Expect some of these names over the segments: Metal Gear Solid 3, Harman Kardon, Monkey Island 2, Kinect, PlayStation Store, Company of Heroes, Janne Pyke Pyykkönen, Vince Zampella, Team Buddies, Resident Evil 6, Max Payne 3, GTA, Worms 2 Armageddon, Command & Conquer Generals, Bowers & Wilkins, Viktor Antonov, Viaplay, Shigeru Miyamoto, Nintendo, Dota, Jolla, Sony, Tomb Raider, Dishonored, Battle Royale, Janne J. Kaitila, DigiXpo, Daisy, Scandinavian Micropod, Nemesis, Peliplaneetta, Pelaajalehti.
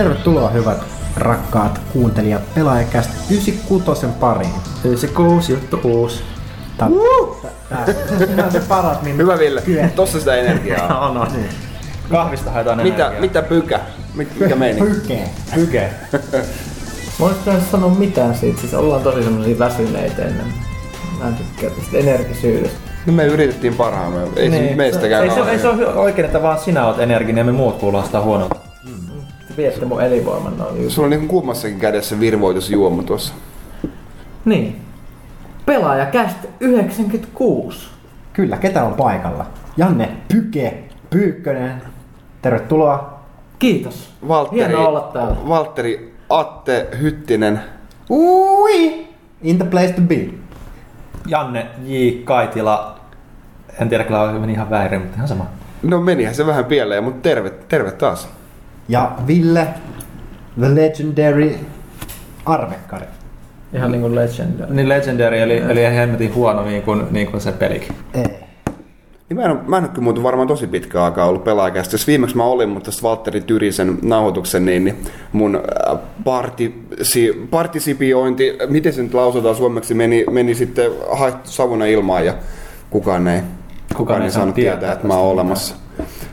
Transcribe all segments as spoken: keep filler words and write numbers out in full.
Tervetuloa hyvät rakkaat kuuntelijat Pelaajakästi yhdeksänkymmentäkuusi pariin. yhdeksänkymmentäkuusi, jotta uusi. Tää on se paras minun. Hyvä Ville, tossa sitä energiaa on. No, no, niin. Kahvista haetaan energiaa. Mitä, mitä pykä? Mit, mikä meni? Pykee. Pykee. Mä olis pitänyt sanoa mitään siitä, siis ollaan tosi semmosia väsyneitä ennen. Mä en tykkää tästä energisyydestä. No me yritettiin parhaamme, ei niin. Se meistäkään ei se, ole. Ei se ole oikein, että vaan sinä oot energinen ja me muut kuulostaa huonolta. Mm. Se viette mun elinvoiman noin. Sulla on niinku kummassakin kädessä virvoitusjuoma tuossa. Niin. Pelaajakästi yhdeksänkymmentäkuusi. Kyllä, ketä on paikalla? Janne Pyke Pyykkönen. Tervetuloa. Kiitos. Valtteri, hienoa olla täällä. Valtteri Atte Hyttinen. Ui! In the place to be. Janne J. Kaitila. En tiedä, kyllä meni ihan väärin, mutta ihan sama. No menihän se vähän pieleen, mutta terve, terve taas. Ja Ville, the legendary Arvekkari. Ihan niin kuin legendary. Niin legendary, eli, eli hemmetin huono niin kuin, niin kuin se pelikin. Ei. Niin mä en, mä en ole kyllä muuten varmaan tosi pitkään aikaa ollut pelaajakästi. Jos viimeksi mä olin, mutta tästä Valtteri Tyrisen nauhoituksen, niin mun partisi, partisipiointi, miten se nyt lausutaan suomeksi, meni, meni sitten haihtu savuna ilmaan ja kukaan ei, kukaan kukaan ei saanut tietää, tietää että mä oon olemassa.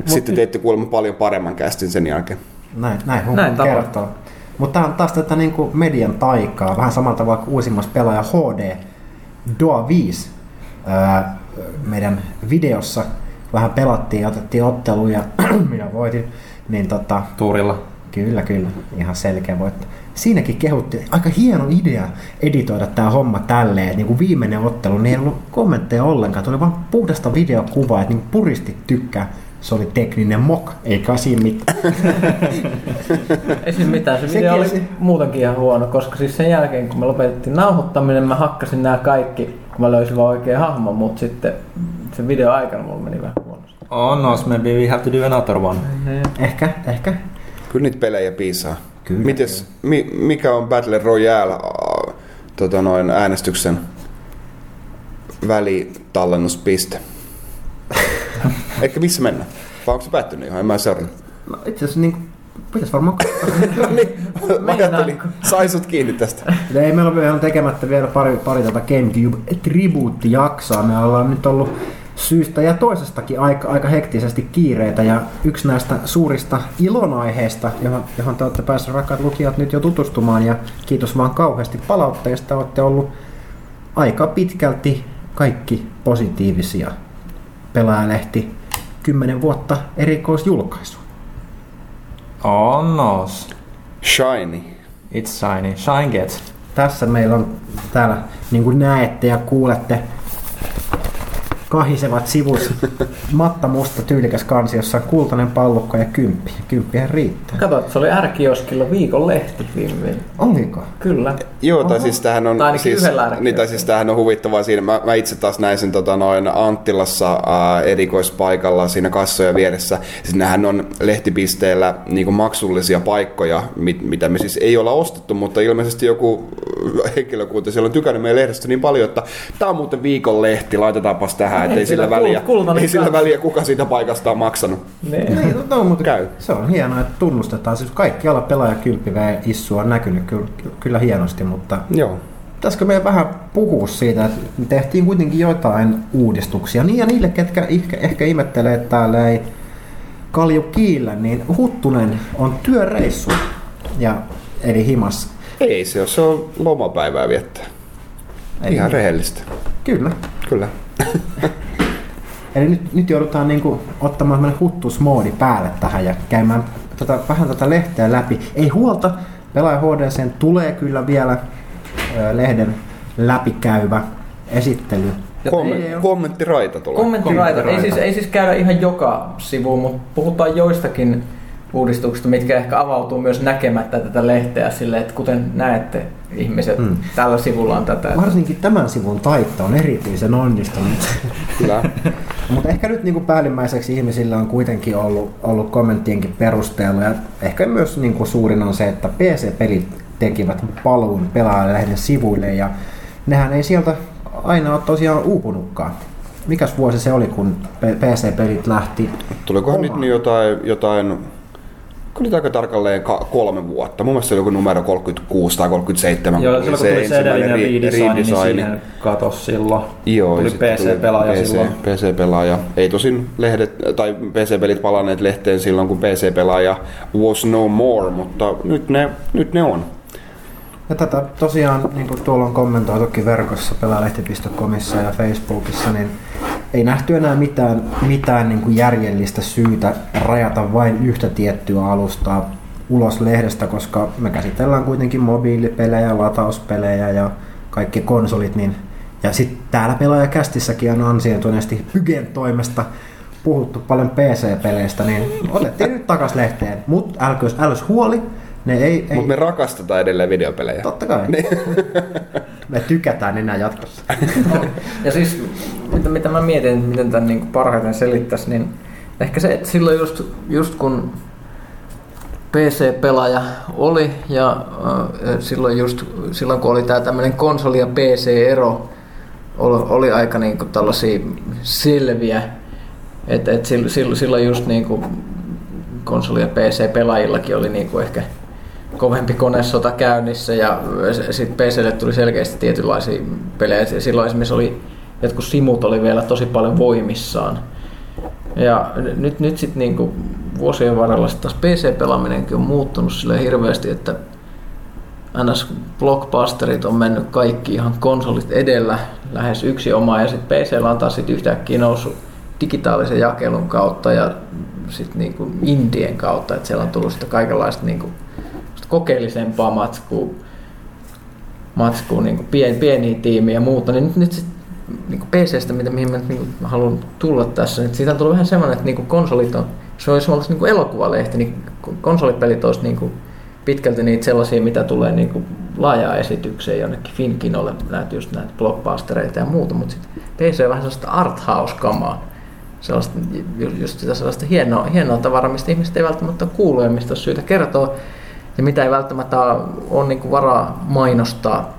Sitten teitte kuulemma paljon paremman kästin sen jälkeen. Näin, näin hukkuu kertoo. Mutta tää on taas tätä niin kuin median taikaa, vähän samalla tavalla kuin uusimmassa Pelaaja H D, D O A viisi. Öö, meidän videossa vähän pelattiin ja otettiin otteluun ja minä voitin. Niin tota, tuurilla. Kyllä, kyllä. Ihan selkeä voitto. Siinäkin kehuttiin. Aika hieno idea editoida tämä homma tälleen. Niin kuin viimeinen ottelu, niin ei ollut kommentteja ollenkaan. Tuli vaan puhdasta videokuvaa, että niin puristi tykkää. Se oli tekninen mock, eikä siinä mitään. Ei siinä mitään, se video oli muutenkin ihan huono, koska siis sen jälkeen kun me lopetettiin nauhoittaminen, mä hakkasin nämä kaikki, kun mä löysin vaan oikein hahmon, mutta sitten se video aikana mulla meni vähän huonosti. Oh no, maybe we have to do another one. Ehkä, ehkä. Kyllä niitä pelejä piisaa. Kyllä. Mites, mi, mikä on Battle Royale äh, tota noin, äänestyksen välitallennuspiste? Ehkä missä mennään? Vai onko se päättynyt ihan? En mä seurannut. No itse asiassa niin, pitäisi varmaan katsoa. Niin, mä kattelin. Sai sut kiinni tästä. Ei, meillä on ihan tekemättä vielä pari, pari tätä GameCube-tribuuttijaksaa. Me ollaan nyt ollut syystä ja toisestakin aika, aika hektisesti kiireitä. Ja yksi näistä suurista ilonaiheista, johon, johon te olette päässeet rakkaat lukijat nyt jo tutustumaan. Ja kiitos vaan kauheasti palautteista. Olette ollut aika pitkälti kaikki positiivisia. Pelaajalehti kymmenen vuotta erikoisjulkaisu. Onnos. Shiny. It's shiny. Shine gets. Tässä meillä on täällä, niin kuin näette ja kuulette, kahisevat sivut. Matta musta tyylikäs kansi, jossa on kultainen pallukka ja kymppi. Kymppihän riittää. Kato, se oli R-kioskilla viikon lehti viime. Oliko? Kyllä. Joo, tai siis tämähän on, siis, niin, siis on huvittavaa siinä. Mä, mä itse taas näin sen tota, noin Anttilassa ää, erikoispaikalla siinä kassoja vieressä. Siis nämähän on lehtipisteellä niin maksullisia paikkoja, mit, mitä me siis ei olla ostettu, mutta ilmeisesti joku henkilökunta siellä on tykännyt meidän lehdestä niin paljon, että tää on muuten viikon lehti, laitetaanpas tähän. Ei sillä, väliä, ei sillä väliä, kuka siitä paikasta on maksanut. Niin, no, mutta käy. Se on hienoa, että tunnustetaan. Siis kaikki ala pelaaja kylpivää issua on näkynyt kyllä, kyllä hienosti, mutta joo. Pitäisikö meidän vähän puhua siitä, että tehtiin kuitenkin jotain uudistuksia. Niin ja niille, ketkä ehkä, ehkä ihmettelee, että täällä ei kalju kiillä, niin Huttunen on työreissu. Ja, eli himas. Ei se ole, se on lomapäivää viettää. Eli ihan rehellistä. Kyllä. Kyllä. Eli nyt, nyt joudutaan niinku ottamaan tämmönen huttusmoodi päälle tähän ja käymään tota, vähän tätä lehteä läpi. Ei huolta, Pelaaja H D:seen tulee kyllä vielä ö, lehden läpikäyvä esittely. Kommenttiraita kommentti tulee. Kommenttiraita. Kommentti ei, siis, ei siis käydä ihan joka sivu, mutta puhutaan joistakin uudistuksista, mitkä ehkä avautuu myös näkemättä tätä lehteä silleen, että kuten näette ihmiset, hmm. tällä sivulla on tätä. Varsinkin tämän sivun taitto on erityisen onnistunut. Kyllä. Mutta ehkä nyt niinku päällimmäiseksi ihmisillä on kuitenkin ollut, ollut kommenttienkin perusteella ja ehkä myös niinku suurin on se, että P C-pelit tekivät paluun Pelaajalehden sivuille ja nehän ei sieltä aina ole tosiaan uupunutkaan. Mikäs vuosi se oli, kun P C-pelit lähti? Tulikohan nyt jotain... jotain kyllä aika tarkalleen kolme vuotta. Mun mielestä se oli joku numero kolmekymmentäkuusi tai kolmekymmentäseitsemän. Joo, silloin kun tuli C D ja redesign, niin siihen katosi silloin. Joo, tuli P C-pelaaja P C, silloin. P C-pelaaja. Ei tosin lehdet, tai P C-pelit palanneet lehteen silloin, kun P C-pelaaja was no more, mutta nyt ne, nyt ne on. Ja tätä tosiaan, niin kuin tuolla on kommentoitukin verkossa, pelaajalehti piste comissa ja Facebookissa, niin ei nähty enää mitään, mitään niin kuin järjellistä syytä rajata vain yhtä tiettyä alustaa ulos lehdestä, koska me käsitellään kuitenkin mobiilipelejä, latauspelejä ja kaikki konsolit. Niin, ja sitten täällä Pelaajakästissäkin on ansioituneesti Hygen toimesta puhuttu paljon P C-peleistä, niin otettiin nyt takas lehteen, mutta älkös, älkös huoli. Mutta me rakastetaan edelleen videopelejä. Totta kai. Ne. Me tykätään enää jatkossa. Ja siis, mitä, mitä mä mietin, miten tämän niin parhaiten selittäisi, niin ehkä se, että silloin just, just kun P C-pelaaja oli, ja äh, silloin, just, silloin kun oli tämä tämmöinen konsoli- ja P C-ero, oli, oli aika niin kuin tällaisia selviä, että et silloin, silloin just niin kuin konsoli- ja P C-pelaajillakin oli niin kuin ehkä kovempi konesota käynnissä, ja sitten PClle tuli selkeästi tietynlaisia pelejä. Silloin esimerkiksi oli, jotkut simut oli vielä tosi paljon voimissaan. Ja nyt, nyt sitten niinku vuosien varrella taas P C-pelaaminenkin on muuttunut silleen hirveästi, että ns. Blockbusterit on mennyt kaikki ihan konsolit edellä lähes yksi omaa, ja sitten PCllä on taas sit yhtäkkiä noussut digitaalisen jakelun kautta ja sitten niinku indien kautta, että siellä on tullut sitä kaikenlaista niinku kokeellisempaa matskua, matskua niin kuin pien, pieniä tiimiä ja muuta, niin nyt, nyt sit, niin kuin P C:stä, mitä, mihin mä nyt, niin kuin haluan tulla tässä, niin siitä on tullut vähän semmoinen, että niin kuin konsolit on, se olisi ollut niin kuin elokuvalehti, niin konsolipelit olisi niin kuin pitkälti niitä sellaisia, mitä tulee niin kuin laajaan esitykseen, jonnekin Finkinolle näitä just näitä blockbustereita ja muuta, mutta sitten P C on vähän sellaista arthouse-kamaa, sellaista, just sitä sellaista hienoa, hienoa tavaraa, mistä ihmiset ei välttämättä kuulu ja mistä on syytä kertoa, ja mitä ei välttämättä ole niin kuin varaa mainostaa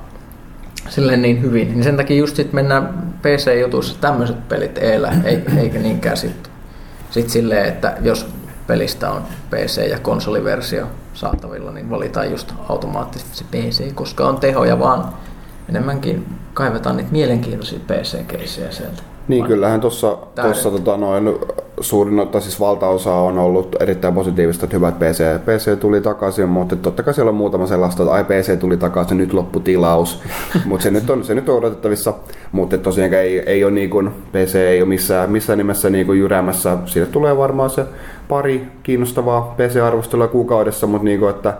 silleen niin hyvin. Niin sen takia just sit mennään P C-jutuissa tämmöiset pelit eellä, eikä niinkään sitten sit silleen, että jos pelistä on P C- ja konsoliversio saatavilla, niin valitaan just automaattisesti se P C, koska on tehoja, vaan enemmänkin kaivetaan niitä mielenkiintoisia P C-keissejä sieltä. Niin, kyllähän tuossa tota, noin suurin, tai siis valtaosa on ollut erittäin positiivista, että hyvät P C, P C tuli takaisin, mutta totta kai siellä on muutama sellaista, että ai P C tuli takaisin, nyt lopputilaus, mutta se, se nyt on odotettavissa, mutta tosiaan ei, ei ole niin kuin, P C ei ole missään, missään nimessä niin kuin jyräämässä, sille tulee varmaan se pari kiinnostavaa P C-arvostelua kuukaudessa, mutta niin kuin, että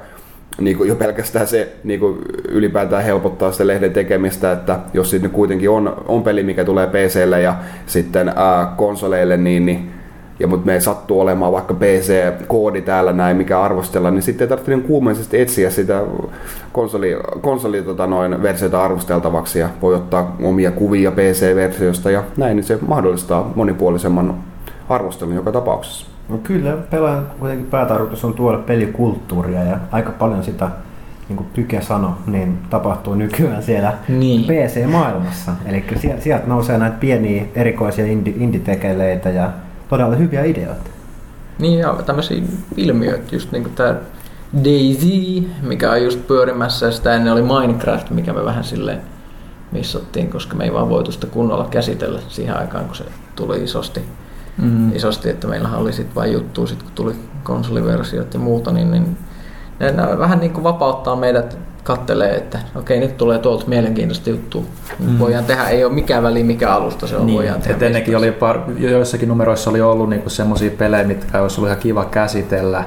Niin jo pelkästään se niin ylipäätään helpottaa sitä lehden tekemistä, että jos sitten kuitenkin on, on peli, mikä tulee PClle ja sitten ää, konsoleille, niin, niin, ja mutta me sattuu olemaan vaikka P C-koodi täällä näin, mikä arvostella, niin sitten ei tarvitse niin kuumeisesti etsiä sitä konsoli, konsoli tota noin, versioita arvosteltavaksi ja voi ottaa omia kuvia P C-versiosta ja näin, niin se mahdollistaa monipuolisemman arvostelun joka tapauksessa. No kyllä, pelaajan kuitenkin päätarkoitus on tuoda pelikulttuuria ja aika paljon sitä, niin kuin Pyke sanoi, niin tapahtuu nykyään siellä niin P C-maailmassa. Eli sieltä nousee näitä pieniä erikoisia inditekeleitä ja todella hyviä ideoita. Niin ja tämmöisiä ilmiöitä, just niin kuin tämä Daisy, mikä on just pyörimässä ja sitä ennen oli Minecraft, mikä me vähän silleen missottiin, koska me ei vaan voitu sitä kunnolla käsitellä siihen aikaan, kun se tuli isosti. Mm. Isosti, että meillähän oli sitten vain juttua, sit kun tuli konsoliversiot ja muuta, niin, niin ne, ne vähän niin kuin vapauttaa meidät kattelee, että okei, nyt tulee tuolta mielenkiintoista juttua. Mm. Voidaan tehdä, ei ole mikään väliä, mikä alusta se on, niin, voidaan tehdä. Ennenkin oli par, joissakin numeroissa oli ollut niinku semmoisia pelejä, mitkä olisi ollut ihan kiva käsitellä,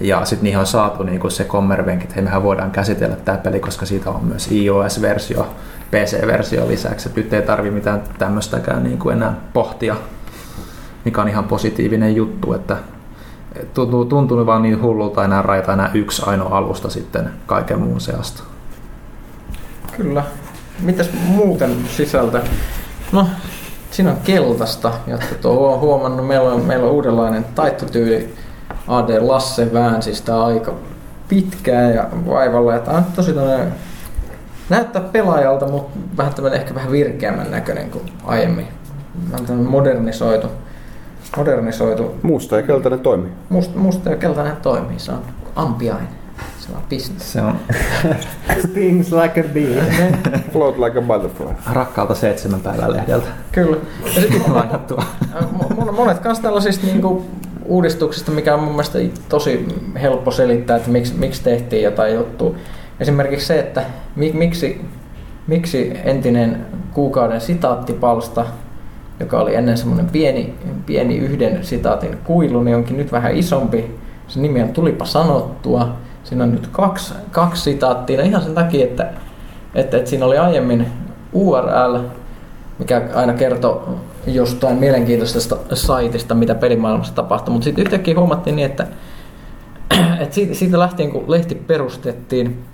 ja sitten niihin on saatu niinku se kommervenki, että hei, mehän voidaan käsitellä tämä peli, koska siitä on myös iOS-versio, P C-versio lisäksi, että nyt ei tarvitse mitään tämmöistäkään niinku enää pohtia, mikä on ihan positiivinen juttu, että tuntuu, tuntuu vaan niin hullulta enää rajata enää yksi ainoa alusta sitten kaiken muun seasta. Kyllä. Mitäs muuten sisältö? No, siinä on keltaista, jotta olen huomannut. Meillä on, meillä on uudenlainen taittotyyli. A D Lasse väänsi sitä aika pitkään ja vaivalla. Ja tämä on tosi tämmöinen, näyttää pelaajalta, mutta vähän tämmöinen ehkä vähän virkeämmän näköinen kuin aiemmin. Vähän tämmöinen modernisoitu. modernisoitu. Musta ja keltainen toimii. Must, musta ja keltainen toimii, se on ampiainen. Se on business. Se on. Stings like a bee. Float like a butterfly. Rakkaalta seitsemän päivän lehdeltä. Kyllä. Ja sit monet kans tällaisista niinku uudistuksista, mikä on mun mielestä tosi helppo selittää, että miksi, miksi tehtiin jotain juttua. Esimerkiksi se, että miksi, miksi entinen kuukauden sitaattipalsta, joka oli ennen semmoinen pieni, pieni yhden sitaatin kuilu, niin onkin nyt vähän isompi. Se nimi on Tulipa sanottua. Siinä on nyt kaksi, kaksi sitaattia. Ihan sen takia, että, että, että siinä oli aiemmin U R L, mikä aina kertoi jostain mielenkiintoisesta saitista, mitä pelimaailmassa tapahtui. Mutta sitten yhtäkkiä huomattiin niin, että, että siitä lähtien, kun lehti perustettiin,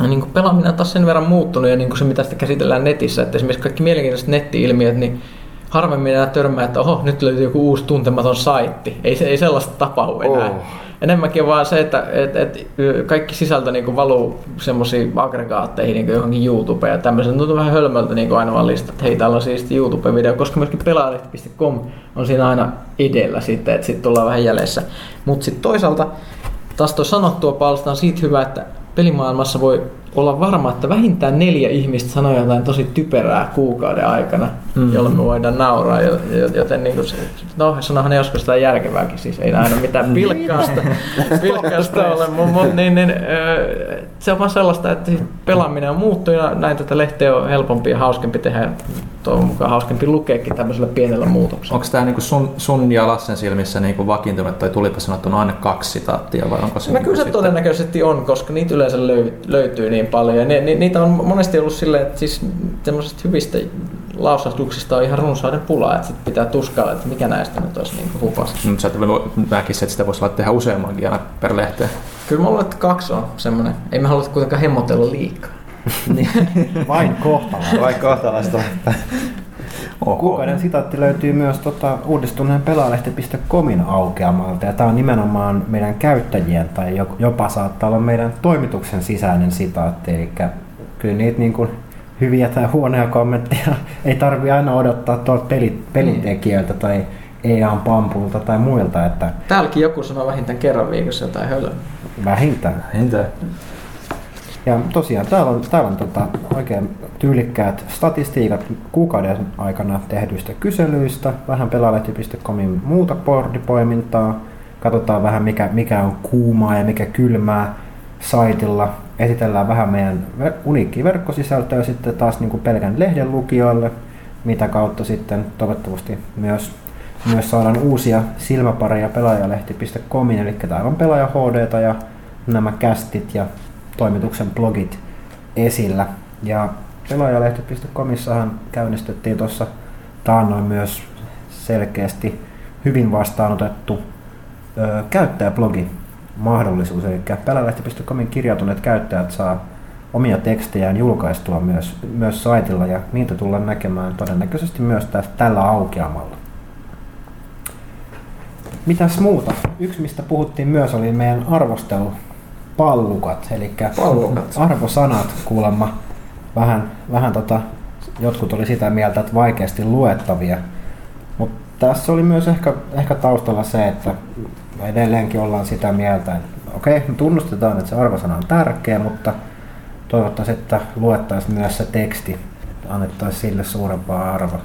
niin kuin pelaaminen on taas sen verran muuttunut ja niin kuin se, mitä sitä käsitellään netissä. Että esimerkiksi kaikki mielenkiintoiset netti-ilmiöt, niin harvemmin enää törmää, että oho, nyt löytyy joku uusi tuntematon saitti. Ei, ei sellaista tapahdu enää. Oh. Enemmänkin vaan se, että et, et kaikki sisältö niinku valuu semmoisiin aggregaatteihin, niinku johonkin YouTubeen ja tämmöisen. Tuntuu vähän hölmöltä niinku aina vaan listat, että hei, täällä on siis YouTube-video, koska myöskin pelaajalehti piste com on siinä aina edellä sitten, että sitten tullaan vähän jäljessä. Mutta sitten toisaalta taas tuo sanottua palsta on siitä hyvä, että pelimaailmassa voi olla varma, että vähintään neljä ihmistä sanoo jotain tosi typerää kuukauden aikana, mm. jolloin me voidaan nauraa, joten niin kuin se, no sanohan ne joskus sitä järkevääkin, siis ei aina mitään pilkkausta, pilkkausta ole, mutta niin, niin, se on vaan sellaista, että pelaaminen on muuttunut ja näin tätä lehteä on helpompi ja hauskempi tehdä, toivon mukaan hauskempi lukeekin tämmöisellä pienellä muutoksella. Onko tämä niin sun, sun ja Lassen silmissä niin vakiintunut tai tulipa sanottuna aina kaksi sitaattia vai onko se? No, niin kyllä se sitten todennäköisesti on, koska niitä yleensä löytyy niin paljon. Ni, ni, niitä on monesti ollut silleen, että siis tämmöisistä hyvistä lausahduksista on ihan runsauden pulaa, että sit pitää tuskailla, että mikä näistä nyt olisi niin hupasta. Mutta sä et näkisi, että sitä voisi tehdä useammankin aina per lehteen. Kyllä mä luulen, että kaksi on semmoinen. Ei mä halua kuitenkaan hemmotella liikaa. Vain kohtalaista. Vain kohtalaista. Kuukauden sitaatti löytyy myös tota uudistuneen pelaajalehti piste comin aukeamalta ja tämä on nimenomaan meidän käyttäjien tai jopa saattaa olla meidän toimituksen sisäinen sitaatti. Eli kyllä niitä niin kuin hyviä tai huonoja kommentteja ei tarvitse aina odottaa tuolta pelintekijöiltä tai E A-pampulta tai muilta. Että täälläkin joku sanoo vähintään kerran viikossa jotain hölöä. Vähintään. Vähintään. Ja tosiaan täällä on, täällä on tota, oikein tyylikkäät statistiikat kuukauden aikana tehdyistä kyselyistä, vähän pelaajalehti piste comin muuta boardipoimintaa, katsotaan vähän mikä, mikä on kuumaa ja mikä kylmää saitilla, esitellään vähän meidän uniikkiä verkkosisältöä sitten taas niin kuin pelkän lehden lukijoille, mitä kautta sitten toivottavasti myös, myös saadaan uusia silmäpareja pelaajalehti piste comin, eli täällä on Pelaaja H D ja nämä kästit ja toimituksen blogit esillä. Ja pelaajalehti piste comissahan käynnistettiin tuossa taannoin myös selkeästi hyvin vastaanotettu ö, käyttäjäblogin mahdollisuus. Eli pelaajalehti piste comin kirjautuneet käyttäjät saa omia tekstejään julkaistua myös, myös saitilla ja niitä tullaan näkemään todennäköisesti myös tästä, tällä aukeamalla. Mitäs muuta? Yksi mistä puhuttiin myös oli meidän arvostelu. Pallukat, eli arvosanat kuulemma. Vähän, vähän tota, jotkut oli sitä mieltä, että vaikeasti luettavia. Mutta tässä oli myös ehkä, ehkä taustalla se, että edelleenkin ollaan sitä mieltä, että okei, me tunnustetaan, että se arvosana on tärkeä, mutta toivottavasti, että luettaisiin myös se teksti, annettaisiin sille suurempaa arvoa.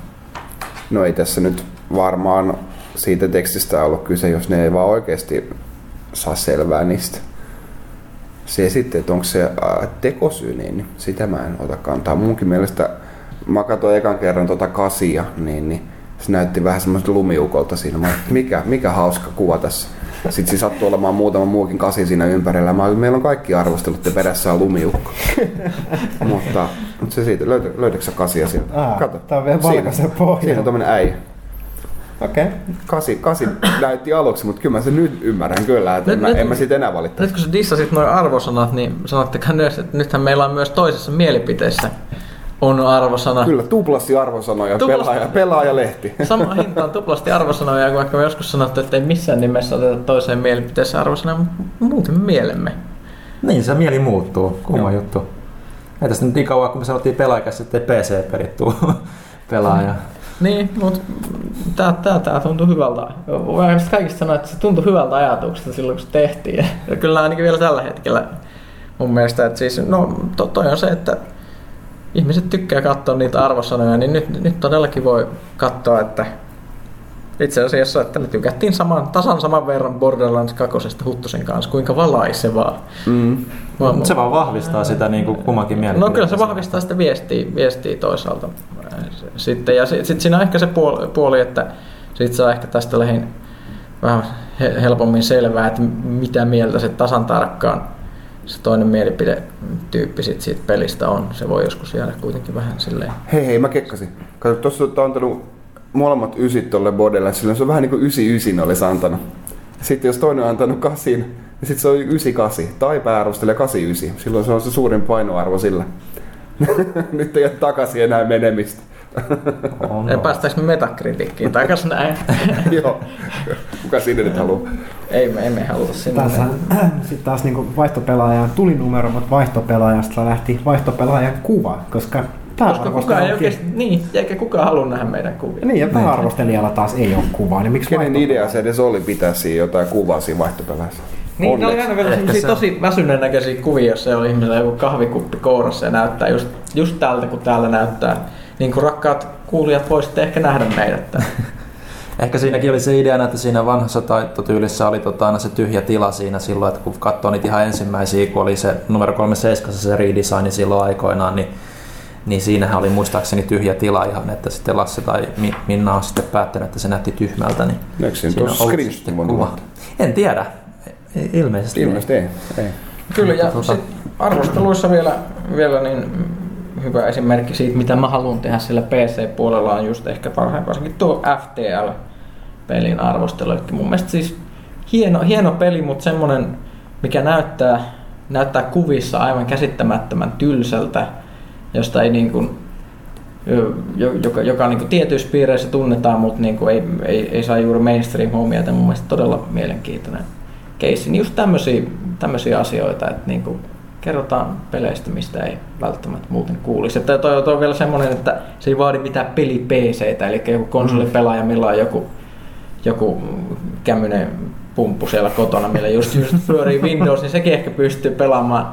No ei tässä nyt varmaan siitä tekstistä ollut kyse, jos ne ei vaan oikeasti saa selvää niistä. Se sitten, että onko se tekosyy, niin sitä mä en ota kantaa. Munkin mielestä, mä katsoin ekan kerran tuota kasia, niin, niin se näytti vähän semmoista lumiukolta siinä. Mä ajattelin, mikä, mikä hauska kuva tässä. Sitten siinä sattuu olemaan muutama muukin kasi siinä ympärillä. Mä ajattelin, meillä on kaikki arvostelut ja perässä on lumiukko. mutta, mutta se siitä, löydä, löydätkö sä kasia sieltä? Aa, kato, tää on vielä valkaisen pohja. Siinä on tommonen äijä. Okei. Okay. Kasi, kasi näytti aluksi, mutta kyllä mä sen nyt ymmärrän kyllä, että nyt, en, nyt, mä, en mä siitä enää valittaa. Nyt kun sä dissasit nuo arvosanat, niin sanottekaan myös, että nythän meillä on myös toisessa mielipiteessä on arvosana. Kyllä, tuplasti arvosanoja, tuplasti. Pelaaja, pelaajalehti. Sama hinta on tuplasti arvosanoja, kun vaikka me joskus sanottu, että ei missään nimessä oteta toiseen mielipiteessä arvosanaa, mutta muuten mielemme. Niin, se mieli muuttuu. Kumma juttu. Ei tässä nyt niin kauan, kun me sanottiin pelaajakäs, ettei P C perittuu pelaaja. Mm. Niin, mutta tää, tää, tää tuntui hyvältä. Mä kaikista sanoin, että se tuntui hyvältä ajatuksesta silloin, kun se tehtiin. Ja kyllä ainakin vielä tällä hetkellä mun mielestä. Että siis, no to, toi on se, että ihmiset tykkää katsoa niitä arvosanoja, niin nyt, nyt todellakin voi katsoa, että itse asiassa, että me tykättiin saman, tasan saman verran Borderlands kakkosesta Huttusen kanssa, kuinka valaisevaa. Mm. Vaan mun... Se vaan vahvistaa sitä niin kuin kummankin mielipidettä. No kyllä se vahvistaa sitä viestiä, viestiä toisaalta. Sitten, ja sitten sit siinä on ehkä se puoli, että sit saa ehkä tästä lähin vähän helpommin selvää, että mitä mieltä se tasan tarkkaan se toinen mielipidetyyppi sit siitä pelistä on. Se voi joskus jäädä kuitenkin vähän silleen. Hei hei, mä kekkasin. Kato, tuossa on antanut molemmat ysit tolle Borderlandsille, se on vähän niin kuin ysi ysi olisi antanut. Sitten jos toinen on antanut kahdeksan, niin sitten se on ysi kahdeksan tai pääarvostelee kahdeksan yhdeksän. Silloin se on se suurin painoarvo sillä. Nyt ei ole takaisin enää menemistä. Oh, no. Päästäisiin Metacriticiin takaisin näin. Joo. Kuka sinne nyt haluaa? Ei me emme haluta sinne. Sitten taas niin vaihtopelaajan tuli numero, mutta vaihtopelaajasta lähti vaihtopelaajan kuva, koska koska kukaan ei oikeasti, niin, eikä kukaan halua nähdä meidän kuvia. Niin, ja pääarvostelijalla taas ei ole kuvaa. Niin miksi kenen idea se edes oli pitää siinä jotain kuvaa siinä vaihtopelässä? Niin, ne oli aina vielä se... tosi väsyneen näköisiä kuvia, jos ei ole ihmisellä joku kahvikuppi kourassa ja näyttää just, just tältä, kun täällä näyttää. Niin kuin rakkaat kuulijat voisitte ehkä nähdä meidät. Ehkä siinäkin oli se ideana, että siinä vanhassa taittotyylissä oli tota aina se tyhjä tila siinä silloin, että kun katsoo niitä ihan ensimmäisiä, kun oli se numero kolmekymmentäseitsemän se redesign silloin aikoinaan, niin niin siinähän oli muistaakseni tyhjä tila ihan, että sitten Lasse tai Minna on sitten päättänyt, että se näytti tyhmältä. Niin eikö siinä tuossa screenshot kuva? En tiedä. Ilmeisesti, Ilmeisesti ei. ei. Kyllä, ja tuota... sitten arvosteluissa vielä, vielä niin hyvä esimerkki siitä, mitä mä haluan tehdä sillä P C-puolella on just ehkä parhain, varsinkin tuo F T L-pelin arvostelu. Eli mun mielestä siis hieno, hieno peli, mutta semmoinen, mikä näyttää, näyttää kuvissa aivan käsittämättömän tylsältä, josta ei niin kuin, joka, joka niin kuin tietyissä piireissä tunnetaan, mutta niin kuin ei, ei, ei saa juuri mainstream-hommia. Tämä on mun mielestä todella mielenkiintoinen keissi. Niin just tämmöisiä, tämmöisiä asioita, että niin kuin kerrotaan peleistä, mistä ei välttämättä muuten kuulisi. Ja toi, toi on vielä semmoinen, että se ei vaadi mitään peli-P C-tä, eli joku konsolipelaaja, millä on joku, joku kämmöinen pumppu siellä kotona, millä just, just pyörii Windows, niin sekin ehkä pystyy pelaamaan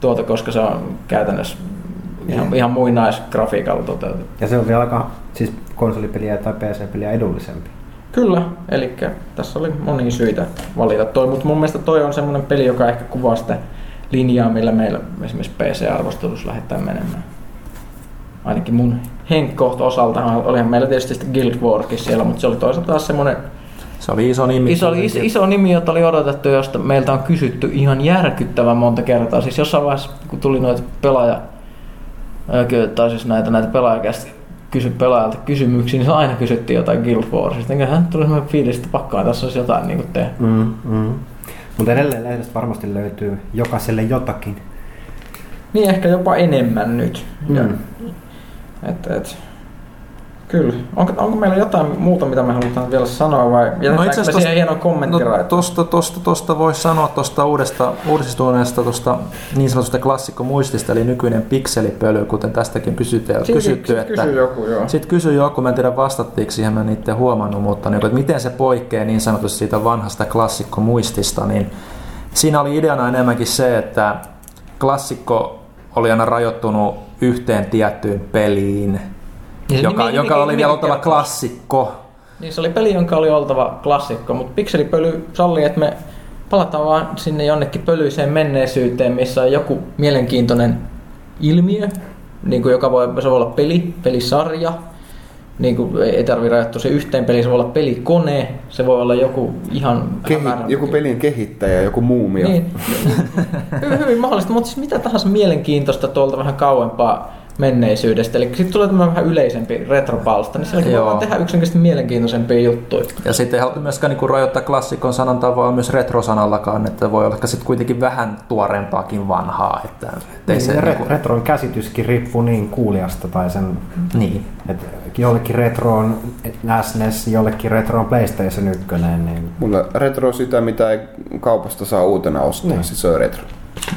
tuota, koska se on käytännössä ihan, ihan muinaisgrafiikalla toteutettu. Ja se on vielä aika siis konsolipeliä tai P C-peliä edullisempi. Kyllä, eli tässä oli monia syitä valita toi, mutta mun mielestä toi on semmoinen peli, joka ehkä kuvaa sitä linjaa, millä meillä esimerkiksi P C-arvostelussa lähdetään menemään. Ainakin mun henkkohto osalta olihan meillä tietysti Guild Warskin siellä, mutta se oli toisaalta taas semmoinen se oli iso nimi. Iso, iso, iso nimi, jota oli odotettu, josta meiltä on kysytty ihan järkyttävän monta kertaa. Siis jossain vaiheessa, kun tuli noita pelaaja tai siis näitä, näitä pelaajakästi kysy pelaajalta kysymyksiä, niin se aina kysyttiin jotain Guild Warsista. Enköhän tuli semmoinen fiilis, että pakkaan tässä olisi jotain niin kuin tehdä. Mm, mm. Mutta edelleen lehdestä varmasti löytyy jokaiselle jotakin. Niin ehkä jopa enemmän nyt. Mm. Ja, et, et. Kyllä. Onko, onko meillä jotain muuta, mitä me halutaan vielä sanoa vai jätetäänkö no me siihen hieno kommenttiraitaan? No, tosta, tosta, tosta voisi sanoa tuosta uudesta uudistuneesta tosta niin sanotusta klassikkomuistista, eli nykyinen pikselipöly, kuten tästäkin kysytään, kysytty. Sitten kysyi, kysyi joku, mä en tiedä vastattiinko siihen, mä en itse huomannut, mutta niin, että miten se poikkeaa niin sanotusti siitä vanhasta klassikkomuistista, niin siinä oli ideana enemmänkin se, että klassikko oli aina rajoittunut yhteen tiettyyn peliin, joka, nimi, joka nimi, oli nimi, vielä oltava klassikko. Niin se oli peli, jonka oli oltava klassikko, mutta pikselipöly sallii, että me palataan vaan sinne jonnekin pölyiseen menneisyyteen, missä on joku mielenkiintoinen ilmiö, niin kuin joka voi, se voi olla peli, pelisarja, niin kuin ei tarvitse rajoittua se yhteen peliin, se voi olla pelikone, se voi olla joku ihan... Kehi, joku pelin kehittäjä, joku muumia. Niin, hyvin, hyvin mahdollista, mutta siis mitä tahansa mielenkiintoista tuolta vähän kauempaa menneisyydestä. Eli sitten tulee tämmöinen vähän yleisempi retropalsta, niin silläkin voidaan tehdä yksinkertaisesti mielenkiintoisempia juttuja. Ja sitten ei haluttu myöskään niin rajoittaa klassikon sanantaa, vaan myös retrosanallakaan, että voi olla sitten kuitenkin vähän tuoreempaakin vanhaa. Että, niin, se, re- niin kuin... Retron käsityskin riippuu niin kuulijasta tai sen, niin. Että jollekin retro on S N E S, jollekin retro on PlayStation yksi. Niin... Mulla retro on sitä, mitä ei kaupasta saa uutena ostaa, niin. Sitten se on retro.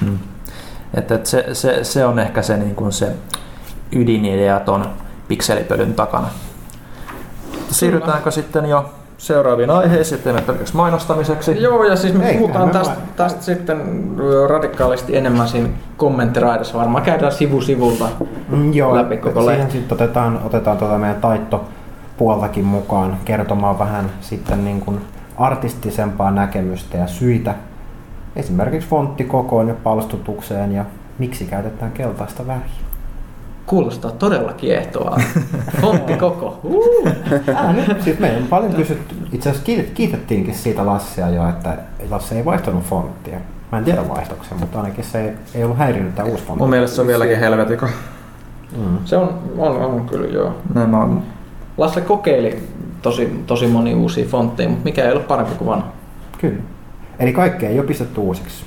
Mm. Että et se, se, se on ehkä se, niin kuin se ydinidea ton pikselipölyn takana. siirrytäänkö sitten jo seuraaviin aiheisiin, ettei mene pelkästään mainostamiseksi? Joo, ja siis me Eikä, puhutaan me tästä, tästä sitten radikaalisti enemmän siinä kommenttiraidassa. Varmaan käydään sivu sivulta mm, joo, läpi koko lehti. Siihen sitten otetaan, otetaan tuota meidän taittopuoltakin mukaan kertomaan vähän sitten niin kuin artistisempaa näkemystä ja syitä. Esimerkiksi fonttikokoon ja palstutukseen ja miksi käytetään keltaista väriä. Kuulostaa todella kiehtovaa. Fontti koko. Uh. Ah, niin. Sitten me on paljon kysytty. Itse asiassa kiitettiinkin siitä Lassia jo, että Lassi ei vaihtanut fonttia. Mä en tiedä vaihtoksen, mutta ainakin se ei, ei ollut häirinyt tämä uusi fontti. Mun mielestä se on vieläkin helvetiko. Mm. Se on, on, on kyllä joo. Näin on. Lasse kokeili tosi, tosi moni uusia fontteja, mutta mikä ei ole parempi kuin vanha. Kyllä. Eli kaikkea ei ole pistetty uusiksi.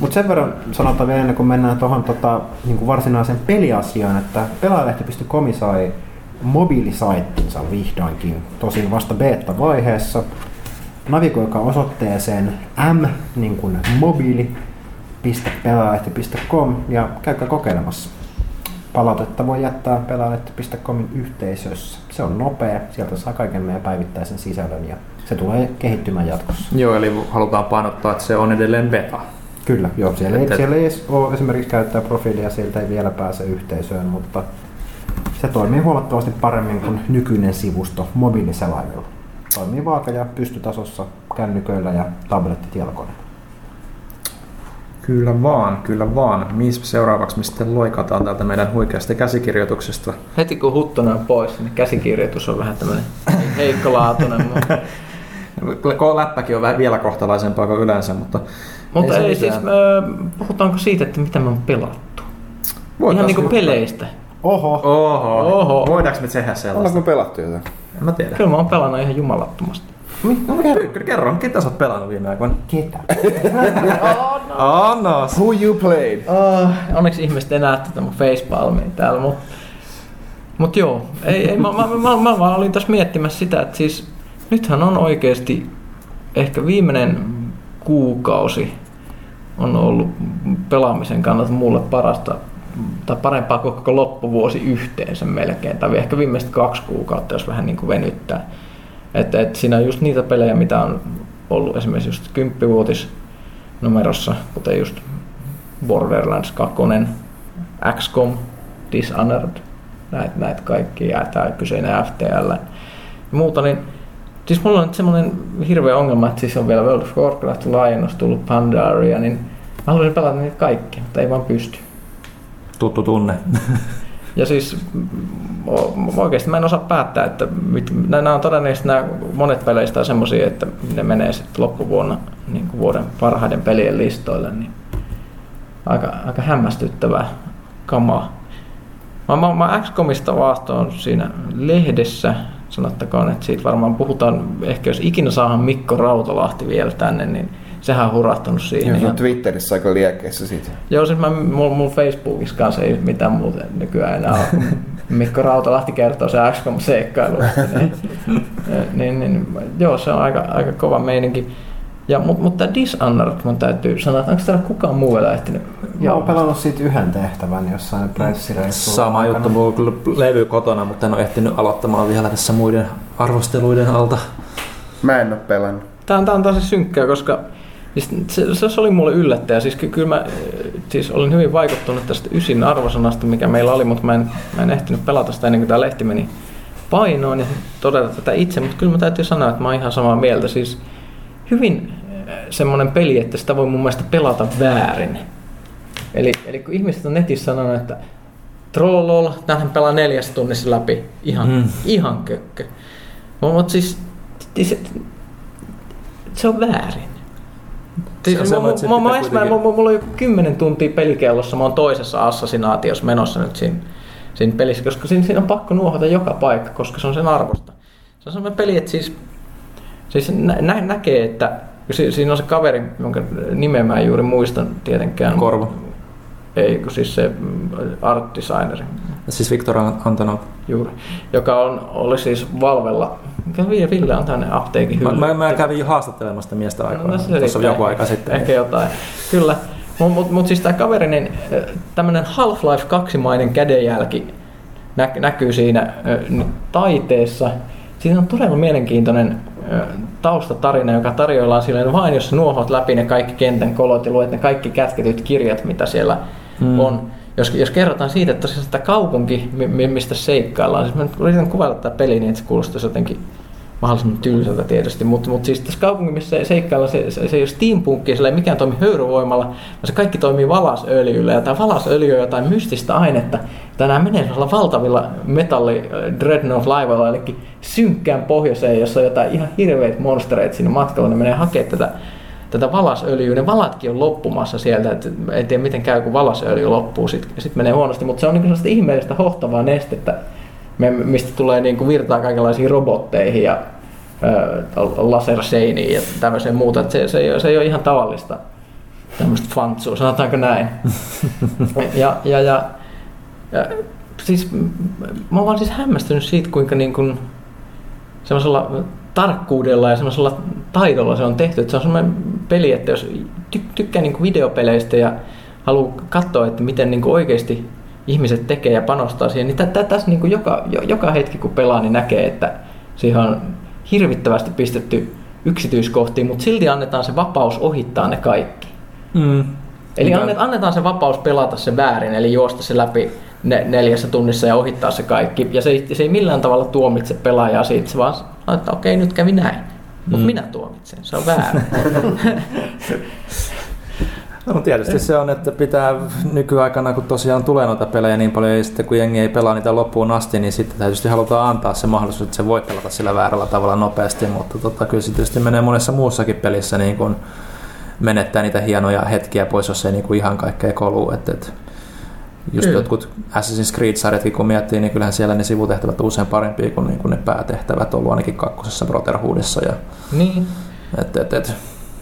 Mutta sen verran sanotaan vielä ennen kuin mennään tuohon tota, niin varsinaiseen peliasiaan, että pelaajalehti piste com sai mobiilisaittinsa vihdoinkin, tosin vasta beta-vaiheessa. Navigoikaa osoitteeseen m, niin kuin mobiili piste pelaajalehti piste com ja käykää kokeilemassa. Palautetta voi jättää pelaajalehti piste comin yhteisössä. Se on nopea, sieltä saa kaiken meidän päivittäisen sisällön ja se tulee kehittymään jatkossa. Joo, eli halutaan painottaa, että se on edelleen beta. Kyllä, joo. Siellä, ei, siellä ei ole esimerkiksi käyttää profiilia, sieltä ei vielä pääse yhteisöön, mutta se toimii huomattavasti paremmin kuin nykyinen sivusto mobiiliselaimilla. Toimii vaaka- ja pystytasossa kännyköillä ja tablettitietokoneilla. Kyllä vaan, kyllä vaan. Seuraavaksi me sitten loikataan täältä meidän huikeasta käsikirjoituksesta. Heti kun huttona on pois, niin käsikirjoitus on vähän tämmöinen heikkolaatuinen. Läppäkin on vielä kohtalaisempaa kuin yleensä, mutta... Mutta ei, ei siis, puhutaanko siitä, että mitä me on pelattu? Voitaisi Ihan niin kuin peleistä. Oho. Oho. Oho. Voidaanko me tehdä sellaista? Ollaanko me pelattu jotain? En mä tiedä. Kyllä mä oon pelannut ihan jumalattomasti. No, kerro, ketä sä oot pelannut viime aikoina? Ketä? Annas! Who you played? Uh, onneksi ihmiset ei näe tätä mun facepalmia täällä, mut... Mut joo, ei, ei, mä, mä, mä, mä vaan olin tässä miettimässä sitä, että siis... Nythän on oikeesti... Ehkä viimeinen kuukausi on ollut pelaamisen kannalta mulle parasta... Tai parempaa kuin koko loppuvuosi yhteensä melkein. Tai ehkä viimeiset kaksi kuukautta, jos vähän niinku venyttää. Että et siinä on just niitä pelejä, mitä on ollut esimerkiksi just kymppivuotisnumerossa, kuten just Borderlands kaksi, X COM, Dishonored, näitä näit kaikki, ja tämä kyseinen F T L ja muuta. Niin, siis mulla on nyt semmoinen hirveä ongelma, että siis on vielä World of Warcraft laajennus tullut, Pandaria, niin mä haluaisin pelata niitä kaikki, mutta ei vaan pysty. Tuttu tunne. Ja siis oikeasti mä en osaa päättää, että nämä on todennäköisesti nämä monet peleistä on semmosia, että ne menee sitten loppuvuonna niin kuin vuoden parhaiden pelien listoille, niin aika, aika hämmästyttävää kamaa. Mä, mä, mä X COMista vaastoon siinä lehdessä, sanottakoon, että siitä varmaan puhutaan, ehkä jos ikinä saadaan Mikko Rautalahti vielä tänne, niin sehän on hurahtanut siihen. Joo, se on Twitterissä aika liekeissä siitä. Joo, siis mulla mul Facebookissa kanssa ei mitään muuta nykyään enää ole. Mikko Rautalahti kertoo se X COM-seikkailu. niin, niin, niin, joo, se on aika, aika kova meininki. Ja, mutta, mutta Dishonored mun täytyy sanoa, että onko täällä kukaan muu lähtenyt? Mä oon pelannut siitä yhden tehtävän jossain pressireissuun. Sama juttu, mulla on kyllä levy kotona, mutta en ole ehtinyt aloittamaan vielä tässä muiden arvosteluiden alta. Mä en oo pelannut. Tää on, tää on tosi synkkää, koska Se, se oli mulle yllättäjä. Siis kyllä mä siis olin hyvin vaikuttunut tästä ysin arvosanasta, mikä meillä oli, mutta mä en, mä en ehtinyt pelata sitä ennen kuin tää lehti meni painoon ja todeta tätä itse, mutta kyllä mä täytyy sanoa, että mä oon ihan samaa mieltä. Siis hyvin semmonen peli, että sitä voi mun mielestä pelata väärin. Eli, eli kun ihmiset on netissä sanonut, että trollol, tämähän pelaa neljäs tunnissa läpi. Ihan, mm. ihan kökkö. Mutta siis se, se on väärin. Siis se, mulla, mulla, mulla, mä, mulla, mulla on jo kymmenen tuntia pelikellossa, mä oon toisessa assasinaatiossa menossa nyt siinä, siinä pelissä, koska siinä, siinä on pakko nuohota joka paikka, koska se on sen arvosta. Se on semmoinen peli, että siis, siis nä, nä, näkee, että si, siinä on se kaveri, jonka nimeä mä en juuri muistan tietenkään. Korvo. Ei, kun siis se art designeri. Siis Viktor Antonov. Juuri. Joka on, oli siis Valvella. Ville on tämmöinen apteekin hylly. Mä, mä kävin haastattelemassa sitä miestä aikaa. No, tuossa joku aika sitten. Ehkä jotain. Kyllä. Mutta mut, mut siis tämä kaveri, niin tämmöinen Half-Life kaksi-mainen kädenjälki nä- näkyy siinä taiteessa. Siinä on todella mielenkiintoinen taustatarina, joka tarjoillaan silleen vain, jos nuohot läpi ne kaikki kentän kolot ja luet ne kaikki kätketyt kirjat, mitä siellä mm. on. Jos, jos kerrotaan siitä, että tosiaan sitä kaupunki, mistä seikkaillaan, siis mä yritän kuvailla tätä peliä niin, että se kuulostaisi jotenkin mahdollisimman tylsältä tietysti, mutta mut siis tässä kaupungin, missä seikkaillaan, se, se, se ei ole steampunkkia, sillä ei mikään toimi höyryvoimalla, vaan se kaikki toimii valasöljyllä, ja tämä valasöljy on jotain mystistä ainetta, ja nämä menee sellaisilla valtavilla metalli-dreadnought-laivalla, eli synkkään pohjoiseen, jossa on jotain ihan hirveitä monstereita siinä matkalla, ne menee hakemaan tätä tätä valasöljyä, ne valatkin on loppumassa sieltä, et ei tiedä miten käy, kun valasöljy loppuu, sit, sit menee huonosti, mutta se on niinku sellaista ihmeellistä hohtavaa nestettä, mistä tulee niinku virtaa kaikenlaisiin robotteihin ja ö, laserseiniin ja tämmöiseen muuta, et se, se, ei, se ei ole ihan tavallista tämmöistä fantsua, sanotaanko näin. Ja, ja, ja, ja siis mä oon vaan siis hämmästynyt siitä, kuinka niinku semmoisella tarkkuudella ja semmoisella taidolla se on tehty, että se on semmoinen peli, että jos tykkää niinku videopeleistä ja haluaa katsoa, että miten niinku oikeasti ihmiset tekee ja panostaa siihen, niin tässä täs niinku joka, joka hetki kun pelaa, niin näkee, että siihen on hirvittävästi pistetty yksityiskohtiin, mutta silti annetaan se vapaus ohittaa ne kaikki. Mm. Eli Mitä? annetaan se vapaus pelata se väärin, eli juosta se läpi ne neljässä tunnissa ja ohittaa se kaikki. Ja se ei, se ei millään tavalla tuomitse pelaajaa siitä, se vaan että okei, okay, nyt kävi näin. Mutta mm. minä tuomitsen, se on väärin. No tietysti se on, että pitää nykyaikana, kun tosiaan tulee noita pelejä niin paljon, ja sitten kun jengi ei pelaa niitä loppuun asti, niin sitten tietysti halutaan antaa se mahdollisuus, että se voi pelata sillä väärällä tavalla nopeasti, mutta totta, kyllä se tietysti menee monessa muussakin pelissä niin kun menettää niitä hienoja hetkiä pois, jos ei niin kuin ihan kaikkea koluu. Et, et just kyllä. Jotkut Assassin's Creed-sarjatkin kun miettii, niin kyllähän siellä ne sivutehtävät on usein parempia kuin, niin kuin ne päätehtävät on ollut ainakin kakkosessa Brotherhoodissa. Ja niin. Et, et, et.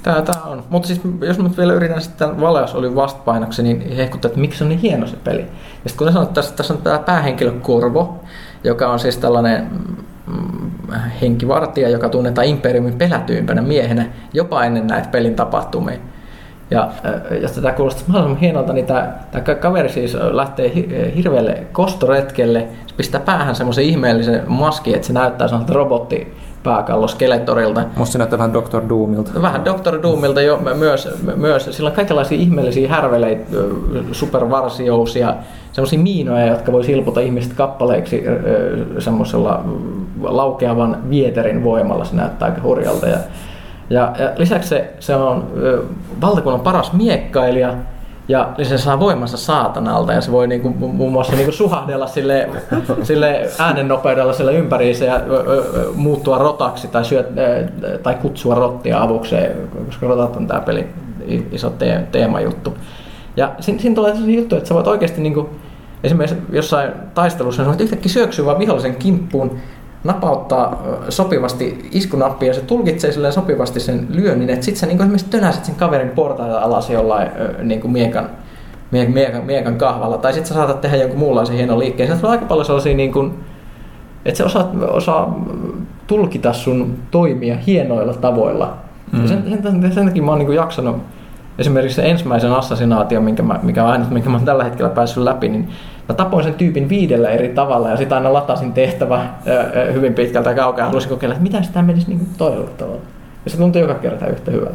Tää, tää on. Mutta siis, jos nyt vielä yritän sitten valeus oli vastapainoksi, niin hehkuttaa, että miksi on niin hieno se peli. Ja sitten kun sanoin, että tässä, tässä on tämä päähenkilö Korvo, joka on siis tällainen henkivartija, joka tunnetaan imperiumin pelätyimpänä miehenä jopa ennen näitä pelin tapahtumia. Ja jos tätä kuulostaa mahdollisimman hienolta, niin tämä, tämä kaveri siis lähtee hirveälle kostoretkelle, se pistää päähän semmoisen ihmeellisen maskin, että se näyttää sellaista robottipääkalloskeleettorilta. Musta se näyttää vähän Doctor Doomilta. Vähän Doctor Doomilta jo myös, myös. Sillä on kaikenlaisia ihmeellisiä härveleitä, supervarsiousia, semmoisia miinoja, jotka voi silputa ihmiset kappaleiksi semmoisella laukeavan vieterin voimalla, se näyttää aika hurjalta. Ja Ja, ja lisäksi se, se on ö, valtakunnan paras miekkailija ja se saa voimansa saatanalta ja se voi niinku, muun muassa niinku suhahdella sille, sille äänennopeudella sille ympäriinsä ja ö, ö, muuttua rotaksi tai, syöt, ö, tai kutsua rottia avukseen, koska rotat on tää peli iso te- teemajuttu. Ja siinä, siinä tulee sellainen juttu, että sä voit oikeasti niinku, esimerkiksi jossain taistelussa sä voit yhtäkkiä syöksyä vaan vihollisen kimppuun, napauttaa sopivasti iskunappia ja se tulkitsee silleen sopivasti sen lyönnin, että sit sä niinku esimerkiksi tönäset sen kaverin portaita alas jollain niinku miekan, miekan, miekan kahvalla, tai sit sä saatat tehdä jonkun muunlaisen hienon liikkeen. Sä tulee aika paljon sellaisia, niinku, että se osaa, osaa tulkita sun toimia hienoilla tavoilla. Mm. Sen, sen, sen takia mä oon niinku jaksanut esimerkiksi se ensimmäisen assassinaation, minkä mä, mikä on aina, minkä mä oon tällä hetkellä päässyt läpi, niin mä tapoin sen tyypin viidellä eri tavalla ja sitä aina latasin tehtävä öö, hyvin pitkältä kaukaa. Haluaisin kokeilla, että miten sitä menisi niin toisella tavalla. Ja se tuntui joka kerta yhtä hyvältä.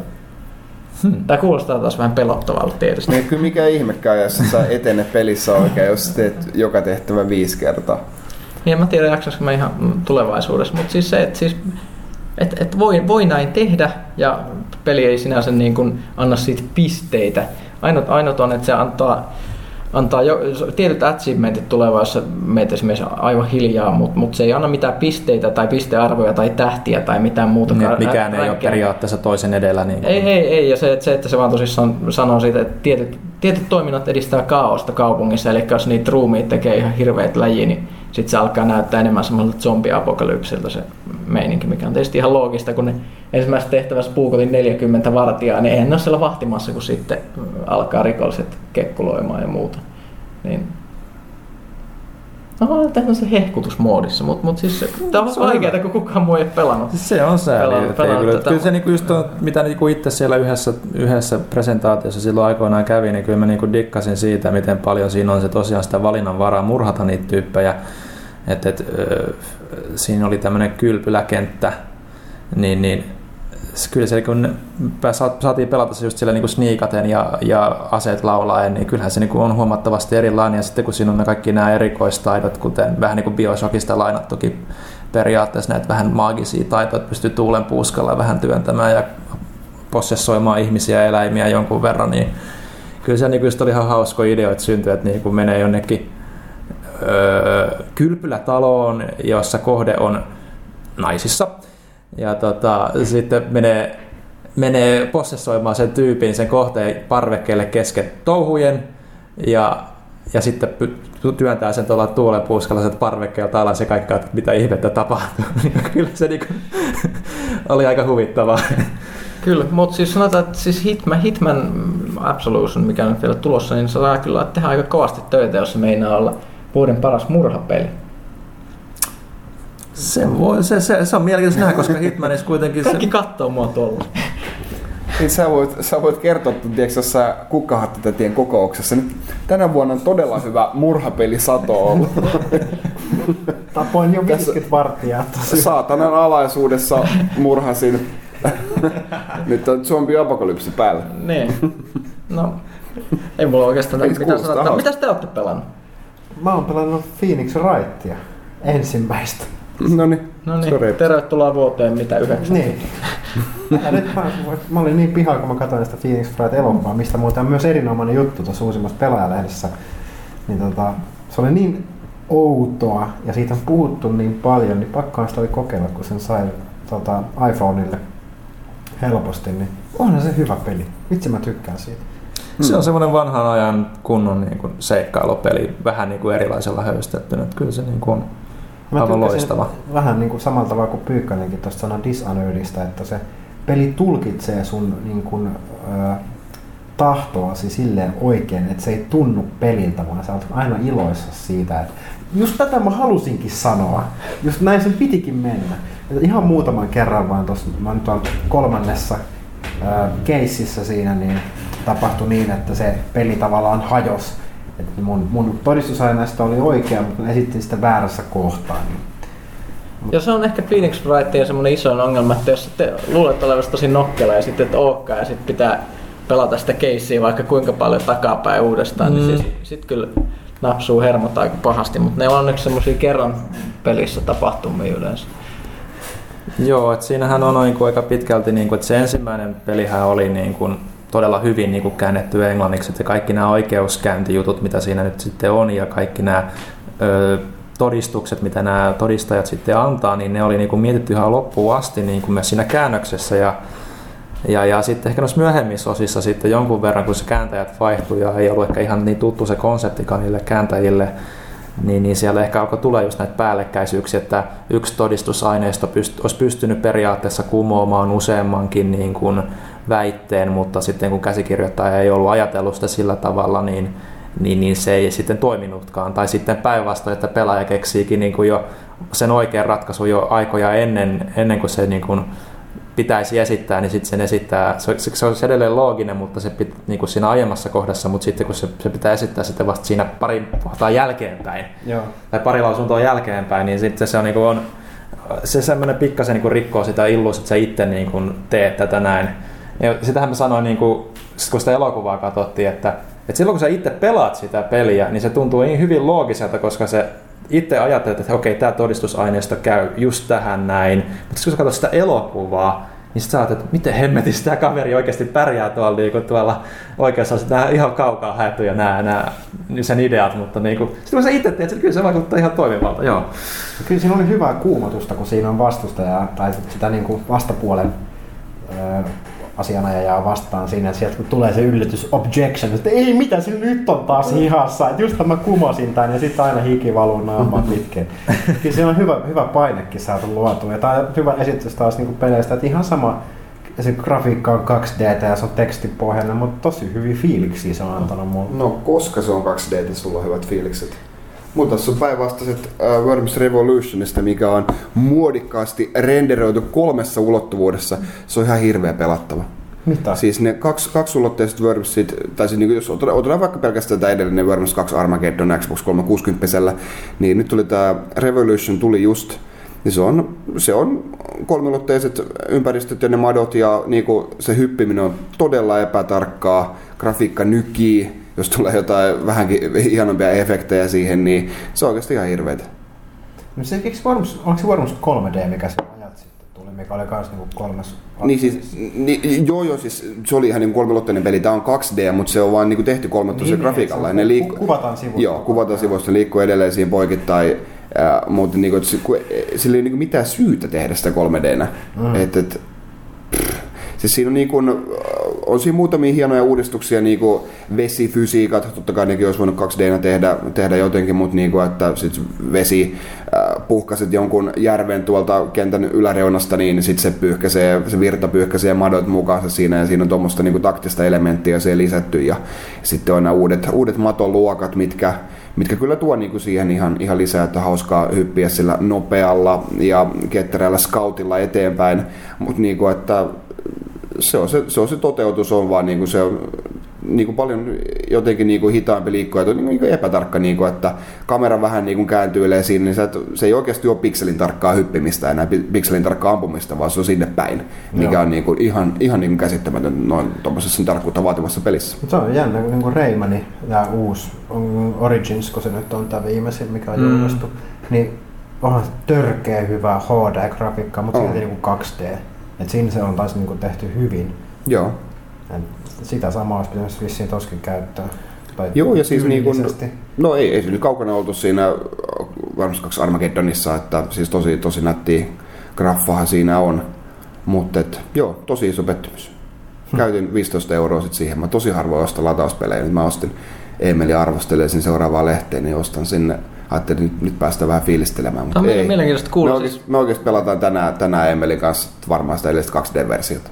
Hmm. Tämä kuulostaa taas vähän pelottavalta tietysti. Niin, kyllä mikä ihmekään, jos sä etene pelissä oikein, jos teet joka tehtävä viisi kertaa. Niin, en mä tiedä jaksaisiko mä ihan tulevaisuudessa, mutta siis se, että siis, et, et voi, voi näin tehdä ja peli ei sinänsä niin kuin anna siitä pisteitä. Ainut, ainut on, että se antaa... Antaa jo, tietyt achievementit tulevaisuudessa meitä esimerkiksi aivan hiljaa, mutta mut se ei anna mitään pisteitä tai pistearvoja tai tähtiä tai mitään muuta. Niin, mikään rä- ei ole periaatteessa toisen edellä. Niin ei, ei, ei. Ja se, että se, että se vaan tosissaan sanoo siitä, että tietyt, tietyt toiminnot edistää kaaosta kaupungissa, eli jos niitä ruumiit tekee ihan hirveät läjiä, niin sitten se alkaa näyttää enemmän semmoiselta zombiapokalypsilta se meininki, mikä on tietysti ihan loogista, kun ne ensimmäisessä tehtävässä puukotin neljäkymmentä vartijaa, niin eihän ne ole siellä vahtimassa, kun sitten alkaa rikolliset kekkuloimaan ja muuta. Niin. No, tähän on se hehkutusmoodissa, mutta mut siis tämä on vaikeaa, kun kukaan muu ei pelannut. Se on sääli. Kyllä, kyllä se niinku just on, mitä niinku itse siellä yhdessä, yhdessä presentaatiossa silloin aikoinaan kävi, niin kyllä mä niinku dikkasin siitä, miten paljon siinä on se tosiaan sitä valinnanvaraa murhata niitä tyyppejä. Et, et, ö, siinä oli tämmöinen kylpyläkenttä, niin, niin kyllä se, kun saatiin pelata se just siellä niin kuin sniikaten ja, ja aseet laulaen, niin kyllähän se niin kuin on huomattavasti erilainen. Ja sitten kun siinä on kaikki nämä erikoistaidot, kuten vähän niin kuin Bioshockista lainattukin periaatteessa näitä vähän maagisia taitoja, että pystyy tuulen puuskalla vähän työntämään ja possessoimaan ihmisiä ja eläimiä jonkun verran, niin kyllä se niin kuin oli ihan hauskoja ideoita syntyä, että niin kuin menee jonnekin öö, kylpylätaloon, jossa kohde on naisissa. Ja tota, sitten menee, menee possessoimaan sen tyypin, sen kohteen parvekkeelle kesken touhujen ja, ja sitten py- työntää sen tuolla tuulen puuskalla sen parvekkeelta alas ja kaikki, että mitä ihmettä tapahtuu. Kyllä se niinku oli aika huvittavaa. Kyllä, mutta siis sanotaan, että siis Hitman, Hitman Absolution, mikä on vielä tulossa, niin saa kyllä tehdä aika kovasti töitä, jos se meinaa olla vuoden paras murhapeli. Se, voi, se, se, se on mielenkiintoista nähdä, koska Hitmanissa kuitenkin... Kaikki se... kattoo mua tuolla. Niin sä voit, sä voit kertoa, tiedätkö, jos sä kukkahattitätien kokouksessa, niin tänä vuonna on todella hyvä murhapelisato ollut. Tapoin jo viisikymmentä vartijaa. Saatanan alaisuudessa murhasin. Nyt on zombie-apokalypsi päällä. Niin. No, ei mulla oikeastaan mitään sanottaa. Mitäs te olette pelannut? Mä oon pelannut Phoenix Wrightia ensimmäistä. No niin, tervetuloa vuoteen mitä yhdeksän. Niin. Nyt mä, mä olin niin pihaa, kun mä katsoin sitä Phoenix Wright -elokuvaa, mistä muuten on myös erinomainen juttu tuossa uusimmassa Pelaajalehdessä. Niin tota, se oli niin outoa ja siitä on puhuttu niin paljon, niin pakkaan sitä oli kokeilla, kun sen sai tota, iPhoneille helposti. Niin onhan se hyvä peli, vitsi mä tykkään siitä. Se on semmoinen vanhan ajan kunnon niin kuin seikkailupeli, vähän niin kuin erilaisella höystettynä, että kyllä se niin kuin on. Mä tykkäsin vähän niin kuin samalla tavalla kuin Pyykkönenkin tuosta sanan Dishonoredista, että se peli tulkitsee sun niin kuin, ö, tahtoasi silleen oikein, että se ei tunnu peliltä, vaan sä oot aina iloissa siitä, että just tätä mä halusinkin sanoa, just näin sen pitikin mennä. Että ihan muutaman kerran vaan tuossa, mä nyt olen kolmannessa keississä siinä, niin tapahtui niin, että se peli tavallaan hajosi. Että mun, mun todistusaineisto oli oikea, mutta mä esittin sitä väärässä kohtaa. Ja se on ehkä Phoenix Wrightin semmoinen iso ongelma, että jos sitten luulet olevasi tosi nokkela ja sitten et olekaan ja sitten pitää pelata sitä keissiä vaikka kuinka paljon takapäin uudestaan, mm. niin siis, sit kyllä napsuu hermot aika pahasti, mutta ne on onneksi semmosia kerran pelissä tapahtumia yleensä. Joo, että siinähän on niin kuin aika pitkälti, niin kuin, että se ensimmäinen pelihän oli niin kuin todella hyvin niin kuin käännetty englanniksi, että kaikki nämä oikeuskäyntijutut, mitä siinä nyt sitten on, ja kaikki nämä ö, todistukset, mitä nämä todistajat sitten antaa, niin ne oli niin kuin mietitty ihan loppuun asti niin kuin myös siinä käännöksessä, ja, ja, ja sitten ehkä noissa myöhemmissä osissa sitten jonkun verran, kun se kääntäjät vaihtui, ja ei ollut ehkä ihan niin tuttu se konseptikaan niille kääntäjille, Niin, niin siellä ehkä alkoi tulla just näitä päällekkäisyyksiä, että yksi todistusaineisto pyst- olisi pystynyt periaatteessa kumoamaan useammankin niin kuin väitteen, mutta sitten kun käsikirjoittaja ei ollut ajatellut sitä sillä tavalla, niin, niin, niin se ei sitten toiminutkaan. Tai sitten päinvastoin, että pelaaja keksiikin niin kuin jo sen oikean ratkaisun jo aikoja ennen, ennen kuin se niin kuin pitäisi esittää, niin sitten sen esittää. Se, se on edelleen looginen, mutta se pit, niin kuin siinä aiemmassa kohdassa, mutta sitten kun se, se pitää esittää sitten vasta siinä pari kohtaa jälkeenpäin, joo, tai pari lausuntoa jälkeenpäin, niin sitten se on, niin kuin on se semmoinen pikkasen niin kuin rikkoo sitä illuus, että sä itse niin kuin teet tätä näin. Ja sitähän mä sanoin, niin kuin, kun sitä elokuvaa katsottiin, että, että silloin kun sä itse pelaat sitä peliä, niin se tuntuu niin hyvin loogiselta, koska se itse ajattelet, että okei, tämä todistusaineisto käy just tähän näin, mutta kun sä katsot sitä elokuvaa, niin sitten sä ajattelet, että miten hemmetissä tämä kaveri oikeasti pärjää tuolla, niin kuin tuolla oikeassa, nämä ihan kaukaa haettuja nämä, nämä sen ideat, mutta niin kuin, sitten kun sä itse teet, kyllä se vaikuttaa ihan toimivalta. Joo. Kyllä siinä oli hyvää kuumotusta, kun siinä on vastustaja tai sitä niin kuin vastapuolen öö, asianajajaa vastaan siinä, että sieltä kun tulee se yllätys objection, että ei mitä, se nyt on taas hihassa, että just mä kumosin tän ja sitten aina hiki valuu naamaan pitkään. Kyllä siinä on hyvä, hyvä painekin saatu luotua ja tää on hyvä esitys taas niinku peleistä, että ihan sama, se grafiikka on kaksi D ja se on tekstipohjainen, mutta tosi hyviä fiiliksiä se on antanut mulle. No koska se on kaksi D, sulla on hyvät fiilikset. Mutta tässä on päinvastaiset uh, Worms Revolutionista, mikä on muodikkaasti renderoitu kolmessa ulottuvuudessa. Se on ihan hirveä pelattava. Mitä? Siis ne kaksi, kaksulotteiset Wormsit, tai siis niin jos otetaan vaikka pelkästään tämä edellinen Worms kaksi Armageddon Xbox kolmesataakuusikymmentä, niin nyt tuli tämä Revolution tuli just, niin se on, se on kolmilotteiset ympäristöt ja ne madot, ja niin se hyppiminen on todella epätarkkaa, grafiikka nykii, jos tulee jotain vähänkin ihanompia efektejä siihen, niin se on oikeasti ihan hirveetä. No se, Worms, oliko se Worms kolme D, mikä se ajat sitten tuli, mikä oli kans niinku kolmas? Niin siis, ni, joo joo, siis se oli ihan niinku kolmelotteinen peli, tää on kaksi D, mutta se on vaan niinku tehty kolmattoisen niin, grafiikalla. Se on, ja ne liikku, kuvataan sivuista. Joo, kuvataan sivuista, liikkuu edelleen siinä poikittain. Äh, mutta niinku, sillä ei niinku mitään syytä tehdä sitä kolme D-nä. Mm. Et, et, siis siinä on, niin kuin, on siinä muutamia hienoja uudistuksia, niin kuin vesifysiikat, totta kai nekin olisi voinut kaksi D-nä tehdä, tehdä jotenkin, mutta niin kuin, että sit vesi äh, puhkaset jonkun järven tuolta kentän yläreunasta, niin sitten se pyyhkäsee, se virta pyyhkäsee madot mukaansa siinä, ja siinä on tuommoista niin kuin taktista elementtiä siihen lisätty, ja sitten on nämä uudet, uudet matoluokat, mitkä, mitkä kyllä tuo niin kuin siihen ihan, ihan lisää, että hauskaa hyppiä sillä nopealla ja ketterällä scoutilla eteenpäin, mutta niin kuin, että se on se, se on se toteutus on vaan niinku se on niinku paljon jotenkin niinku hitaampi liikkuja, että on niinku epätarkka niinku, että kamera vähän niinku kääntyilee siinä, niin et, se ei oikeasti ole pikselin tarkkaa hyppimistä enää, pikselin tarkkaa ampumista, vaan se on sinne päin, mikä joo, on niinku ihan ihan niinku käsittämätön noin tommosessa tarkkuutta vaativassa pelissä. Mut se on jännä niinku Reimani, tää uusi Origins, kun se nyt on tää viimeisin, mikä on mm. julkaistu, niin onhan törkeä hyvää H D-grafiikkaa, mutta silti niinku kaksi D. Et siinä se on taas niinku tehty hyvin. Joo. Et sitä samaa olisi pitänyt vissiin toskin käyttää. Tai joo, ja siis niinku, no ei, ei nyt kaukana oltu siinä varmasti kaksi Armageddonissa, että siis tosi, tosi nättiä graffahan siinä on. Mutta joo, tosi iso pettymys. Käytin viisitoista euroa sit siihen. Mä tosi harvoin ostan latauspelejä. Nyt mä ostin, Emeli arvostelee sen seuraavaan lehteen, niin ostan sinne. Ajattelin, nyt, nyt päästään vähän fiilistelemään, mutta ei. Mielenkiintoista kuulla. Me oikeasti, me oikeasti pelataan tänään, tänään Emelin kanssa varmaan sitä edellistä kaksi D-versiota.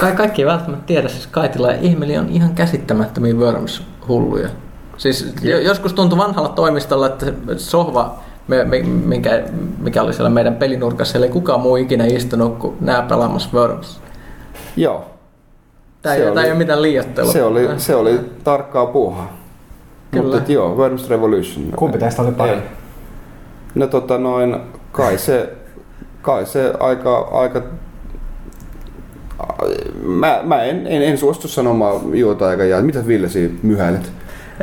Ka- kaikki ei välttämättä tiedä, siis Kaitila ja Ihmeli on ihan käsittämättömiä Worms-hulluja. Siis jo, joskus tuntui vanhalla toimistolla, että sohva, me, me, mikä, mikä oli siellä meidän pelinurkassa, siellä ei kukaan muu ikinä istunut kuin nämä pelaamassa Worms. Joo. Tämä ei, oli, ei ole mitään liioittelua. Se oli, se oli tarkkaa puuhaa. Kyllä. Mutta joo, Worms Revolution. Kumpi tästä oli parempi? No tota noin, kai se, kai se aika, aika... Mä, mä en, en, en suostu sanomaan juota aika jää. Mitä Ville siinä myhäilet?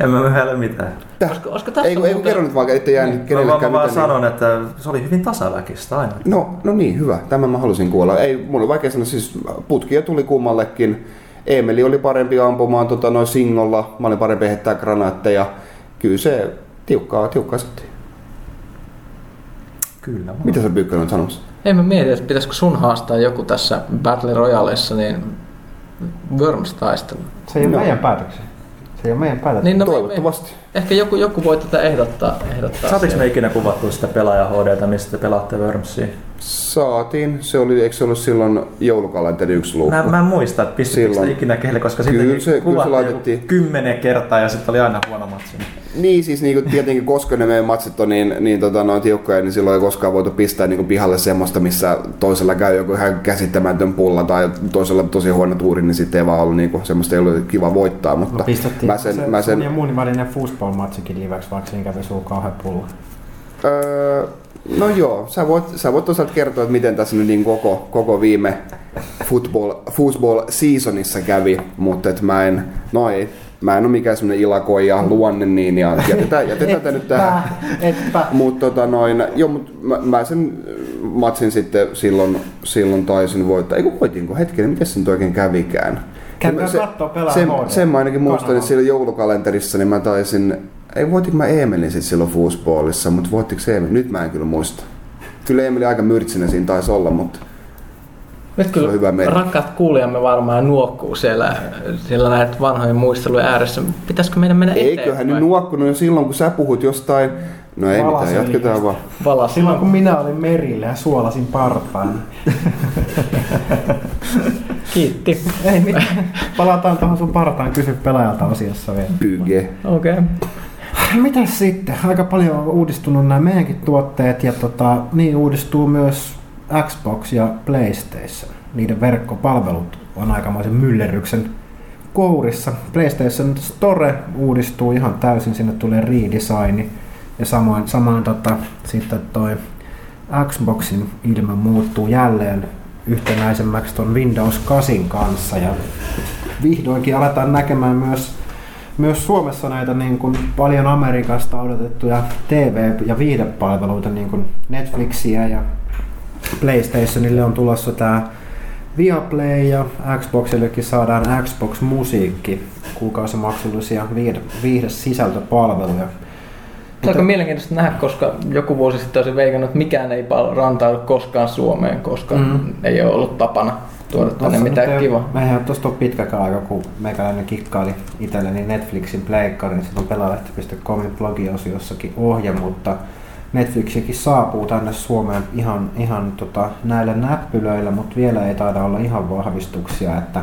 En mä myhäile mitään. Olisiko, olisiko tässä ei, muuten... ei kerro nyt vaan, ettei jää niin, kenellekään mitään. Mä vaan sanon, niin, että se oli hyvin tasaväkistä aina. No, no niin, hyvä. Tämän mä halusin kuulla. Ei, mulla oli vaikea sanoa, siis putkia tuli kummallekin. Emeli oli parempi ampumaan tota, noin singolla, mä olin parempi heittää granaatteja. Kyllä se tiukkaa, tiukkaa sitten. Kyllä vaan. Mitä sä Pyykkönen on sanomassa? Ei mä mietin, että pitäisikö sun haastaa joku tässä Battle Royaleissa, niin Worms-taistelu. Se ei ole no. meidän päätöksiä. Se ei ole meidän päätöksiä. Niin, no, toivottavasti. Me, ehkä joku, joku voi tätä ehdottaa. ehdottaa Saatiinko me ikinä kuvattua sitä Pelaaja H D:tä, mistä te pelaatte Wormsia? Saatiin. Se oli, eikö se ollut silloin joulukalenteri yksi luukku? Mä, mä en muista, että pistettikö sitä ikinä kehille, koska kyllä se kuvattiin kymmenen kertaa ja sitten oli aina huono matsi. Niin, siis niin tietenkin koska ne meidän matsit on niin, niin tota, noin tiukkoja, niin silloin ei koskaan voitu pistää niin pihalle semmoista, missä toisella käy joku ihan käsittämätön pulla tai toisella tosi huono tuuri, niin sitten ei vaan ollut niin kuin, semmoista, ei ollut kiva voittaa. Mutta no pistettiin mä sen, se, mä sen... sun ja muun välinen fußball-matsikin liväksi, vaikka siinä kävi suu kauhean pulla. Öö... No joo, sä voit, sä voit osalta kertoa, että miten tässä nyt niin koko, koko viime football, football seasonissa kävi, mutta et mä en, no ei, mä en ole mikään semmoinen ilakoija luonne niin, ja jätetään, jätetään tätä nyt tähän. Mutta tota noin, joo, mut mä, mä sen matsin sitten silloin, silloin taisin voittaa. Eiku voitinko hetkinen, miten se nyt oikein kävikään? Käydään katsoa pelaa sen, sen mä ainakin muistan, että silloin joulukalenterissa niin mä taisin... Ei, voitinko mä Eemelin sit silloin fuusballissa, mutta voittiko Eemelin? Nyt mä en kyllä muista. Kyllä Eemelin aika myrtsinen siinä taisi olla, mutta... Nyt kyllä hyvä rakkaat kuulijamme varmaan nuokkuu siellä, siellä näitä vanhoja muisteluja ääressä. Pitäisikö meidän mennä eteenpäin? Eiköhän nyt nuokkunut jo silloin, kun sä puhut jostain... No ei valasin mitään, jatketaan liikasta. Vaan. Valasin. Silloin kun minä olin merillä ja suolasin partaan. Kiitti. Ei mitään. Palataan tuohon sun partaan, kysy pelaajalta asiassa vielä. Pyge. Okei. Okay. Mitäs sitten? Aika paljon on uudistunut nämä meidänkin tuotteet ja tota, niin uudistuu myös Xbox ja PlayStation. niiden verkkopalvelut on aikamoisen myllerryksen kourissa. PlayStation Store uudistuu ihan täysin, sinne tulee redesigni ja samoin, samoin tota, sitten toi Xboxin ilme muuttuu jälleen yhtenäisemmäksi ton Windows kahdeksan kanssa ja vihdoinkin aletaan näkemään myös Myös Suomessa näitä niin kuin paljon Amerikasta odotettuja T V- ja viihdepalveluita, niin kuin Netflixiä ja PlayStationille on tulossa tämä Viaplay ja Xboxillekin saadaan Xbox Music, kuukausimaksullisia viihdesisältöpalveluja. Se on aika mielenkiintoista nähdä, koska joku vuosi sitten olisin veikannut, että mikään ei rantaudu koskaan Suomeen, koska mm. ei ole ollut tapana tuoda tänne mitään kivaa. Mehän on tuosta pitkäkään aika, kun meikäläinen kikkaili itselleni Netflixin pleikkarin, niin silloin pelaajalehti piste comin blogiosiossakin ohje, mutta Netflixikin saapuu tänne Suomeen ihan, ihan tota, näillä näppylöillä, mutta vielä ei taida olla ihan vahvistuksia, että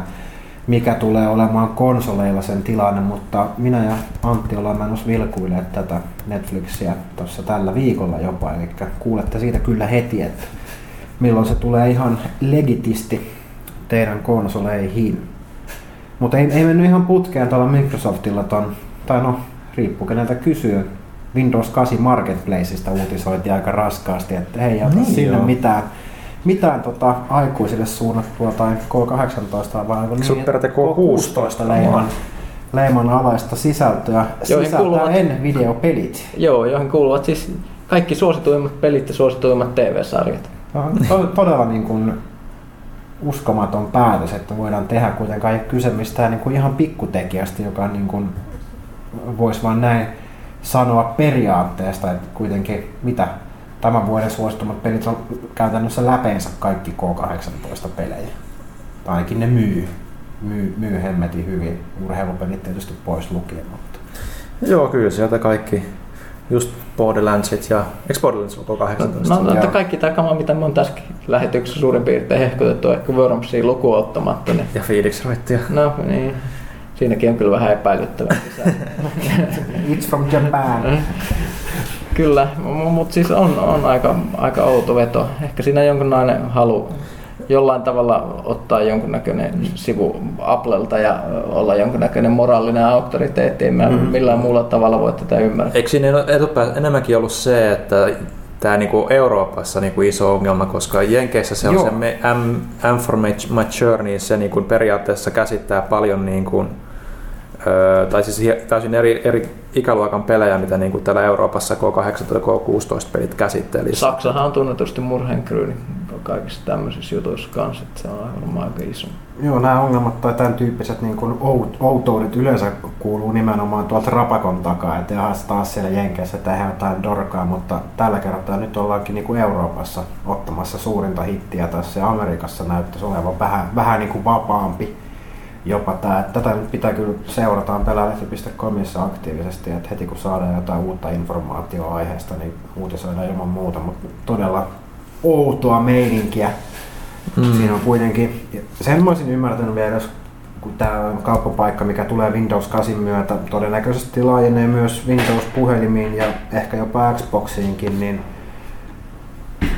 mikä tulee olemaan konsoleilla sen tilanne, mutta minä ja Antti ollaan menossa vilkuilemaan tätä Netflixiä tuossa tällä viikolla jopa, eli kuulette siitä kyllä heti, että milloin se tulee ihan legitisti teidän konsoleihin. Mutta ei, ei mennyt ihan putkeen tuolla Microsoftilla ton, tai no riippuu keneltä kysyy, Windows kahdeksan Marketplaceista uutisoitiin aika raskaasti, että hei, ei ota sinne mitään. Mitään tota, aikuisille suunnattua tai K kahdeksantoista vai aivan niin K kuusitoista leiman, leiman alaista sisältöä sisältäen videopelit. Joo, joihin kuuluvat siis kaikki suosituimmat pelit ja suosituimmat T V-sarjat. On to, todella niin kuin uskomaton päätös, että voidaan tehdä kuitenkaan kyse mistään niin kuin ihan pikkutekijästä, joka niin kuin voisi vaan näin sanoa periaatteesta, että kuitenkin mitä tämän vuoden suositumat pelit on käytännössä läpeensä kaikki K kahdeksantoista pelejä. Tai ainakin ne myy. myy, myy hemmetin hyvin. Urheilupelit tietysti pois lukien. Mutta. Joo, kyllä sieltä kaikki. Just Borderlandsit ja... Eikö Borderlands on K kahdeksantoista? No, no että kaikki tämä kama, mitä me on tässäkin lähetyksessä suurin piirtein hehkutettu, ehkä Wormsia lukuun ottamatta. Niin... Ja Phoenix Wrightia. No niin. Siinäkin on kyllä vähän epäilyttävää. It's from Japan. Kyllä, mutta siis on, on aika, aika outo veto. Ehkä siinä jonkunlainen halu jollain tavalla ottaa jonkunnäköinen sivu Applelta ja olla jonkunnäköinen moraalinen auktoriteetti. Mä mm. millään muulla tavalla voi tätä ymmärtää. Eikö siinä enemmänkin ollut se, että tämä niinku Euroopassa niinku iso ongelma, koska Jenkeissä se on se M, M for Mature, niin se niinku periaatteessa käsittää paljon... Niinku Öö, tai siis täysin eri, eri ikäluokan pelejä, mitä niin kuin täällä Euroopassa K kahdeksantoista K kuusitoista pelit käsittelisi. Saksahan on tunnetusti murheenkryyni kaikissa tämmöisissä jutuissa kanssa, että se on aivan aika iso. Joo, nämä ongelmat tai tämän tyyppiset niin kuin out, outoudet yleensä kuuluu nimenomaan tuolta Rapakon takaa, että taas siellä Jenkeissä tehdään jotain dorkaa, mutta tällä kertaa nyt ollaankin niin kuin Euroopassa ottamassa suurinta hittiä tässä ja Amerikassa näyttäisi olevan vähän, vähän niin kuin vapaampi. Jopa tää, tätä nyt pitää kyllä seurataan pelaajalehti piste comissa aktiivisesti, että heti kun saadaan jotain uutta informaatiota aiheesta, niin uutisoidaan ilman muuta, mutta todella outoa meininkiä. Mm. Siinä on kuitenkin, sen mä olisin ymmärtänyt vielä, jos kun tää kauppapaikka, mikä tulee Windows kahdeksan myötä, todennäköisesti laajenee myös Windows-puhelimiin ja ehkä jopa Xboxiinkin, niin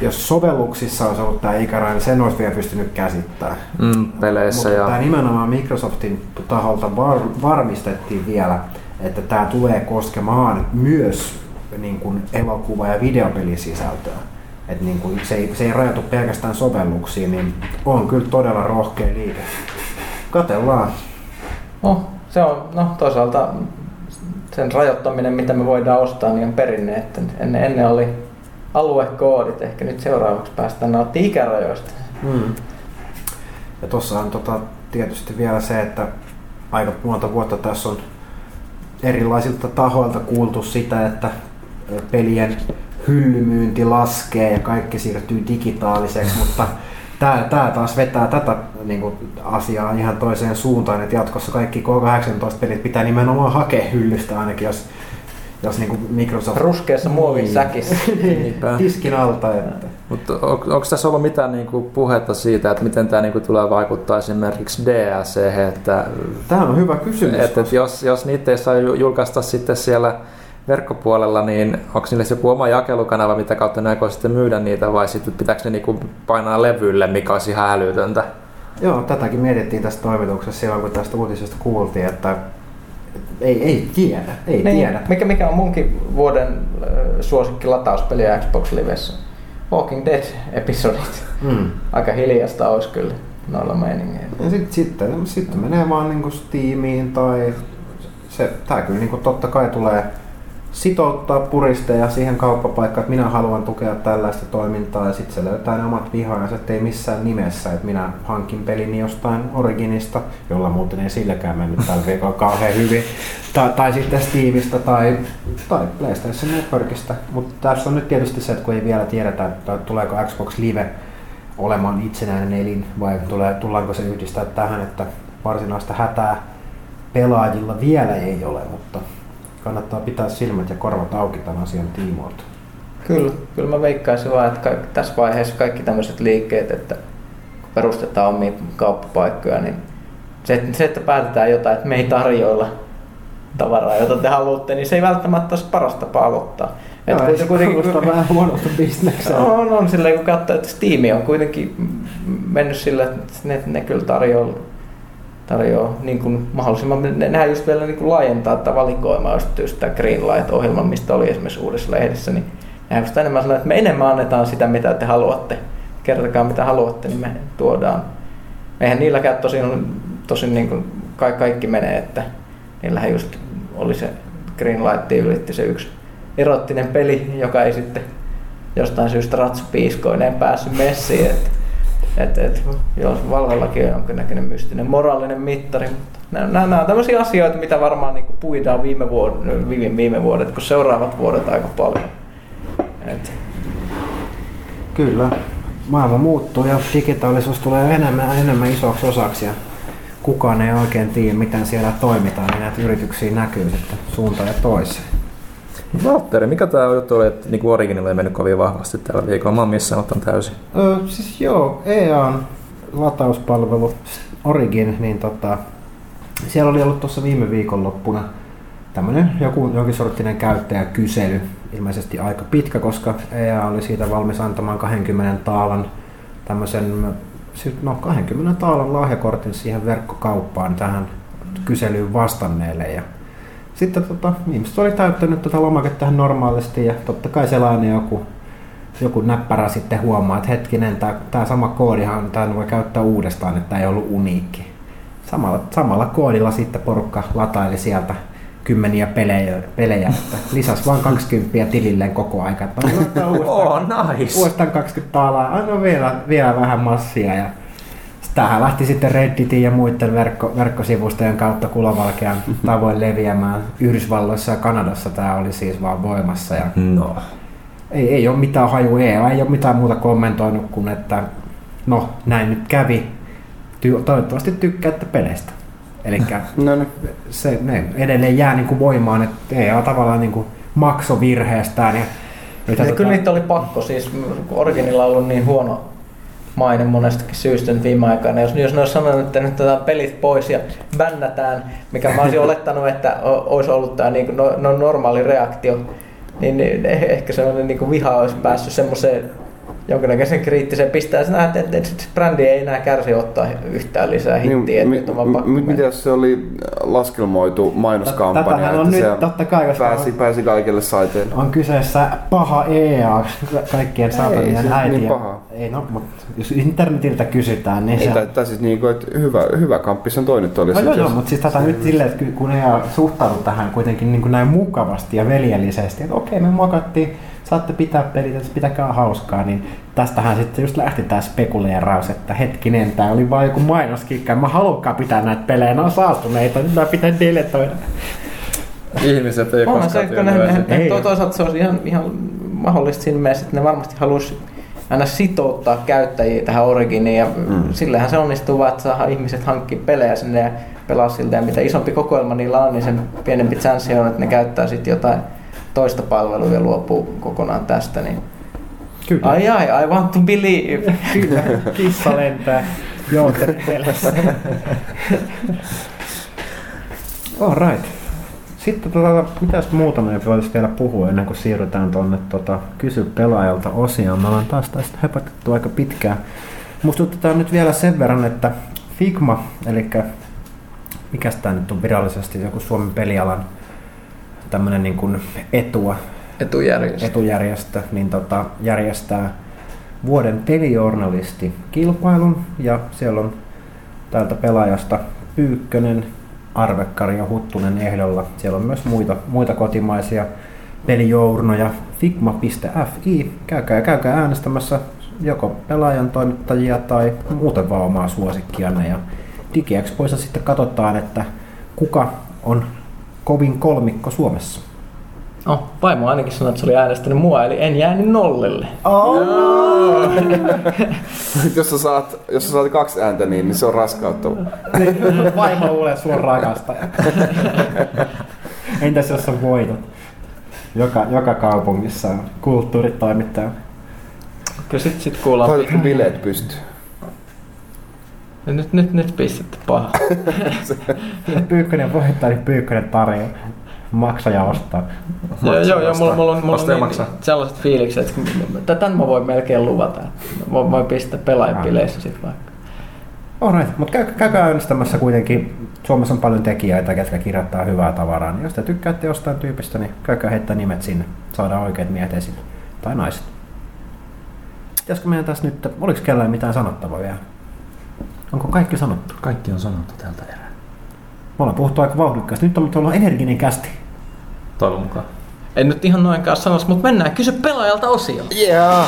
jos sovelluksissa olisi ollut tämä ikäraja, niin sen olisi vielä pystynyt käsittämään. Mm, peleissä mutta ja... tämä nimenomaan Microsoftin taholta var- varmistettiin vielä, että tämä tulee koskemaan myös niin kuin elokuva- ja videopelisisältöä. Et niin kuin se, ei, se ei rajoitu pelkästään sovelluksiin, niin on kyllä todella rohkea liike. Katsellaan. No, se on, no toisaalta sen rajoittaminen, mitä me voidaan ostaa, niin on perinne. Että ennen, ennen oli... aluekoodit. Ehkä nyt seuraavaksi päästään nauttimaan ikärajoista. Mm. Ja tuossa on tota, tietysti vielä se, että aika monta vuotta tässä on erilaisilta tahoilta kuultu sitä, että pelien hyllymyynti laskee ja kaikki siirtyy digitaaliseksi, mutta tämä taas vetää tätä niinku, asiaa ihan toiseen suuntaan, että jatkossa kaikki K kahdeksantoista pelit pitää nimenomaan hakea hyllystä ainakin, jos jos niinku Microsoft ruskeassa muovisäkissä tiskin alta, että mutta on, onko tässä ollut mitään niinku puhetta siitä, että miten tämä niinku tulee vaikuttaa esimerkiksi D L C:hen, että tämä on hyvä kysymys. Että, että jos jos niitä ei saa julkaista sitten siellä verkkopuolella, niin onko niillä joku oma jakelukanava, mitä kautta ne aikoo sitten myydä niitä, vai sitten pitääkö ne niinku painaa levylle, mikä olisi ihan älytöntä? Joo, tätäkin mietittiin tässä toimituksessa silloin, kun tästä uutisesta kuultiin, että ei, ei tiedä, ei niin, tiedä. Mikä, mikä on munkin vuoden äh, suosikki latauspeliä Xbox Livessä? Walking Dead-episodit. Mm. Aika hiljasta olisi kyllä noilla meiningeillä. Ja sit, sitten, sitten menee vaan niinku Steamiin tai... Se, tää kyllä niinku totta kai tulee sitouttaa puristeja siihen kauppapaikkaan, että minä haluan tukea tällaista toimintaa, ja sitten se löytää ne omat vihaansa, ettei missään nimessä, että minä hankin pelini jostain Originista, jolla muuten ei silläkään mennyt tällä viikolla kauhean hyvin, tai, tai sitten Steamista tai, tai PlayStation Networkista, mutta tässä on nyt tietysti se, että kun ei vielä tiedetä, että tuleeko Xbox Live olemaan itsenäinen elin, vai tullaanko se yhdistää tähän, että varsinaista hätää pelaajilla vielä ei ole, mutta kannattaa pitää silmät ja korvat auki tämän asian tiimoilta. Kyllä, kyllä mä veikkaisin vaan, että kaikki, tässä vaiheessa kaikki tämmöiset liikkeet, että kun perustetaan omia kauppapaikkoja, niin se, se, että päätetään jotain, että me ei tarjoilla tavaraa, jota te haluatte, niin se ei välttämättä ole paras tapa aloittaa. No, että se kuulostaa kun... vähän huonosta bisneksestä. No, on, on silleen, kun katsoo, että Steam on kuitenkin mennyt sillä, että ne, ne kyllä tarjoilla. Tarjoaa niin kuin mahdollisimman, nehän just vielä niin kuin laajentaa tätä valikoimaa, jos sitä Greenlight-ohjelman, mistä oli esimerkiksi uudessa lehdessä, niin nehän just enemmän sanoo, että me enemmän annetaan sitä, mitä te haluatte. Kertokaa mitä haluatte, niin me tuodaan. Eihän niilläkään tosin, tosin niin kuin kaikki menee, että niillähän just oli se Greenlight ylitti se yksi erottinen peli, joka ei sitten jostain syystä ratsupiiskoineen päässyt messiin. Että Et, et, jos Valvellakin on jonkinnäköinen mystinen moraalinen mittari. Nämä on tämmöisiä asioita, mitä varmaan niinku puidaan viime, vuod- viime, viime vuodet, kun seuraavat vuodet aika paljon. Et. Kyllä, maailma muuttuu ja digitaalisuus tulee enemmän, enemmän isoksi osaksi. Ja kukaan ei oikein tiedä, miten siellä toimitaan, niin näitä yrityksiä näkyy sitten suuntaan ja toiseen. Valtteri, mikä tämä juttu oli, että niin Originilla ei mennyt kovin vahvasti tällä viikolla? Mä oon missään ottanut täysin. Öö, siis joo, E A:n latauspalvelu Origin, niin tota, siellä oli ollut tuossa viime viikonloppuna tämmönen joku jonkin sorttinen käyttäjäkysely, ilmeisesti aika pitkä, koska E A oli siitä valmis antamaan kaksikymmentä taalan tämmöisen, no kaksikymmentä taalan lahjakortin siihen verkkokauppaan tähän kyselyyn vastanneelle. Ja sitten tota, ihmiset oli täyttänyt tätä lomaketta normaalisti ja totta kai sellainen joku, joku näppärä sitten huomaa, että hetkinen, tämä sama koodihan tämän voi käyttää uudestaan, että tämä ei ollut uniikki. Samalla, samalla koodilla sitten porukka lataili sieltä kymmeniä pelejä, pelejä että lisäsi vaan kaksikymmentä tililleen koko ajan. Oh, nice! Uudestaan kaksikymmentä taalaa, aina vielä, vielä vähän massia. Ja tämähän lähti sitten Redditin ja muiden verkko, verkkosivustojen kautta kulovalkean tavoin leviämään. Yhdysvalloissa ja Kanadassa tämä oli siis vaan voimassa. Ja no. ei, ei ole mitään haju, ei, ei ole mitään muuta kommentoinut kuin, että no näin nyt kävi. Ty- toivottavasti tykkäätte peleistä. Elikkä no, no. se ne edelleen jää niinku voimaan, että ei ole tavallaan niinku maksovirheestään. Ja ja tota... Kyllä niitä oli pakko, siis Originilla on ollut niin huono mainen monestakin syystä nyt viime aikoina. Jos, jos ne olisi sanonut, että nyt otetaan pelit pois ja bännätään, mikä mä olisin olettanut, että olisi ollut tämä niin no, no normaali reaktio, niin ehkä sellainen niin viha olisi päässyt semmoiseen jonkinnäköisen kriittiseen pisteeseen, että, että, että, että, että brändi ei enää kärsi ottaa yhtään lisää hittiä. Niin, m- m- Miten se oli laskelmoitu mainoskampanja, että nyt, se totta kai, pääsi, on, pääsi kaikille saiteille? On kyseessä paha E A, kaikkien saatavien äiti. Niin ei, no, mutta jos internetiltä kysytään, niin ei, se... Tai siis niin kuin, että hyvä, hyvä kampis on toi nyt oli. No, joo, joo, mutta siis tätä nyt silleen, että kun E A suhtautui tähän kuitenkin niin kuin näin mukavasti ja veljellisesti, että okei, me mokattiin, saatte pitää pelit, että pitäkää hauskaa, niin tästähän sitten just lähti tää spekuleeraus, että hetkinen, tää oli vaan joku mainoskikka, en mä haluakaan pitää näitä pelejä, ne on saastuneita, nyt mä pitää deletoida. Ihmiset ei koskaan tyynäväisiä. Toisaalta se olisi ihan, ihan mahdollista siinä mielessä, että ne varmasti haluaisi aina sitouttaa käyttäjiä tähän Originiin, ja mm. sillähän se onnistuu vaan, että saadaan ihmiset hankkia pelejä sinne ja pelaa siltä, ja mitä isompi kokoelma niillä on, niin sen pienempi chanssi on, että ne käyttää sitten jotain toista palvelua ja luopuu kokonaan tästä, niin kyllä. Ai ai, I want to believe. Kyllä, kissa lentää jouterpelessä. All right. Sitten tota, mitäs muuta me voitaisiin vielä puhua ennen kuin siirrytään tuonne tota, kysy pelaajalta -osioon. Me ollaan taas tästä höpätetty aika pitkään. Muistutetaan nyt vielä sen verran, että Figma, eli mikäs tämä nyt on virallisesti, joku Suomen pelialan tämmöinen niin kuin etua, etujärjestö. etujärjestö, niin tota, järjestää vuoden pelijournalistikilpailun, ja siellä on täältä Pelaajasta Pyykkönen, Arvekkari ja Huttunen ehdolla. Siellä on myös muita, muita kotimaisia pelijournoja. Figma piste fi. Käykää, käykää äänestämässä joko Pelaajan toimittajia tai muuten vaan omaa suosikkianne. Ja DigiXpoissa sitten katsotaan, että kuka on kovin kolmikko Suomessa. Oh, vaimo ainakin sanoi, että se oli äänestänyt mua, eli en jäänyt nollille. Oh. No. jos, sä saat, jos sä saat kaksi ääntä, niin, niin se on raskauttava. Vaimo luulee sua rakastaja. Entäs jos on voitot? Joka, joka kaupungissa on kulttuuritoimittaja. Kyllä sit, sit kuullaan. Toivotko bileet pystyy? Nyt, nyt, nyt pistätte paha. Pyykkönen voittaa, niin Pyykkönen tarjoaa. Maksa ja ostaa. Joo, joo, joo, mulla, mulla on, mulla on niin, sellaiset fiilikset, että tämän mä voin melkein luvata. Mä voin pistää pelaajapileissä sitten vaikka. Alright, mutta käy, käykää äänestämässä kuitenkin. Suomessa on paljon tekijöitä, ketkä kirjoittaa hyvää tavaraa. Niin jos te tykkäätte jostain tyypistä, niin käykää heittää nimet sinne. Saadaan oikeat miehet esille. Tai naiset. Pitäisikö meidän tässä nyt, oliko kellään mitään sanottavaa vielä? Onko kaikki sanottu? Kaikki on sanottu tältä erää. Me ollaan puhuttu aika vauhdikkaasti. Nyt on ollut energinen kästi. Toivon mukaan. En nyt ihan noinkaan sanoisi, mutta mennään kysy pelaajalta osioon. Yeah.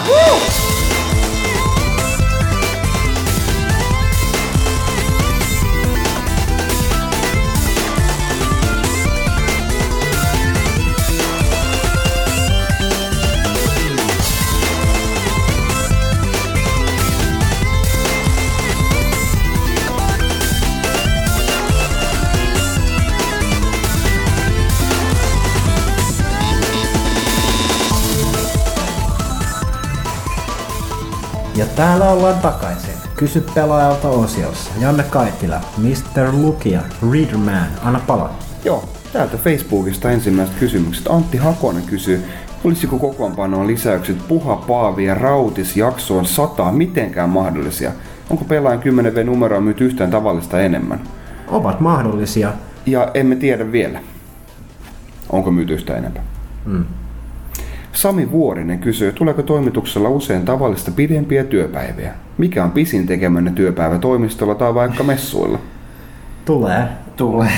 Ja täällä ollaan takaisin. Kysy pelaajalta -osiossa. Janne Kaitila, mister Lukia, Readerman, anna palaa. Joo, täältä Facebookista ensimmäiset kysymykset. Antti Hakonen kysyy, olisiko kokoonpanoon lisäykset Puha, Paavi ja Rautis jaksoon sata mitenkään mahdollisia? Onko Pelaajan kymmenen vuoden numeroa myyty yhtään tavallista enemmän? Ovat mahdollisia. Ja emme tiedä vielä, onko myyty yhtään enemmän. Mm. Sami Vuorinen kysyy, tuleeko toimituksella usein tavallista pidempiä työpäiviä? Mikä on pisin tekemänne työpäivä toimistolla tai vaikka messuilla? Tulee, tulee.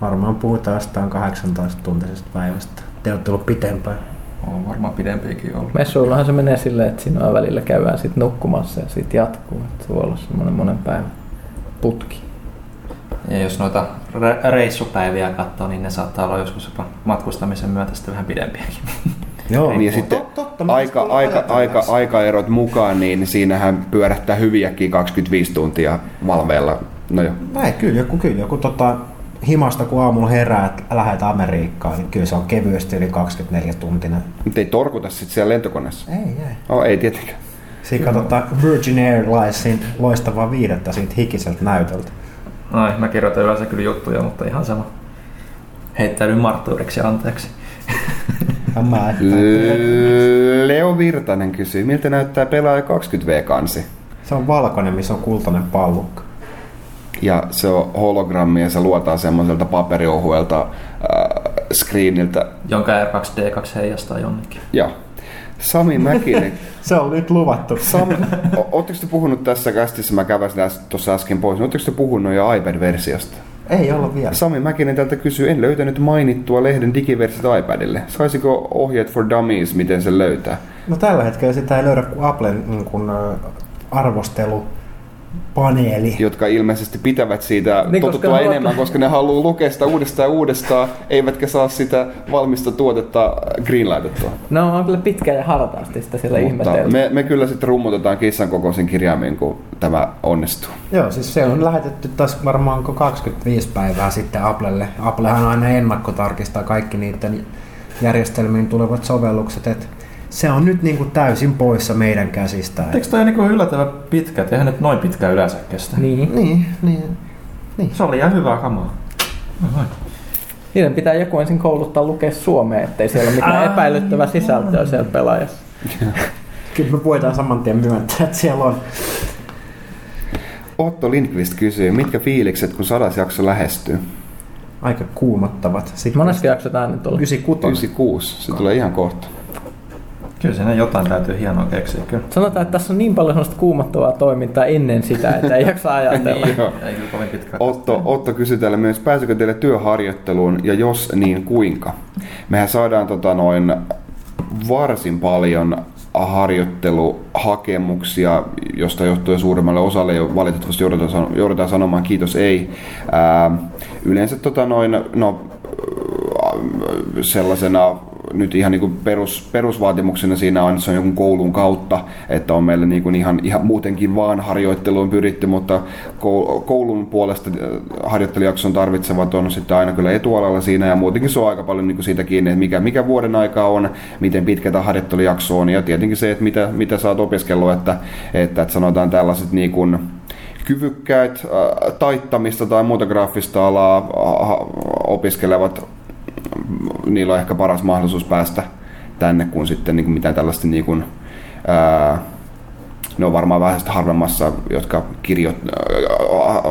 Varmaan puhutaan jostain kahdeksantoista tuntisesta päivästä. Te olette ollut pitempään. On varmaan pidempiäkin ollut. Messuillahan se menee silleen, että siinä välillä käydään sit nukkumassa ja sit jatkuu. Se voi olla semmoinen monen päivän putki. Ja jos noita reissupäiviä katsoo, niin ne saattaa olla joskus jopa matkustamisen myötä sitten vähän pidempiäkin. Joo, ja sitten totta, aika, aika, aika, aikaerot mukaan, niin siinähän pyörähtää hyviäkin kaksikymmentäviisi tuntia valveilla. No jo. Näin, kyllä, kun, kyllä, kun tota, himasta kun aamulla herää, että lähdet Amerikkaan, niin kyllä se on kevyesti yli kaksikymmentäneljä tuntina. Mutta ei torkuta sitten siellä lentokoneessa? Ei, ei. Oh, ei tietenkään. Siinä katsotaan Virgin Airlinesin loistavaa viidettä siitä hikiseltä näytöltä. Ai, mä kirjoitan yleensä kyllä juttuja, mutta ihan sama. Heittäydyn marttuuriksi ja anteeksi. Leo Virtanen kysyy, miltä näyttää Pelaaja kaksikymmentä vuoden-kansi? Se on valkoinen, missä on kultainen pallukka. Ja se on hologrammi ja se luotaan semmoiselta paperiohuelta äh, screeniltä. Jonka R kaksi D kaksi heijastaa jonnekin. Joo. Sami Mäkinen. Se on nyt luvattu. Sam... Oletteko te puhunut tässä kästissä, mä käväsin tuossa äsken pois, oletteko te puhunut jo iPad-versiosta? Ei olla vielä. Sami Mäkinen tältä kysyy, en löytänyt mainittua lehden digiversiota iPadille. Saisiko ohjeet for dummies, miten se löytää? No tällä hetkellä sitä ei löydä kuin Applen niin kuin, arvostelu. Paneeli. Jotka ilmeisesti pitävät siitä niin, totuttua koska enemmän, haluaa... koska ne haluaa lukea sitä uudestaan ja uudestaan, eivätkä saa sitä valmista tuotetta greenlightettua. No on kyllä pitkä ja hartaasti sitä siellä ihmetelty. Me, me kyllä sitten rummutetaan kissan kokoisin kirjaimin, kun tämä onnistuu. Joo, siis se on lähetetty taas varmaan kaksikymmentäviisi päivää sitten Applelle. Applehan aina ennakkotarkistaa kaikki niiden järjestelmiin tulevat sovellukset, et se on nyt niin kuin täysin poissa meidän käsistään. Eikö toi niin yllättävän pitkä? Eihän nyt noin pitkä yleensä kestä. Niin. Niin, niin, niin. Se oli ihan hyvää kamaa. Niiden pitää joku ensin kouluttaa lukea suomea, ettei siellä ole mitään epäilyttävää sisältöä siellä Pelaajassa. Kyllä me puhutaan saman tien myöntää, että siellä on. Otto Lindqvist kysyy, mitkä fiilikset kun sadas jakso lähestyy? Aika kuumottavat. Sitten monesti jakso tää nyt oli? yhdeksänkymmentäkuusi. Se tulee ihan kohta. Kyllä siinä jotain täytyy hienoa keksiä. Kyllä. Sanotaan, että tässä on niin paljon sellaista kuumottavaa toimintaa ennen sitä, että ei jaksa ajatella. Niin, Otto, Otto kysyi täällä myös, pääsikö teille työharjoitteluun ja jos niin kuinka? Mehän saadaan tota, noin varsin paljon harjoitteluhakemuksia, josta johtuen suuremmalle osalle jo valitettavasti joudutaan sanomaan kiitos ei. Ää, yleensä tota, noin, no, sellaisena nyt ihan niin kuin perus, perusvaatimuksena siinä on, että se on jonkun koulun kautta, että on meillä niin kuin ihan, ihan muutenkin vaan harjoitteluun pyritty, mutta koulun puolesta harjoittelijakson tarvitsevat on sitten aina kyllä etualalla siinä ja muutenkin se on aika paljon niin kuin siitä kiinni, että mikä, mikä vuoden aikaa on, miten pitkä tämä harjoittelijakso on ja tietenkin se, että mitä, mitä sä oot opiskellut, että, että, että sanotaan tällaiset niin kuin kyvykkäät äh, taittamista tai muuta graafista alaa äh, opiskelevat, niillä on ehkä paras mahdollisuus päästä tänne, kun sitten niin kuin mitään tällaista niin kuin, ää, ne on varmaan vähän sitä harvemmassa, jotka kirjoit, ää,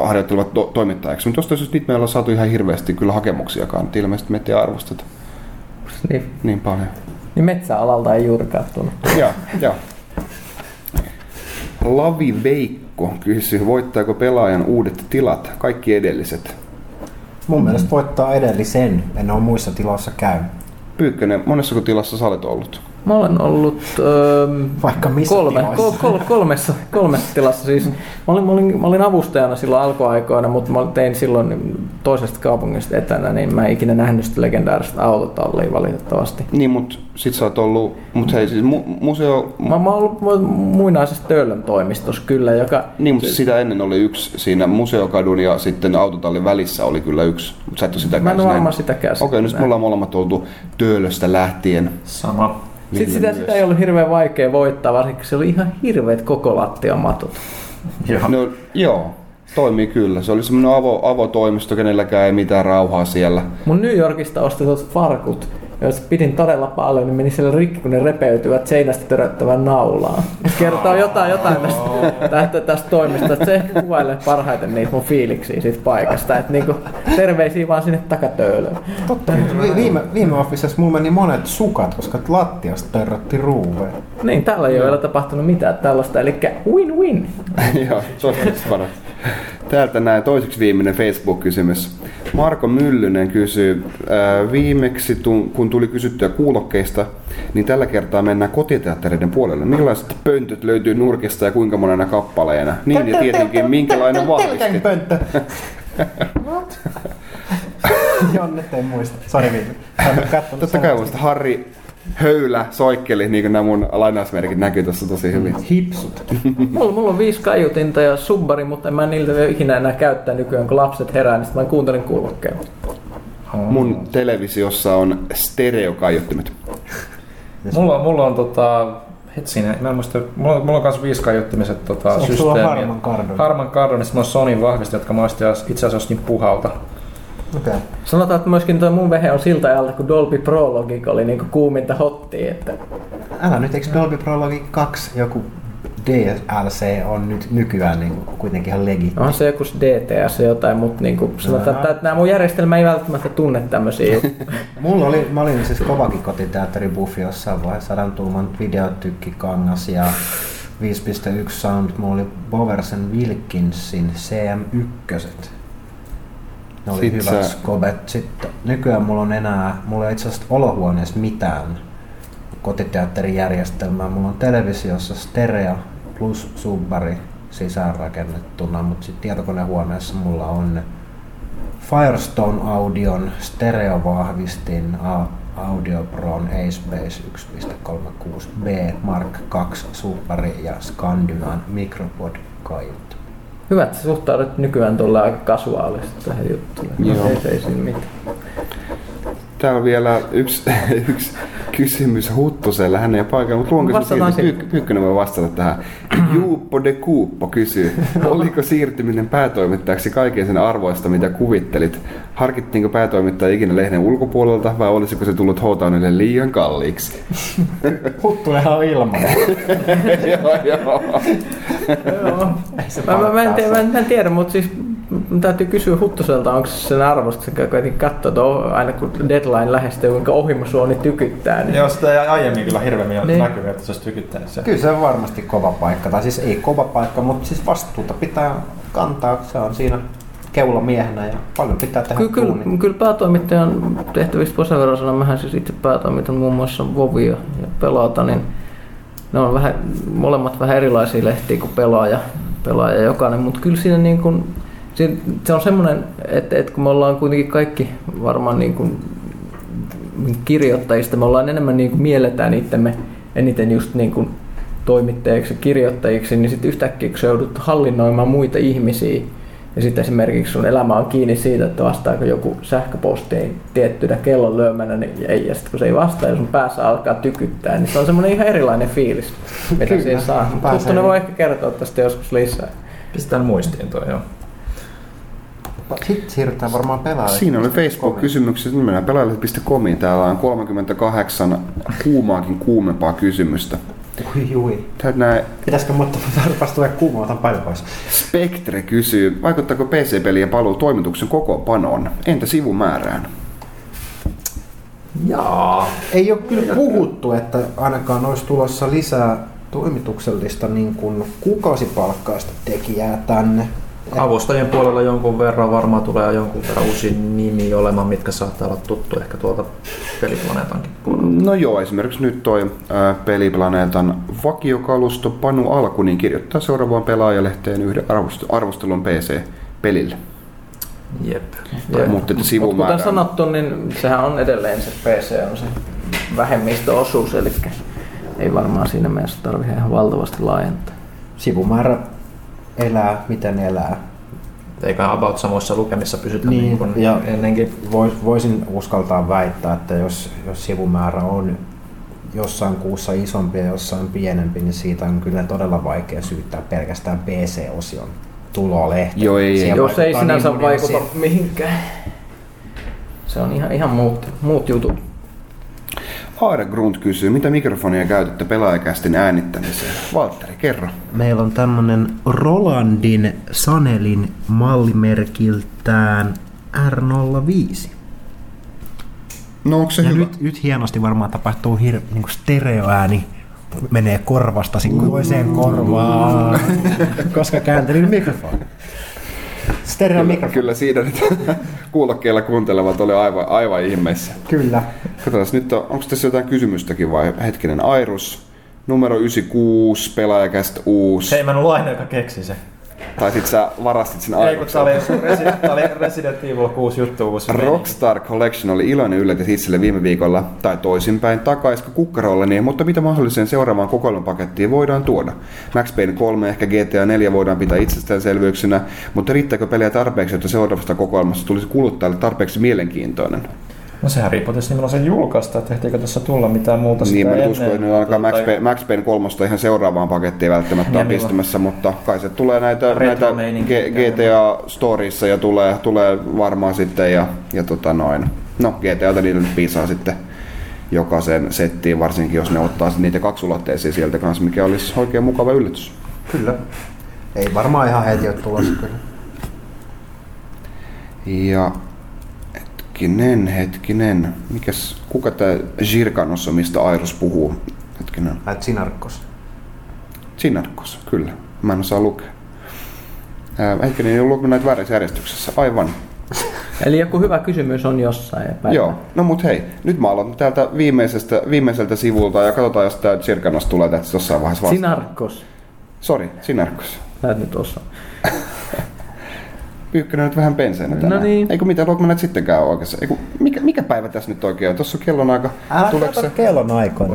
harjoittelevat to- toimittajaksi. Mutta tuosta syystä nyt meillä on saatu ihan hirveästi kyllä hakemuksiakaan, että ilmeisesti meitä ei arvosteta niin, niin paljon. Niin metsäalalta ei juurikaan tullut. Joo, joo. Lavi Veikko kysyy, voittaako pelaajan uudet tilat, kaikki edelliset? Mun mm-hmm. mielestä voittaa edellisen, en ole muissa tiloissa käynyt. Pyykkönen, monessako tilassa sä olet ollut? Mä olen ollut öö, Vaikka missä kolme, kol, kol, kolmessa, kolmessa tilassa. Siis, mä, olin, mä, olin, mä olin avustajana silloin alkuaikoina, mutta mä tein silloin toisesta kaupungista etänä, niin mä en ikinä nähnyt sitä legendaarista autotallia valitettavasti. Niin, mutta sit sä oot ollut, mut hei, siis mu, museo... Mä, mä oon ollut muinaisessa Töölön toimistossa kyllä, joka... Niin, mutta sitä ennen oli yksi siinä Museokadun ja sitten autotallin välissä oli kyllä yksi, mutta sä et ole sitäkään. Mä en varmaan sitäkään. Okei, nyt me ollaan molemmat oltu Töölöstä lähtien. Sama. Sitten sitä, sitä ei ollut hirveän vaikea voittaa, varsinkin se oli ihan hirveät koko lattiamatut. No, joo, toimii kyllä. Se oli semmoinen avo, avotoimisto, kenelläkään ei mitään rauhaa siellä. Mun New Yorkista ostetut farkut, joissa pidin todella paljon, niin meni siellä rikki, kun ne repeytyvät seinästä töröttävän naulaan. Kertoo jotain, jotain tästä, tästä, tästä toimistosta. Se ehkä kuvailee parhaiten niitä mun fiiliksiä siitä paikasta. Et niinku, terveisiä vaan sinne takatöölöön. Totta, vi- viime, viime officessa mulla meni monet sukat, koska lattiasta törrötti ruuveen. Niin, täällä ei ole vielä tapahtunut mitään tällaista, eli win-win. Joo, toivottavasti paras. Täältä näin toiseksi viimeinen Facebook-kysymys. Marko Myllynen kysyy, ää, viimeksi tun, kun tuli kysyttyä kuulokkeista, niin tällä kertaa mennään kotiteattereiden puolelle. Millaiset pöntöt löytyy nurkista ja kuinka monena kappaleena? Niin ja tietenkin minkälainen vahviste. Telkänpönttö! Jonnet ei muista. Sori viimeinen. Totta kai muista. Harri Höylä soikkeli, niin kuin nämä mun lainausmerkit näkyy tuossa tosi hyvin. Hipsut. mulla, mulla on viisi kaiutinta ja subbari, mutta en mä niiltä vielä ikinä enää käyttää nykyään, kun lapset herää, niin sitten mä kuuntelen kuulokkeilla. Mun televisiossa on stereokaiuttimet. mulla, mulla on tota... Hetsinen, mä en muista, mulla, mulla on myös viisi kaiuttimiset tota, systeemiä. Sulla on harman kardon? Harman kardon, niin sitten on Sonyn vahvista, jotka mä itse asiassa ostin puhalta. Okay. Sanotaan, että myöskin tuo mun vehe on siltä ajalta, kun Dolby Pro Logic oli niin kuin kuuminta hottia. Että... Älä nyt, eikö Dolby Pro Logic kaksi joku D L C on nyt nykyään niin kuin kuitenkin ihan legitti? Onhan se joku D T S jotain, mutta niin kuin sanotaan, että nämä mun järjestelmä ei välttämättä tunne tämmöisiä. Mulla oli, mä olin siis kovakin kotiteatteribuffi jossain vaiheessa, sadan tuuman videotykkikangas ja viisi pilkku yksi sound, mulla oli Boversen Wilkinsin C M yksi. Ne oli sitten hyvät skobet. Sitten nykyään mulla on enää, mulla ei itse asiassa olohuoneessa mitään kotiteatterijärjestelmää. Mulla on televisiossa stereo plus subbari sisäänrakennettuna, mutta sitten tietokonehuoneessa mulla on Firestone Audion stereovahvistin Audio Pron A-Space yksi pilkku kolmekymmentäkuusi B Mark kaksi subbari ja Scandinan Micropod kaiut. Hyvä, että suhtaudut nykyään tuolla aika kasuaalisesti tähän juttuun. No, ei, ei siinä mitään. Täällä on vielä yksi, yksi kysymys Tuseella hän ei ole paikalla, mutta luonko siirtyminen? Pyykkönen voi vastata tähän. Juuppo de Kuuppo kysyy, oliko siirtyminen päätoimittajaksi kaiken sen arvoista, mitä kuvittelit? Harkittiinko päätoimittaja ikinä lehden ulkopuolelta vai olisiko se tullut H-Townille liian kalliiksi? Huttunehan on ilman. Joo, joo. Mä en tiedä, mutta siis... Täytyy kysyä Huttuselta, onko se sen arvosta, kun katsoo, aina kun deadline lähestyy, kuinka ohimosuoni tykyttää. Niin... Joo, sitä ei aiemmin kyllä hirveämmin niin. Näkyy, että se olisi tykyttänyt se. Kyllä se on varmasti kova paikka, tai siis ei kova paikka, mutta siis vastuuta pitää kantaa, se on siinä keulamiehenä ja paljon pitää tehdä kyllä, tuunin. Kyllä päätoimittajan tehtävistä posen verran sanon, mähän siis itse päätoimitan muun muassa Vovia ja Pelata, niin ne on vähän, molemmat vähän erilaisia lehtiä kuin Pelaaja, Pelaaja jokainen, mutta kyllä siinä niin kuin se on semmoinen, että, että kun me ollaan kuitenkin kaikki varmaan niin kuin kirjoittajista, me ollaan enemmän niin kuin mielletään itsemme eniten just niin kuin toimittajiksi ja kirjoittajiksi, niin sitten yhtäkkiä kun sä joudut hallinnoimaan muita ihmisiä ja sitten esimerkiksi sun elämä on kiinni siitä, että vastaako joku sähköpostiin tiettynä kellon lyömänä, niin ei, ja sitten kun se ei vastaa ja sun päässä alkaa tykyttää, niin se on semmoinen ihan erilainen fiilis, mitä siihen saa. Huttunen voi ehkä kertoa tästä joskus lisää. Pistetään muistiin tuo, joo. Sitten siirrytään varmaan Pelaajalehti. Siinä oli Facebook-kysymyksiä, nyt mennään pelaajalehti piste comiin. Täällä on kolmekymmentäkahdeksan kuumaakin kuumempaa kysymystä. Ui, ui. Nää... Pitäisikö mutta varmasti tulee kuuma, otan paljon pois. Spectre kysyy, vaikuttaako P C-pelien paluu toimituksen kokoonpanoon? Entä sivumäärään? Jaa, ei ole kyllä puhuttu, että ainakaan olisi tulossa lisää toimituksellista niin kuin kuukausipalkkaista tekijää tänne. Avustajien puolella jonkun verran varmaan tulee jonkun verran uusi nimi olemaan, mitkä saattaa olla tuttu ehkä tuolta Peliplaneetankin puolelta. No joo, esimerkiksi nyt toi ää, Peliplaneetan vakiokalusto Panu Alkunin kirjoittaa seuraavaan Pelaajalehteen yhden arvostelun P C-pelille. Jep. Jep. Mutta kuten sanottu, niin sehän on edelleen se P C on se vähemmistöosuus, eli ei varmaan siinä mielessä tarvitse ihan valtavasti laajentaa. Sivumäärä elää, miten elää. Eikä about samoissa lukemissa pysytä niin, niin kuin ja ennenkin. Voisin uskaltaa väittää, että jos, jos sivumäärä on jossain kuussa isompi ja jossain pienempi, niin siitä on kyllä todella vaikea syyttää pelkästään P C-osion tulolehti. Joo, ei, ei. Jos ei sinänsä niin vaikuta siihen mihinkään. Se on ihan, ihan muut, muut jutut. Aare Grund kysyy, mitä mikrofonia käytätte Pelaajakästin äänittämiseen? Valtteri, kerro. Meillä on tämmönen Rolandin Sanelin mallimerkiltään R nolla viisi. No onko se ja hyvä? Nyt, nyt hienosti varmaan tapahtuu hir- niinku stereoääni menee korvasta sinne toiseen korvaan, koska kääntelin mikrofonin. Kyllä, kyllä siinä nyt kuulokkeilla kuuntelevat oli aivan, aivan ihmeissä. Kyllä. Katsotaan nyt, on, onko tässä jotain kysymystäkin vai hetkinen Airus, numero yhdeksänkymmentäkuusi, Pelaajakästä uusi. Hei, mä en ollut aina, joka keksi se. Tai sit sä varastit sen Airuksen. Ei, kun tää oli Resident Evil kuusi juttu uusi. Rockstar Collection oli iloinen yllätys itselle viime viikolla, tai toisinpäin, takaiska kukkarolleni, mutta mitä mahdolliseen seuraavaan kokoelmapakettiin voidaan tuoda? Max Payne kolme, ehkä G T A neljä voidaan pitää itsestäänselvyyksinä, mutta riittääkö pelejä tarpeeksi, jotta seuraavasta kokoelmasta tulisi kuluttajalle tarpeeksi mielenkiintoinen? No sehän riippuu tietysti milloin julkaista, että ehtiikö tässä tulla mitään muuta sitä niin, ennen. Niin, mä uskon, että alkaa Max, tai... Max Payne kolme ihan seuraavaan pakettiin välttämättä on pistämässä, mutta kai se tulee näitä, näitä G T A-storissa ja tulee, tulee varmaan sitten ja, ja tota noin. No G T A:ta niitä nyt piisaa sitten jokaisen settiin, varsinkin jos ne ottaa niitä kaksulotteisia sieltä kanssa, mikä olisi oikein mukava yllätys. Kyllä. Ei varmaan ihan heti ole tulossa kyllä. Ja... Hetkinen, hetkinen. Mikäs, kuka tää Zirkanos on, mistä Airus puhuu? Hetkinen. Ai Sinarkos. Sinarkos, kyllä. Mä en osaa lukea. Ää, hetkinen, ei ole lukenut näitä väärässä järjestyksessä. Aivan. Eli joku hyvä kysymys on jossain. Joo, no mut hei. Nyt mä aloitan täältä viimeisestä, viimeiseltä sivulta ja katsotaan, jos tää Zirkanos tulee tästä jossain vaiheessa vastaan. Sinarkos. Sori, Sinarkos. Sä et nyt osaa. Pyykkönen nyt vähän penseenä tänään. No niin. Eikö mitään, luokko mä sittenkään oikeassa. Eiku, mikä, mikä päivä tässä nyt oikein on? Tuossa on kellonaika. Älä kato kellonaikoja.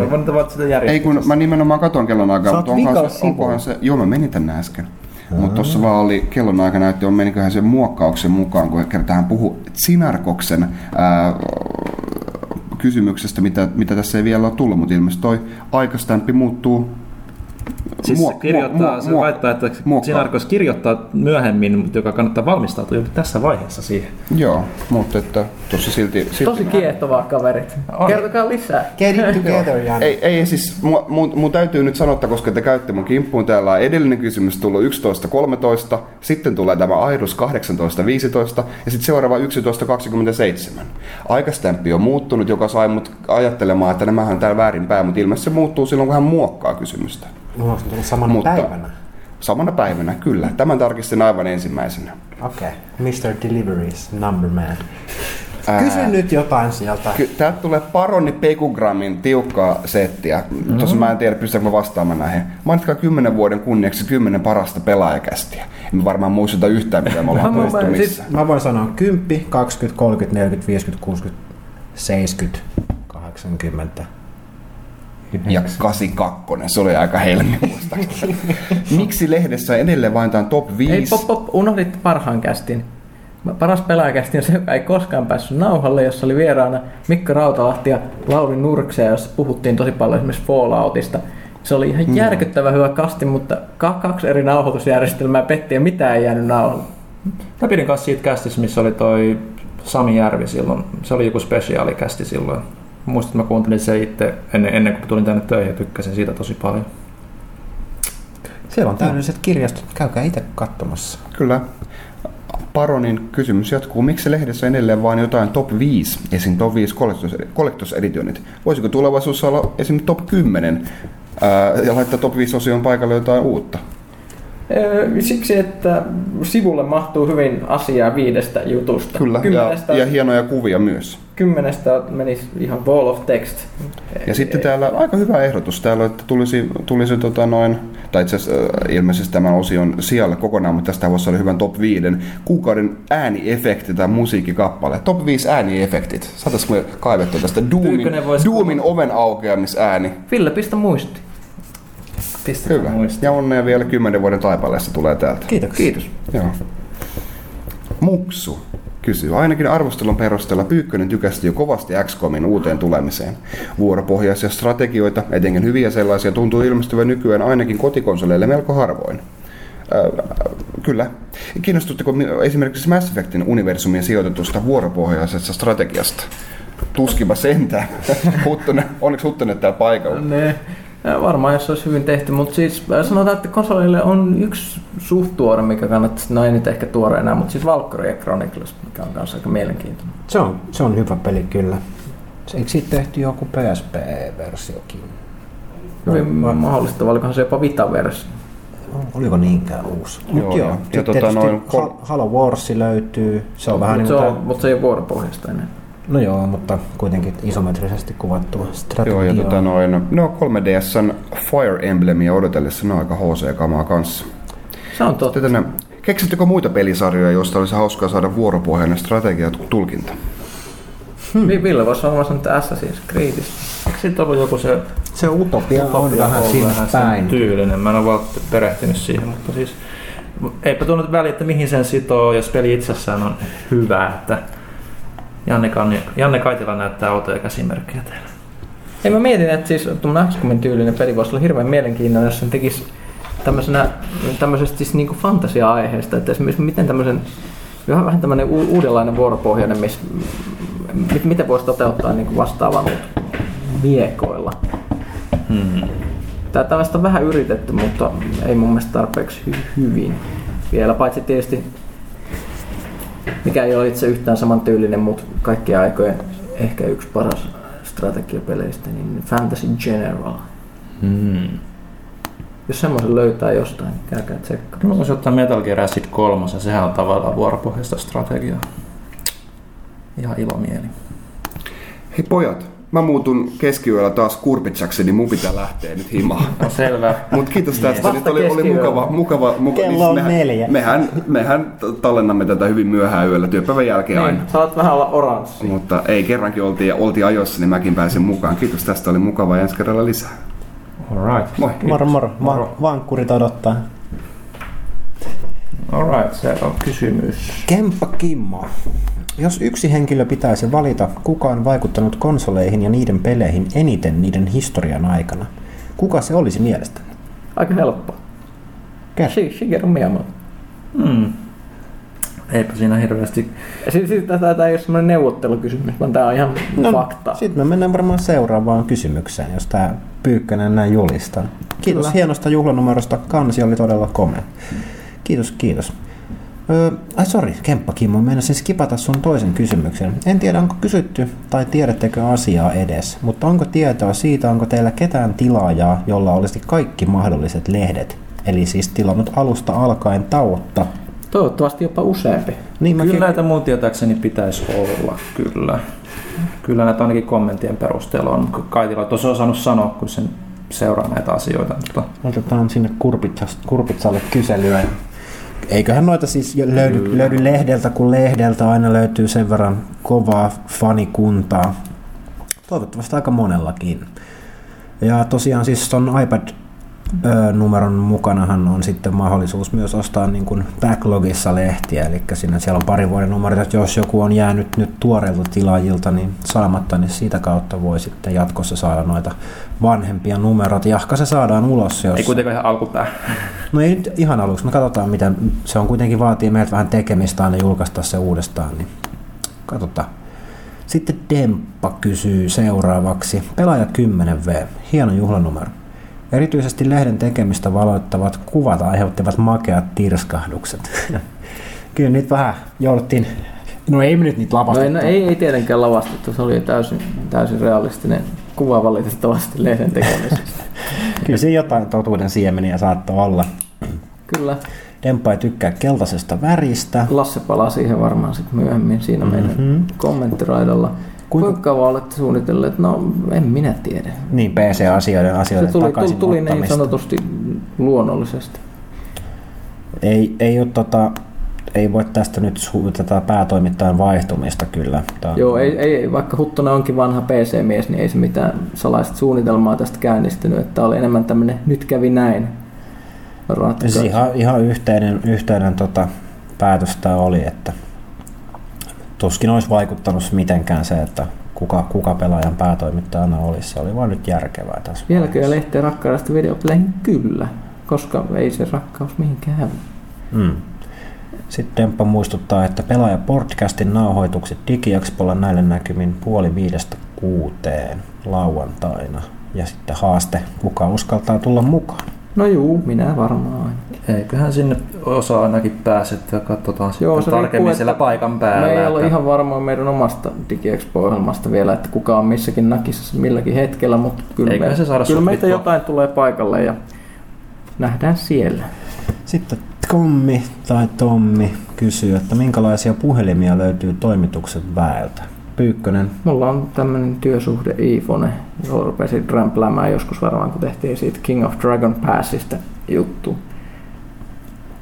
Ei kun mä nimenomaan katon kellonaikaa, mutta onkohan se, onkohan se... Joo, mä menin tänne äsken. Mutta tuossa vaan oli kellonaika näytti, on meniköhän sen muokkauksen mukaan, kun kertaan puhu Sinarkoksen ää, kysymyksestä, mitä, mitä tässä ei vielä ole tullut, mutta ilmeisesti toi aikastämpi muuttuu. Siis muok- kirjoittaa, muok- se laittaa, että Sinarkos kirjoittaa myöhemmin, joka kannattaa valmistautua jo tässä vaiheessa siihen. Joo, mutta että tuossa silti... silti tosi kiehtovaa, kaverit. On. Kertokaa lisää. Get it together, Jan. Ei, ei siis, mun, mun, mun täytyy nyt sanoa, koska te käytte mun kimppuun. Täällä on edellinen kysymys tullut yksitoista kolmetoista, sitten tulee tämä airus kahdeksantoista viisitoista ja sitten seuraava yksitoista kaksikymmentäseitsemän. Aikastämpi on muuttunut, joka sai mut ajattelemaan, että nämähän täällä väärinpäin, mutta ilmeisesti se muuttuu silloin, kun hän muokkaa kysymystä. No, se tuli samana Mutta, päivänä? Samana päivänä, kyllä. Tämän tarkistin aivan ensimmäisenä. Okei. Okay. mister Deliveries, number man. Ää, Kysy nyt jotain sieltä. Ky- Täältä tulee Paroni Pekugramin tiukkaa settiä. Mm-hmm. Tuossa mä en tiedä, pystytäänkö mä vastaamaan näihin. Mainitkaa kymmenen vuoden kunniaksi kymmenen parasta pelaajakästiä. En varmaan muistuta yhtään, mitä me ollaan toistu missä. Mä voin sanoa kymmenen, kaksikymmentä, kolmekymmentä, neljäkymmentä, viisikymmentä, kuusikymmentä, seitsemänkymmentä, kahdeksankymmentä. Ja kahdeksankymmentäkaksi, se oli aika helmikuusta. Miksi lehdessä edelleen vain tämän top viisi? Ei, pop, pop, unohdit parhaan kästin. Paras pelaajakästi on se, joka ei koskaan päässyt nauhalle, jossa oli vieraana Mikko Rautalahti ja Lauri Nurkseja, jossa puhuttiin tosi paljon esimerkiksi Falloutista. Se oli ihan järkyttävän hyvä kasti, mutta kaksi eri nauhoitusjärjestelmää petti ja mitään ei jäänyt nauhalle. Mä pidin kanssa siitä kästissä, missä oli toi Sami Järvi silloin. Se oli joku spesiaalikästi silloin. Muistin, että mä kuuntelin sen itse ennen, ennen kuin tulin tänne töihin ja tykkäsin siitä tosi paljon. Siellä on täydelliset kirjastot. Käykää itse katsomassa. Kyllä. Paronin kysymys jatkuu. Miksi lehdessä on edelleen vain jotain top viisi, esim. top viisi Collectors Editionit? Voisiko tulevaisuudessa olla esim. top kymmenen ää, ja laittaa top viisi osion paikalle jotain uutta? Siksi, että sivulle mahtuu hyvin asiaa viidestä jutusta. Kyllä, ja, ja hienoja kuvia myös. Kymmenestä menisi ihan wall of text. Ja e- sitten täällä on aika hyvä ehdotus. Täällä että tulisi, tulisi tota noin, tai itse asiassa ilmeisesti tämän osion sijalle kokonaan, mutta tästä voisi olla hyvän top viisi kuukauden ääniefekti tai musiikkikappale. Top viisi ääniefektit. Saataisiko me kaivettua tästä Doomin, Doomin oven aukeamisääni? Ville, pistä muisti. Pistetään hyvä. Muistaa. Ja onnea vielä kymmenen vuoden taipaleessa tulee täältä. Kiitos. Kiitos. Joo. Muksu kysyy. Ainakin arvostelun perusteella Pyykkönen tykästi jo kovasti X COMin uuteen tulemiseen. Vuoropohjaisia strategioita, etenkin hyviä sellaisia, tuntuu ilmestyvän nykyään ainakin kotikonsoleille melko harvoin. Öö, kyllä. Kiinnostutteko esimerkiksi Mass Effectin universumiin sijoitetusta vuoropohjaisesta strategiasta? Tuskipa sentään. Huttunen, onneksi Huttunen täällä paikalla. Ne. Varmaan, jos se olisi hyvin tehty, mutta siis sanotaan, että konsolille on yksi suht tuore, mikä kannattaisi, no ei nyt ehkä tuore enää, mutta siis Valkyria Chronicles, mikä on kanssa aika mielenkiintoinen. Se on, se on hyvä peli kyllä. Eikö siitä tehty joku P S P-versiokin? No, no, mahdollista, olikohan se jopa Vita-versio. Oliko niinkään uusi? Joo, joo. Ja ja tota noin... Halo Wars löytyy, se on no, vähän mutta niin... Se on, tämän... Mutta se ei ole vuoropohjasta enää. No joo, mutta kuitenkin isometrisesti kuvattua strategiaa. Joo, ja tota noin, no kolme D S:n Fire Emblemia odotellessa on aika H C-kamaa kanssa. Se on totta. Tätä, keksittekö muita pelisarjoja, joista olisi hauskaa saada vuoropohjainen strategia tulkinta? Hmm. Ville voisi varmaan sanoa, että Assassin's Creedissä. Sitten on joku se... Se utopia on vähän siinä päin. Tyylinen, mä en ole vaan perehtynyt siihen, mutta siis... Eipä tuo nyt väliä, että mihin sen sitoo, jos peli itsessään on hyvä, että... Janne, Janne Kaitila näyttää outoja käsimerkkejä täällä. Ei, mä mietin, että siis tuommoinen X COM-tyylinen peli voisi olla hirveän mielenkiintoinen, jos sen tekisi tämmöisestä siis niinku fantasia-aiheesta. Että esimerkiksi miten tämmöisen, vähän, vähän tämmöinen u- uudenlainen vuoropohjainen, miss, mit, miten voisi toteuttaa niinku vastaavaa viekoilla. Hmm. Tää tällaista on vähän yritetty, mutta ei mun mielestä tarpeeksi hy- hyvin vielä, paitsi tietysti mikä ei ole itse yhtään samantyylinen, mutta kaikkien aikojen ehkä yksi paras strategiapeleistä, niin Fantasy General. Hmm. Jos semmoisen löytää jostain, käykää tsekkaan. Mä voisin ottaa Metal Gear Solid kolme, sehän on tavallaan vuoropohjaista strategiaa. Ihan ilomieli. Hei pojat, mä muutun keskiyöllä taas kurpitsakseni, niin mun pitää lähteä nyt himaan. No selvä. Mut kiitos tästä, nyt oli, oli mukava. mukava muka, kello on mehän, neljä. Mehän, mehän tallennamme tätä hyvin myöhään yöllä, työpäivän jälkeen niin, aina. Saat vähän olla oranssi. Mutta ei, kerrankin oltiin, oltiin ajoissa, niin mäkin pääsin mukaan. Kiitos tästä, oli mukava ja ensi kerralla lisää. Alright. Moi. Moro, moro. moro. Vankkurit odottaa. Alright, se on kysymys. Kemppa Kimmo. Jos yksi henkilö pitäisi valita, kuka on vaikuttanut konsoleihin ja niiden peleihin eniten niiden historian aikana, kuka se olisi mielestäni? Aika helppo. Kerro. Shigeru Miyamoto. Hmm. Eipä siinä hirveästi. Siis, siis tämä ei ole semmoinen neuvottelukysymys, vaan tämä on ihan no, fakta. Sitten me mennään varmaan seuraavaan kysymykseen, jos tämä Pyykkönen näin julistaa. Kiitos Kyllä. hienosta juhlanumerosta. Kansi oli todella komea. Kiitos, kiitos. Öö, ai sori, Kemppa Kimmo, meinasin skipata sun toisen kysymyksen. En tiedä, onko kysytty tai tiedättekö asiaa edes, mutta onko tietoa siitä, onko teillä ketään tilaajaa, jolla olisi kaikki mahdolliset lehdet? Eli siis tilannut alusta alkaen tauotta. Toivottavasti jopa useampi. Niin, kyllä mäkin... näitä mun tietääkseni pitäisi olla, kyllä. Kyllä näitä ainakin kommenttien perusteella on. Kaitila on osannut sanoa, kun sen seuraa näitä asioita. Mutta... Otetaan sinne Kurpitsalle kyselyä. Eiköhän noita siis löydy, löydy lehdeltä, kun lehdeltä aina löytyy sen verran kovaa fanikuntaa. Toivottavasti aika monellakin. Ja tosiaan siis on iPad... numeron mukanahan on sitten mahdollisuus myös ostaa niin kuin backlogissa lehtiä, eli siinä siellä on pari vuoden numeroita, että jos joku on jäänyt nyt tuoreilta tilaajilta niin saamatta, niin siitä kautta voi sitten jatkossa saada noita vanhempia numeroita, ja ehkä se saadaan ulos. Jos... Ei kuitenkaan ihan alkupää. No ei nyt ihan aluksi, me katsotaan mitä, se on kuitenkin vaatii meiltä vähän tekemistä aina julkaista se uudestaan, niin katsotaan. Sitten Demppa kysyy seuraavaksi, pelaaja kymmenen vuotta, hieno juhlanumero. Erityisesti lehden tekemistä valoittavat kuvat aiheuttivat makeat tirskahdukset. Kyllä nyt vähän jouduttiin, no ei me nyt niitä lavastettu. No ei, ei tietenkään lavastettu, se oli täysin, täysin realistinen kuva valitettavasti lehden tekemisestä. Kyllä siinä jotain totuuden siemeniä saattoi olla. Kyllä. Demppa ei tykkää keltaisesta väristä. Lasse palaa siihen varmaan sitten myöhemmin siinä mm-hmm. meidän kommenttiraidalla. Kuinka kauan olette suunnitelleet? No en minä tiedä. Niin P C-asioiden asioiden se tuli, takaisin tuli, tuli ottamista. Tuli niin sanotusti luonnollisesti. Ei, ei, ole, tota, ei voi tästä nyt su- tätä päätoimittajan vaihtumista kyllä. Tämä Joo, on... ei, ei, vaikka Huttunen onkin vanha P C-mies, niin ei se mitään salaista suunnitelmaa tästä käynnistynyt. Tämä oli enemmän tämmöinen nyt kävi näin. Siis ihan, ihan yhteinen, yhteinen tota, päätös tämä oli, että... Tuskin olisi vaikuttanut mitenkään se, että kuka, kuka pelaajan päätoimittajana olisi. Se oli vaan nyt järkevää tässä. Vieläkö lehteen rakkaudesta videopeleihin? Kyllä, koska ei se rakkaus mihinkään häviä. Mm. Sitten Demppa muistuttaa, että pelaaja podcastin nauhoitukset DigiXpolla näille näkymin puoli viidestä kuuteen lauantaina. Ja sitten haaste, kuka uskaltaa tulla mukaan. No juu, minä varmaan. Eiköhän sinne osa ainakin pääset ja katsotaan Joo, sitten tarkemmin riippuu, siellä paikan päällä. Me ei ole ihan varmaan meidän omasta DigiExpo-ohjelmasta vielä, että kuka on missäkin nakissa milläkin hetkellä, mutta kyllä, me, se saada kyllä meitä jotain tulee paikalle ja nähdään siellä. Sitten Tommi tai Tommi kysyy, että minkälaisia puhelimia löytyy toimituksen väeltä? Pyykkönen. Mulla on tämmönen työsuhde iPhone, jolla rupesin rämpläämään joskus varmaan, kun tehtiin siitä King of Dragon Passista juttu.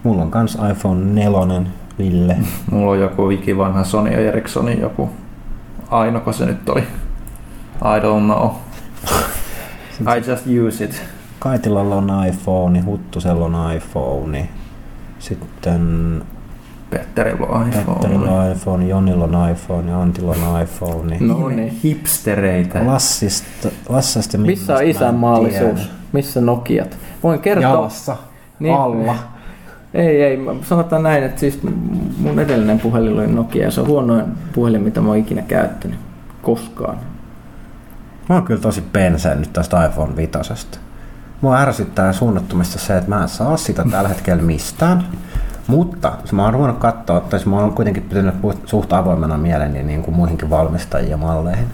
Mulla on kans iPhone neljä, Ville. Mulla on joku ikivanha Sony ja Ericssonin joku. Ainoko se nyt oli? I don't know. I just use it. Kaitilalla on iPhone, Huttusella on iPhone, sitten... Petterillä on iPhone. Petterillä on iPhone, Jonilla on iPhone ja Antilla on iPhone. No niin. Hipstereitä. Lassista, Lassasta missä on isänmaallisuus? Missä Nokiat? Voin kertoa. Jalassa. Niin. Alla. Ei, ei. Sanotaan näin, että siis mun edellinen puhelin oli Nokia ja se on huonoin puhelin, mitä mä oon ikinä käyttänyt. Koskaan. Mä oon kyllä tosi pensään nyt tästä iPhone viisi. Mua ärsyttää suunnattomista se, että mä en saa sitä tällä hetkellä mistään. Mutta mä oon ruvennut katsoa, tai mä oon kuitenkin pitänyt suht avoimena mieleni niin kuin muihinkin valmistajia malleihin.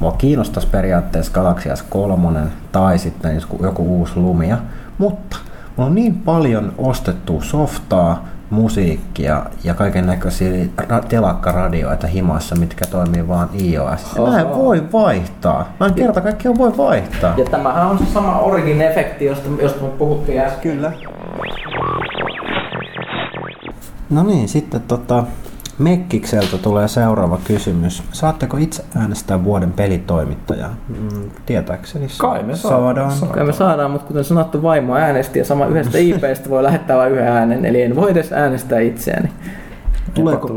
Mua kiinnostaisi periaatteessa Galaxy S kolme tai sitten joku uusi Lumia, mutta mulla on niin paljon ostettua softaa, musiikkia ja kaiken näköisiä telakkaradioita himassa, mitkä toimii vaan iOS. Mä en voi vaihtaa. Mä en kerta kaikkiaan voi vaihtaa. Ja tämähän on se sama Origin-efekti, josta, josta me puhuttiin äsken. Kyllä. No niin, sitten tota, Mekkikseltä tulee seuraava kysymys. Saatteko itse äänestää vuoden pelitoimittajaa? Mm, tietääkseni Kai me saadaan. saadaan. Kai me saadaan, mutta kuten sanottu, vaimo äänesti ja sama yhdestä I P:stä voi lähettää vain yhden äänen, eli en voi edes äänestää itseäni. Tuleeko,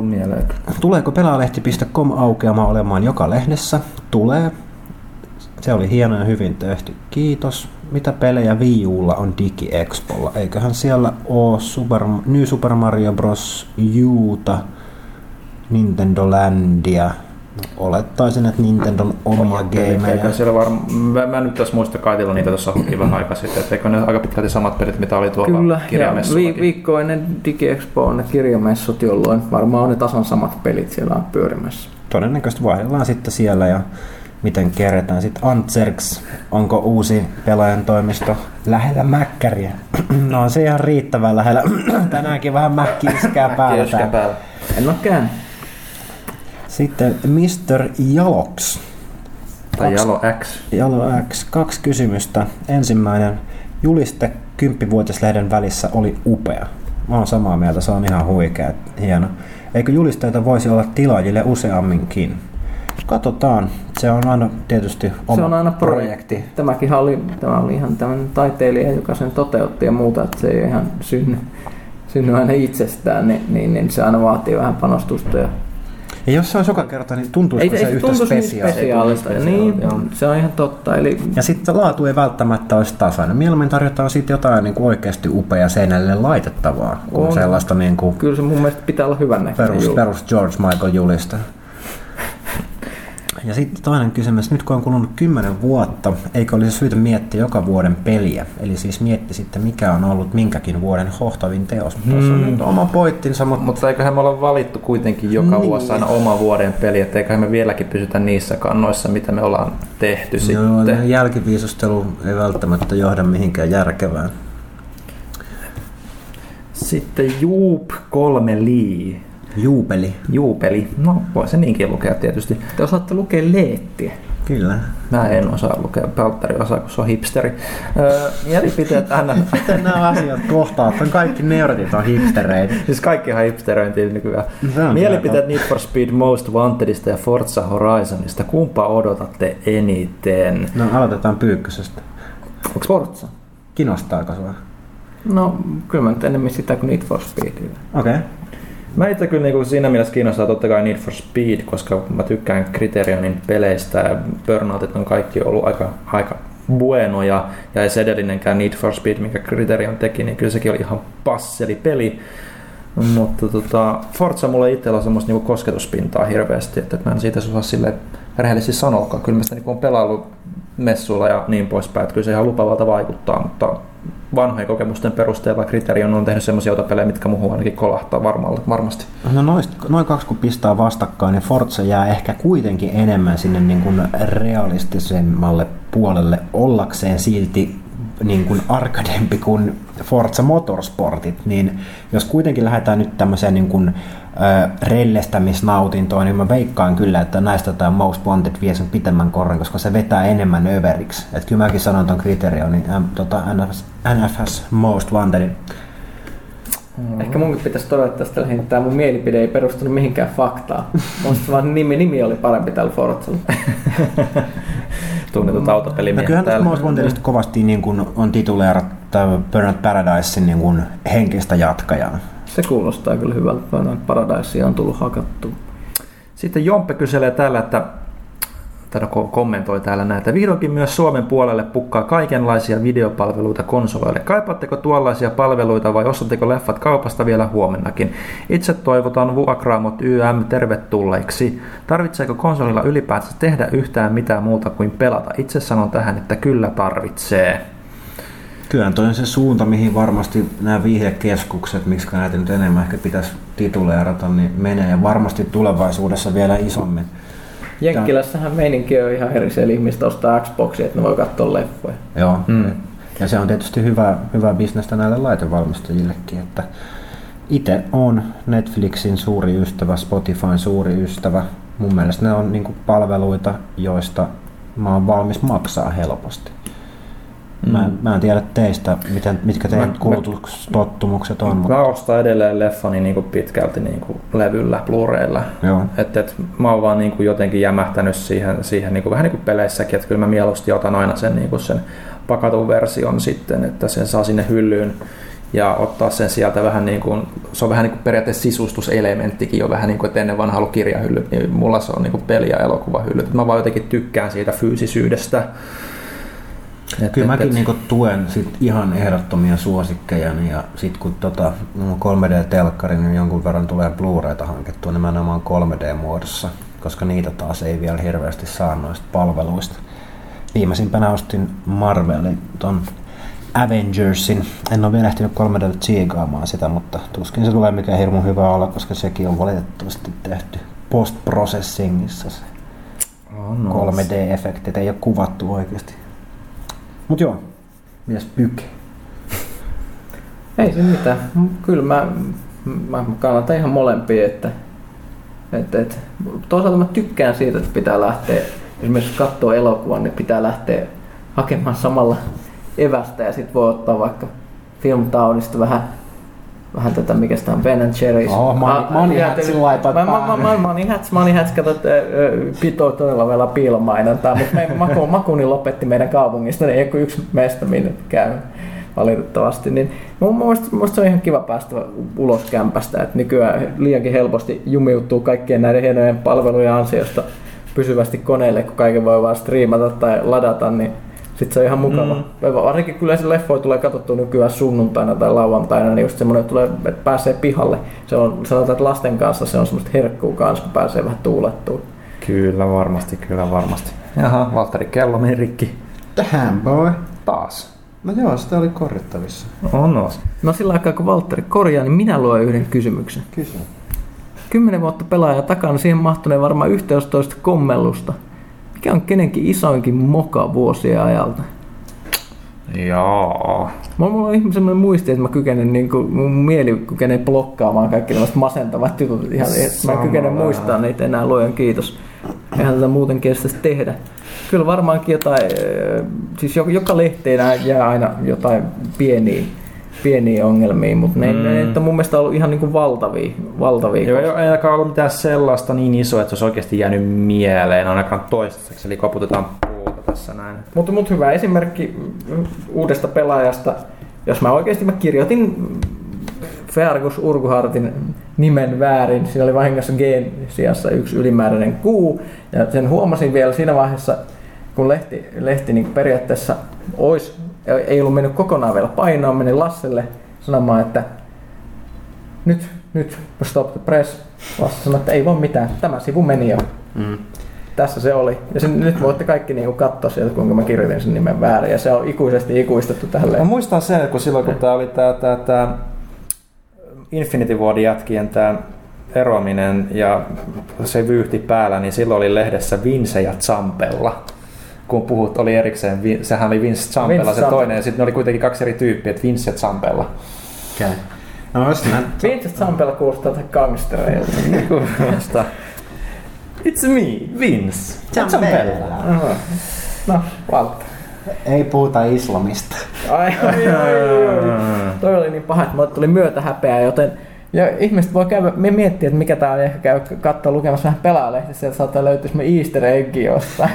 tuleeko pelaajalehti piste com aukeamaan olemaan joka lehdessä? Tulee. Se oli hieno ja hyvin tehty. Kiitos. Mitä pelejä Wii Ulla on DigiXpolla? Eiköhän siellä ole Super, New Super Mario Bros. Uta, Nintendo Landia. Olettaisin, että Nintendon omia gameja. Mä, mä nyt tässä muista kaitilla niitä tuossa vähän aikaa sitten, että eikö ne aika pitkälti samat pelit, mitä oli tuolla kyllä, kirjamessullakin? Kyllä, viikkoinen DigiXpo on ne kirjamessut, jolloin varmaan on ne tasan samat pelit siellä on pyörimässä. Todennäköisesti vaihdellaan sitten siellä ja miten kerätään. Sitten Antserks, onko uusi pelaajan toimisto lähellä mäkkäriä? No se ihan riittävän lähellä. Tänäänkin vähän mäkki iskää päällä. päällä. En olekaan. Sitten mister Jalox. Tai Jalo X. Jalo X. Kaksi kysymystä. Ensimmäinen. Juliste kymppivuotislehden välissä oli upea. Mä oon samaa mieltä, se on ihan huikea. Hieno. Eikö julisteita voisi olla tilaajille useamminkin? Katsotaan. Se on aina tietysti oma se on aina projekti. projekti. Tämäkin oli, tämä oli ihan tämmöinen taiteilija, joka sen toteutti ja muuta, että se ei ihan synny, synny aina itsestään, niin, niin, niin se aina vaatii vähän panostusta ja ja jos se olisi joka kerta, niin tuntuisiko se yhtä spesiaalista? Niin, se on ihan totta. Eli ja sitten laatu ei välttämättä olisi tasainen. Mieluummin tarjotaan siitä jotain niin kuin oikeasti upea seinälle laitettavaa. Kuin on. Sellaista, niin kuin kyllä se mun mielestä pitää olla hyvän näköinen. Perus, perus George Michael julista. Ja sitten toinen kysymys. Nyt kun on kulunut kymmenen vuotta, eikö olisi syytä miettiä joka vuoden peliä? Eli siis mietti sitten, mikä on ollut minkäkin vuoden hohtavin teos. Hmm. Tuossa on nyt oma pointtinsa. Mutta Mut eiköhän me olla valittu kuitenkin joka niin. vuosi aina oma vuoden peli. Että eiköhän me vieläkin pysytä niissä kannoissa, mitä me ollaan tehty no, sitten. Jälkiviisustelu ei välttämättä johda mihinkään järkevään. Sitten Juup kolme lii. Juupeli. Juupeli. No, voi se niinkin lukea tietysti. Te osaatte lukea leettiä. Kyllä. Mä en osaa lukea. Pelttari osaa, kun se on hipsteri. Öö, mielipiteet aina. Miten nämä asiat kohtaa? Kaikki nörtit on hipstereitä. Siis kaikkihan hipsteröintiä nykyään. Mielipiteet Need for Speed Most Wantedista ja Forza Horizonista. Kumpaa odotatte eniten? No, aloitetaan Pyykkösestä. Onko Forza? Kinostaako sua? No, kyllä mä nyt enemmän sitä kuin Need for Speedia. Okei. Okay. Mä itse kyllä niin siinä mielessä kiinnostaa totta kai Need for Speed, koska mä tykkään Criterionin peleistä ja Burnoutit on kaikki ollut aika, aika buenoja ja ei se edellinenkään Need for Speed, mikä Criterion teki, niin kyllä sekin oli ihan passelipeli. Mutta tota, Forza mulla itsellä on semmoista niinku kosketuspintaa hirveästi, että mä en siitä osaa silleen rehellisesti sanoakaan. Kyllä mä sitä niinku on pelaillut messuilla ja niin poispäin, että kyllä se ihan lupavalta vaikuttaa, mutta vanhojen kokemusten perusteella Criterion on tehnyt semmoisia autopelejä, mitkä muuhun ainakin kolahtaa varmalla, varmasti. No noin, noin kaksi kun pistää vastakkain, niin Forza jää ehkä kuitenkin enemmän sinne niin kuin realistisemmalle puolelle ollakseen silti niin kuin arkadempi kuin Forza Motorsportit, niin jos kuitenkin lähdetään nyt tämmöiseen niin kuin rellestämisnautintoon, niin mä veikkaan kyllä, että näistä tämä Most Wanted vie sen pitemmän korren, koska se vetää enemmän överiksi. Että kyllä mäkin sanon ton Criterionin tota N F S Most Wantedin. Mm-hmm. Ehkä munkin pitäisi todeta tästä lähinnä, että tämä mun mielipide ei perustunut mihinkään faktaan. Musta vaan nimi, nimi oli parempi tällä Forzalla. Tunnetut autopelimiehet täällä. Kyllähän Most Wantedista kovasti niin kun on tituleerattu Burnout Paradisein niin kun henkistä jatkajaa. Se kuulostaa kyllä hyvältä, Burnout Paradisea on tullut hakattu. Sitten Jompe kyselee täällä, että tai kommentoi täällä näitä. Vihdoinkin myös Suomen puolelle pukkaa kaikenlaisia videopalveluita konsoleille. Kaipaatteko tuollaisia palveluita vai ostatteko leffat kaupasta vielä huomennakin? Itse toivotan vuokraamot Y M tervetulleiksi. Tarvitseeko konsolilla ylipäätään tehdä yhtään mitään muuta kuin pelata? Itse sanon tähän, että kyllä tarvitsee. Kyllä toi on se suunta, mihin varmasti nämä viihdekeskukset, miksi näitä nyt enemmän ehkä pitäisi tituleerata, niin menee ja varmasti tulevaisuudessa vielä isommin. Jenkkilässähän meininki on ihan eri, siellä ihmiset ostaa Xboxia, että ne voi katsoa leffoja. Joo, mm. ja se on tietysti hyvä, hyvä bisnestä näille laitevalmistajillekin, että itse on Netflixin suuri ystävä, Spotifyn suuri ystävä. Mun mielestä ne on niinku palveluita, joista mä oon valmis maksaa helposti. Mm. Mä, en, mä en tiedä teistä, miten, mitkä teidän kulutustottumukset on. Mä mutta ostan edelleen leffani niinku pitkälti niinku levyllä, Blu-raylla. Et, et, mä oon vaan niinku jotenkin jämähtänyt siihen, siihen niinku, vähän niin kuin peleissäkin, että kyllä mä mieluusti otan aina sen, niinku sen pakatun version sitten, että sen saa sinne hyllyyn ja ottaa sen sieltä vähän niin kuin, se on vähän niin kuin periaatteessa sisustuselementtikin jo vähän niin kuin, että ennen vanha ollut kirjahyllyt, niin mulla se on niin kuin peli- ja elokuvahyllyt. Mä vaan jotenkin tykkään siitä fyysisyydestä. Et, Kyllä et, mäkin et, niinku tuen sit ihan ehdottomia suosikkejani, ja sit kun tota, kolme D-telkkari, niin jonkun verran tulee Blu-rayta hankittua nimenomaan kolme D-muodossa, koska niitä taas ei vielä hirveästi saa noista palveluista. Viimeisimpänä ostin Marvelin, ton Avengersin. En ole vielä ehtinyt kolme D tsiigaamaan sitä, mutta tuskin se tulee mikään hirmu hyvä olla, koska sekin on valitettavasti tehty post-processingissa se oh, no. kolme D-efektit. Ei ole kuvattu oikeasti. Mut joo, mies pyke. Ei se mitään. Kyllä mä, mä kannatan ihan molempia. Että, et, et. Toisaalta mä tykkään siitä, että pitää lähteä, esimerkiksi katsoo elokuvan, niin pitää lähteä hakemaan samalla evästä ja sit voi ottaa vaikka Filmtownista vähän, vähän tätä, mikä sitä on, Ben and Jerry's. Oh, Money Hats, laitat päälle. Money Hats, Money Hats, katsot, pitoo todella vielä piilomainontaa, mutta meidän maku, Makuni lopetti meidän kaupungista, niin ei ole kuin yksi meistä minne käy valitettavasti. Niin, mun mielestä, mun mielestä se on ihan kiva päästä ulos kämpästä, että nykyään liiankin helposti jumiuttuu kaikkien näiden hienojen palvelujen ansiosta pysyvästi koneelle, kun kaiken voi vaan striimata tai ladata, niin sitten se on ihan mukava. Mm. Varsinkin kyllä se leffoi tulee katsottua nykyään sunnuntaina tai lauantaina, niin just semmoinen tulee, että pääsee pihalle. Se on, sanotaan, että lasten kanssa se on semmoista herkkuu kanssa, kun pääsee vähän tuulettuun. Kyllä varmasti, kyllä varmasti. Jaha, Valtteri, kello meni rikki. Tähän voi. Taas. No joo, sitä oli korjattavissa. On no, on. No sillä aikaa, kun Valtteri korjaa, niin minä luen yhden kysymyksen. Kysy. Kymmenen vuotta pelaaja takana, siihen mahtuneen varmaan yksitoista kommellusta. Mikä on kenenkin isoinkin moka vuosien ajalta? Joo. Mulla on ihminen sellainen muisti, että mä kykenen, niin kuin, mun mieli kykenee blokkaamaan kaikki tällaiset masentavat jutut. Ihan, mä kykenen muistaa niitä enää, luojan kiitos. Eihän tätä muuten kestäisi tehdä. Kyllä varmaankin jotain, siis joka lehteenä jää aina jotain pieniä. pieniä ongelmia, mutta ne, mm. ne, ne on mun mielestä ollut ihan niin kuin valtavia. valtavia joo, joo, ei ainakaan ollut mitään sellaista niin isoa, että se olisi oikeasti jäänyt mieleen, ainakaan toistaiseksi, eli koputetaan puuta tässä näin. Mutta mut hyvä esimerkki uudesta pelaajasta, jos mä oikeasti mä kirjoitin Feargus Urquhartin nimen väärin, siinä oli vahingossa G:n sijassa yksi ylimääräinen Q, ja sen huomasin vielä siinä vaiheessa, kun lehti, lehti niin periaatteessa olisi ei ollut mennyt kokonaan vielä painoon, meni Lasselle sanomaan, että nyt, nyt, stop the press. Lasse sanoi, että ei voi mitään, tämä sivu meni jo. Mm. Tässä se oli. Ja sen, nyt voitte kaikki niinku katsoa sieltä, kuinka mä kirjoitin sen nimen väärin. Ja se on ikuisesti ikuistettu tälleen. Mä muistan sen, kun silloin kun tää oli tää, tää, tää Infinity Wardin jätkien tää eroaminen ja se vyyhti päällä, niin silloin oli lehdessä Vince ja Zampella. Kun puhut, oli erikseen, sehän oli Vince Zampella se toinen, ja sitten ne oli kuitenkin kaksi eri tyyppiä, että Vince ja Zampella. Okei. Okay. No, Vince Zampella kuulostaa tähän gangstereilta. Kuulostaa. It's me, Vince Zampella. Uh-huh. No, Valtteri. Ei puhuta islamista. Ai, ai, ai, ai. Toi oli niin paha, että mulle tuli myötähäpeä, joten ja ihmiset voi käydä, me miettii, että mikä tää on, ehkä käy katsoa lukemassa vähän Pelaajalehtiä, sieltä saattaa löytyä me easter eggi jossain,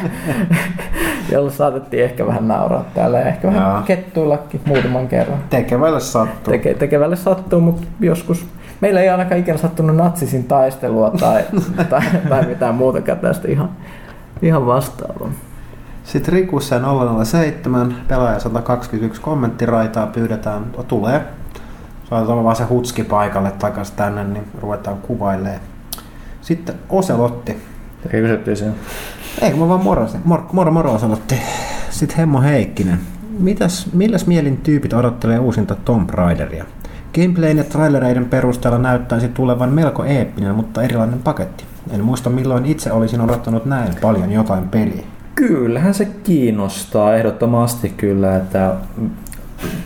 jolla saatettiin ehkä vähän nauraa täällä ja ehkä vähän kettuillakin muutaman kerran. Tekevälle sattuu. Teke, tekevälle sattuu, mutta joskus. Meillä ei ainakaan ikinä sattunut natsisin taistelua tai, tai, tai mitään muutakaan tästä ihan, ihan vastaavaa. Sitten Rikussa nolla nolla seitsemän, Pelaaja sata kaksikymmentäyksi kommenttiraitaa pyydetään, tulee. Saadaan vaan se hutski paikalle takas tänne, niin ruvetaan kuvailemaan. Sitten Oselotti. Ei kysyttiin siihen. Eikö mä vaan morosin. Mor, moro moro Oselotti. Sitten Hemmo Heikkinen. Mitäs, milläs mielin tyypit odottelee uusinta Tomb Raideria? Gameplayn ja trailereiden perusteella näyttäisi tulevan melko eeppinen, mutta erilainen paketti. En muista milloin itse olisin odottanut näin paljon jotain peliä. Kyllähän se kiinnostaa ehdottomasti kyllä, että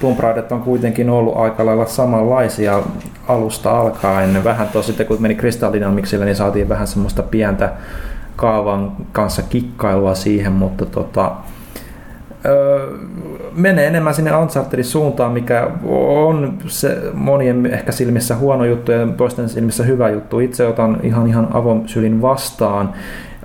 Tomb Raider on kuitenkin ollut aika lailla samanlaisia alusta alkaen. Vähän tuossa sitten kun meni Crystal Dynamicsille, niin saatiin vähän semmoista pientä kaavan kanssa kikkailua siihen, mutta tota, öö, menee enemmän sinne Unchartedin suuntaan, mikä on se monien ehkä silmissä huono juttu ja toisten silmissä hyvä juttu. Itse otan ihan, ihan avosylin vastaan.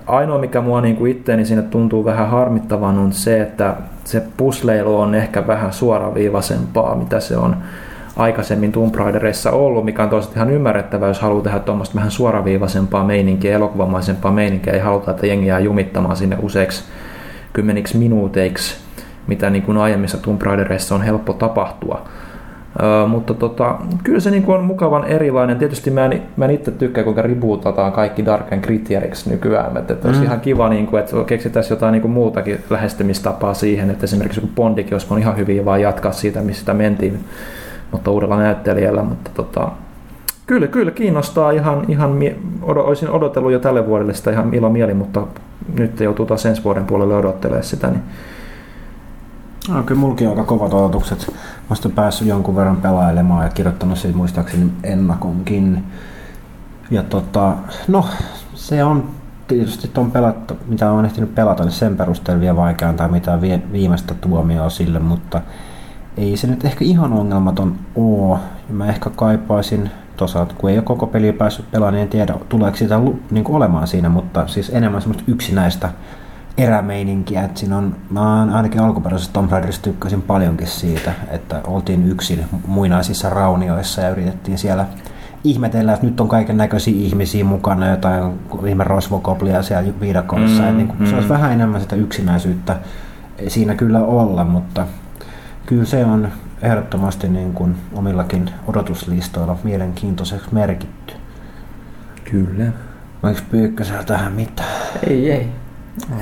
Ainoa, mikä mua niin itteeni siinä tuntuu vähän harmittavan, on se, että se pusleilu on ehkä vähän suoraviivaisempaa, mitä se on aikaisemmin Tomb Raiderissa ollut, mikä on toisaalta ihan ymmärrettävää, jos haluaa tehdä tuommoista vähän suoraviivaisempaa meininkiä, elokuvamaisempaa meininkiä, ei haluta, että jengi jää jumittamaan sinne useiksi kymmeniksi minuuteiksi, mitä niin kuin aiemmissa Tomb Raiderissa on helppo tapahtua. Uh, mutta tota, kyllä se niinku on mukavan erilainen. Tietysti mä en, mä en itse tykkää, kuinka rebootataan kaikki Dark and Gritty-eriksi nykyään. Että et mm. olisi ihan kiva, niinku, että keksitäisiin jotain niinku muutakin lähestymistapaa siihen, että esimerkiksi joku Bondikin olisi voinut ihan hyvin vaan jatkaa siitä, mistä mentiin, mutta uudella näyttelijällä. Mutta tota, kyllä, kyllä kiinnostaa ihan, ihan mie- odot, olisin odotellut jo tälle vuodelle sitä ihan ilomieli, mutta nyt joutuu taas ensi vuoden puolelle odottelemaan sitä, niin no, kyllä mullakin aika kovat odotukset. Mä oon päässyt jonkun verran pelailemaan ja kirjoittanut siitä muistaakseni ennakonkin. Ja tota, no se on tietysti ton pelattu, mitä on ehtinyt pelata, niin sen perusteella vielä vaikea antaa mitään viimeistä tuomioa sille, mutta ei se nyt ehkä ihan ongelmaton oo. Mä ehkä kaipaisin, toisaalta kun ei ole koko peliä päässyt pelaamaan, niin en tiedä tuleeko sitä niin kuin olemaan siinä, mutta siis enemmän semmoista yksinäistä erämeininkiä, että siinä on, mä ainakin alkuperäisessä Tomb Raiderissa tykkäsin paljonkin siitä, että oltiin yksin muinaisissa raunioissa ja yritettiin siellä ihmetellä, että nyt on kaiken näköisiä ihmisiä mukana, jotain ihme rosvokoplia siellä viidakossa, mm, niin mm. se olisi vähän enemmän sitä yksinäisyyttä siinä kyllä olla, mutta kyllä se on ehdottomasti niin kuin omillakin odotuslistoilla mielenkiintoiseksi merkitty. Kyllä. Oliko Pyykkösellä tähän mitään? Ei, ei.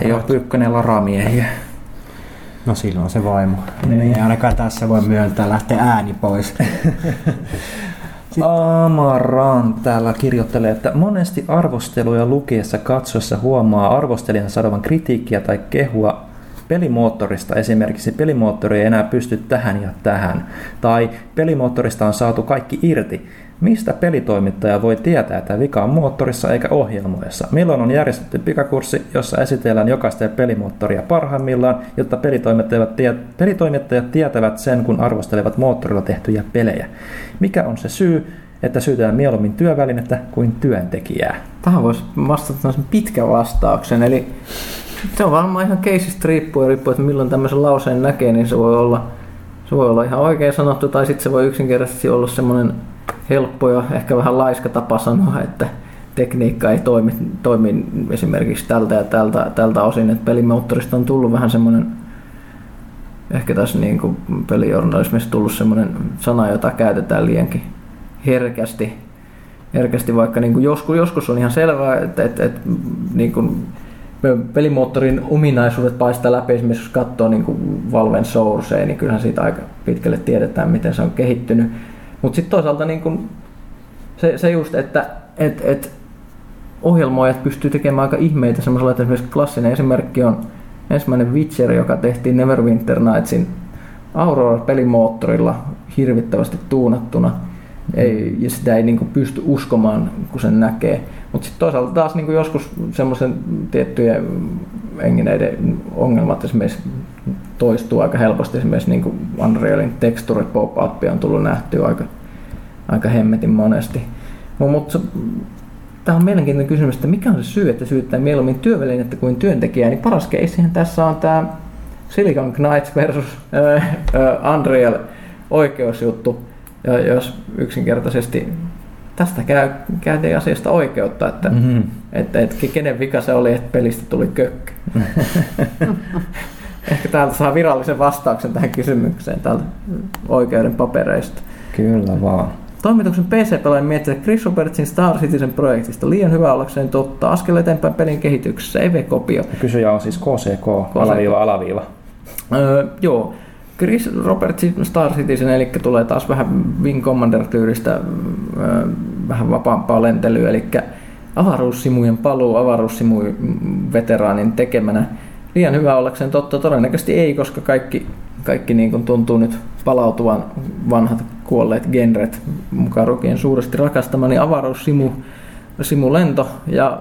Ei ole Pyykkönen laramiehiä. No silloin se vaimo. Niin. Ei ainakaan tässä voi myöntää, lähtee ääni pois. Amaran täällä kirjoittelee, että monesti arvosteluja lukiessa katsoessa huomaa arvostelijan sanovan kritiikkiä tai kehua pelimoottorista. Esimerkiksi pelimoottori ei enää pysty tähän ja tähän. Tai pelimoottorista on saatu kaikki irti. Mistä pelitoimittaja voi tietää, että vika on moottorissa eikä ohjelmoissa? Milloin on järjestetty pikakurssi, jossa esitellään jokaista pelimoottoria parhaimmillaan, jotta pelitoimittajat, tie- pelitoimittajat tietävät sen, kun arvostelevat moottorilla tehtyjä pelejä? Mikä on se syy, että syytetään mieluummin työvälinettä kuin työntekijää? Tähän voisi vastata pitkän vastauksen. Eli se on varmaan ihan keisistä riippuen, riippuen, että milloin tämmöisen lauseen näkee, niin se voi olla, se voi olla ihan oikein sanottu, tai sitten se voi yksinkertaisesti olla semmoinen helppo ja ehkä vähän laiska tapa sanoa, että tekniikka ei toimi, toimi esimerkiksi tältä ja tältä, tältä osin. Että pelimoottorista on tullut vähän semmoinen, ehkä tässä niin kuin pelijournalismissa tullut semmoinen sana, jota käytetään liiankin herkästi, herkästi vaikka niin kuin joskus, joskus on ihan selvää, että, että, että niin kuin pelimoottorin ominaisuudet paistaa läpi, esimerkiksi jos katsoo niin kuin Valven Sourcea, niin kyllähän siitä aika pitkälle tiedetään, miten se on kehittynyt. Mutta sitten toisaalta niin kun se, se just, että et, et ohjelmoijat pystyy tekemään aika ihmeitä semmoisella, että esimerkiksi klassinen esimerkki on ensimmäinen Witcher, joka tehtiin Neverwinter Nightsin Aurora-pelimoottorilla hirvittävästi tuunattuna. Ei, ja sitä ei niin kun pysty uskomaan, kun sen näkee. Mutta sitten toisaalta taas niin kun joskus semmoisen tiettyjen engineiden ongelmat esimerkiksi toistuu aika helposti, esimerkiksi niin kuin Unrealin texture pop-upia on tullut nähtyä aika, aika hemmetin monesti. No, mutta tämä on mielenkiintoinen kysymys, että mikä on se syy, että syyttää mieluummin työvälinettä kuin työntekijää, niin paras keissihän tässä on tämä Silicon Knights versus äh, äh, Unreal oikeusjuttu, ja jos yksinkertaisesti tästä käy, käytiin asiasta oikeutta, että, mm-hmm. että, että kenen vika se oli, että pelistä tuli kökkö. Ehkä täältä saa virallisen vastauksen tähän kysymykseen täältä oikeuden papereista. Kyllä vaan. Toimituksen P C-pelaajan miettii Chris Robertsin Star Citizen projektista. Liian hyvä ollakseen totta. Askel eteenpäin pelin kehityksessä. E V-kopio. Kysyjä on siis K C K, K C K. Alaviiva, alaviiva. Öö, joo. Chris Robertsin Star Citizen, eli tulee taas vähän Wing Commander-tyylistä öö, vähän vapaampaa lentelyä, eli avaruussimujen paluu avaruussimuveteraanin tekemänä. Liian hyvä ollakseen totta, todennäköisesti ei, koska kaikki, kaikki niin kuin tuntuu nyt palautuvan vanhat kuolleet genret, mukaan lukien suuresti rakastamani avaruussimu, simulento, ja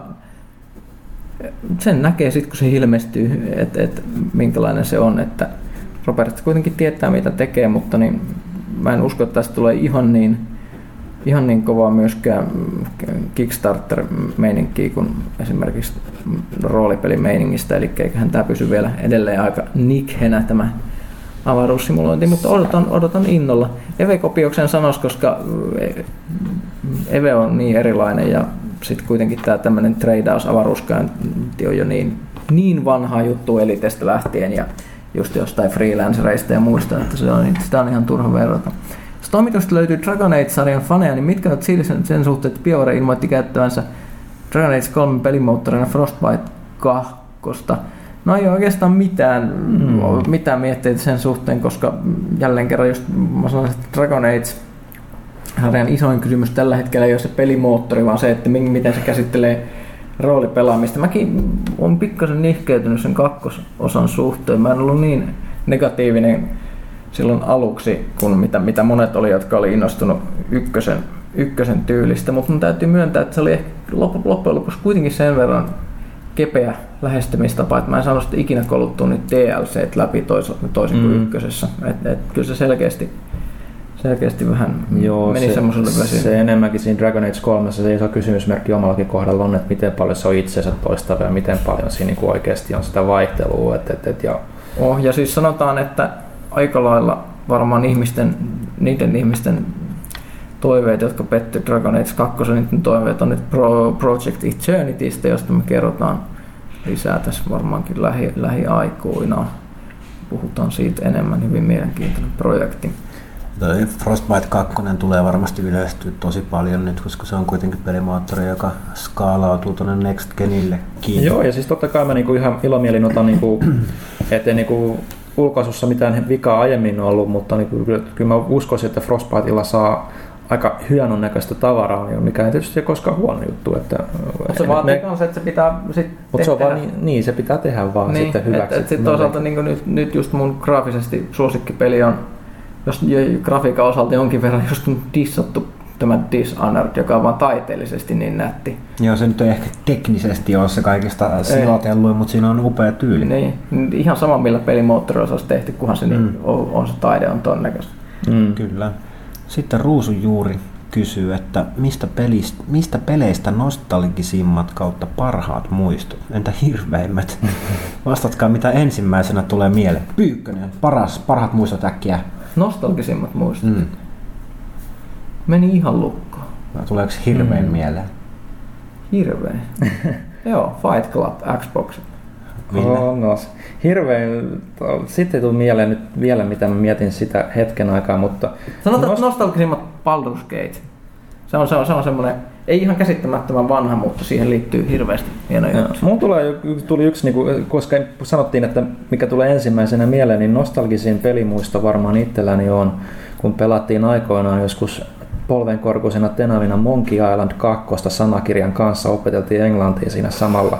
sen näkee sitten, kun se ilmestyy, että et, minkälainen se on, että Robert kuitenkin tietää, mitä tekee, mutta niin mä en usko, että tästä tulee ihan niin, ihan niin kovaa myöskään Kickstarter-meininkiä kuin esimerkiksi roolipelimeiningistä, eli eiköhän tämä pysy vielä edelleen aika nikhenä tämä avaruussimulointi, mutta odotan, odotan innolla. Eve-kopioksen sanos, koska Eve on niin erilainen ja sitten kuitenkin tämä tämmöinen treidaus avaruuskäynti on jo niin, niin vanha juttu elitestä lähtien ja just jostain freelancereista ja muista, että se on, sitä on ihan turha verrata. Jos toimituksesta löytyy Dragon Age-sarjan faneja, niin mitkä ovat sen, sen suhteen, että BioWare ilmoitti käyttävänsä Dragon Age kolme pelimoottorina Frostbite kaksi? No ei oikeastaan mitään, mm. mitään mietteitä sen suhteen, koska jälleen kerran just mä sanon, että Dragon Age-sarjan isoin kysymys tällä hetkellä ei ole se pelimoottori, vaan se, että miten se käsittelee roolipelaamista. Mäkin olen pikkasen nihkeytynyt sen kakkososan suhteen. Mä en ollut niin negatiivinen silloin aluksi, kun mitä, mitä monet oli, jotka oli innostunut ykkösen, ykkösen tyylistä, mutta mun täytyy myöntää, että se oli loppujen lopuksi kuitenkin sen verran kepeä lähestymistapa, että mä en saanut sitä ikinä koluttua nyt D L C-t läpi toisaalta toisin kuin mm. ykkösessä. Et, et, kyllä se selkeästi, selkeästi vähän Joo, meni se, semmoiselle väsiin. Se enemmänkin siinä Dragon Age kolme se iso kysymysmerkki omallakin kohdalla on, että miten paljon se on itsensä toistava ja miten paljon siinä niin kuin oikeasti on sitä vaihtelua. Et, et, et, ja... Oh, ja siis sanotaan, että aika lailla varmaan ihmisten, niiden ihmisten toiveet, jotka petty Dragon Age kaksi, niiden toiveet on nyt Pro, Project Eternitystä, josta me kerrotaan lisää tässä varmaankin lähi, lähiaikoina. Puhutaan siitä enemmän, hyvin mielenkiintoinen projekti. Toi Frostbite kaksi tulee varmasti yleistyä tosi paljon nyt, koska se on kuitenkin pelimoottori, joka skaalautuu tuonne Next Genillekin. Joo, ja siis totta kai mä niinku ihan ilomielin otan, niinku, ettei niinku ulkoasussa mitään vikaa aiemmin ollut, mutta niinku, kyllä mä uskoisin, että Frostbiteilla saa aika hienon näköistä tavaraa, mikä ei tietysti ole koskaan huono juttu. Että se vaatii myös, että se pitää sitten tehdä. Se on vaan, niin, se pitää tehdä vaan niin, sitten hyväksi. Sitten sit toisaalta niin nyt, nyt just mun graafisesti suosikkipeli on, jos grafiikan osalta jonkin verran just dissattu tämä Dishonored, joka on vaan taiteellisesti niin nätti. Joo, se nyt ei ehkä teknisesti ole se kaikista silatellut, mutta siinä on upea tyyli. Niin, ihan sama millä pelimoottorilla se olisi tehty, kunhan se, mm. niin, on, on se taide on ton näköistä. Mm. Kyllä. Sitten Ruusujuuri kysyy, että mistä, pelistä, mistä peleistä nostalgisimmat kautta parhaat muistut? Entä hirveimmät? Vastatkaa, mitä ensimmäisenä tulee mieleen. Pyykkönen, paras, parhaat muistot äkkiä. Nostalgisimmat muistot? Mm. Meni ihan lukkoon. Tuleeko hirvein mm. mieleen? Hirvein? Joo, Fight Club, Xbox. Oh, no, hirveän, sitten ei tule mieleen nyt vielä, mitä mä mietin sitä hetken aikaa, mutta... Sanotaan, nost- nostalgisimmat Baldur's Gate. Se on, se on, se on semmoinen, ei ihan käsittämättömän vanha, mutta siihen liittyy hirveästi hienoja juttuja. Mun tulee, tuli yksi, niin kuin, koska sanottiin, että mikä tulee ensimmäisenä mieleen, niin nostalgisin pelimuisto varmaan itselläni on, kun pelattiin aikoinaan joskus polvenkorkuisena tenavina Monkey Island kakkosta sanakirjan kanssa, opeteltiin englantia siinä samalla.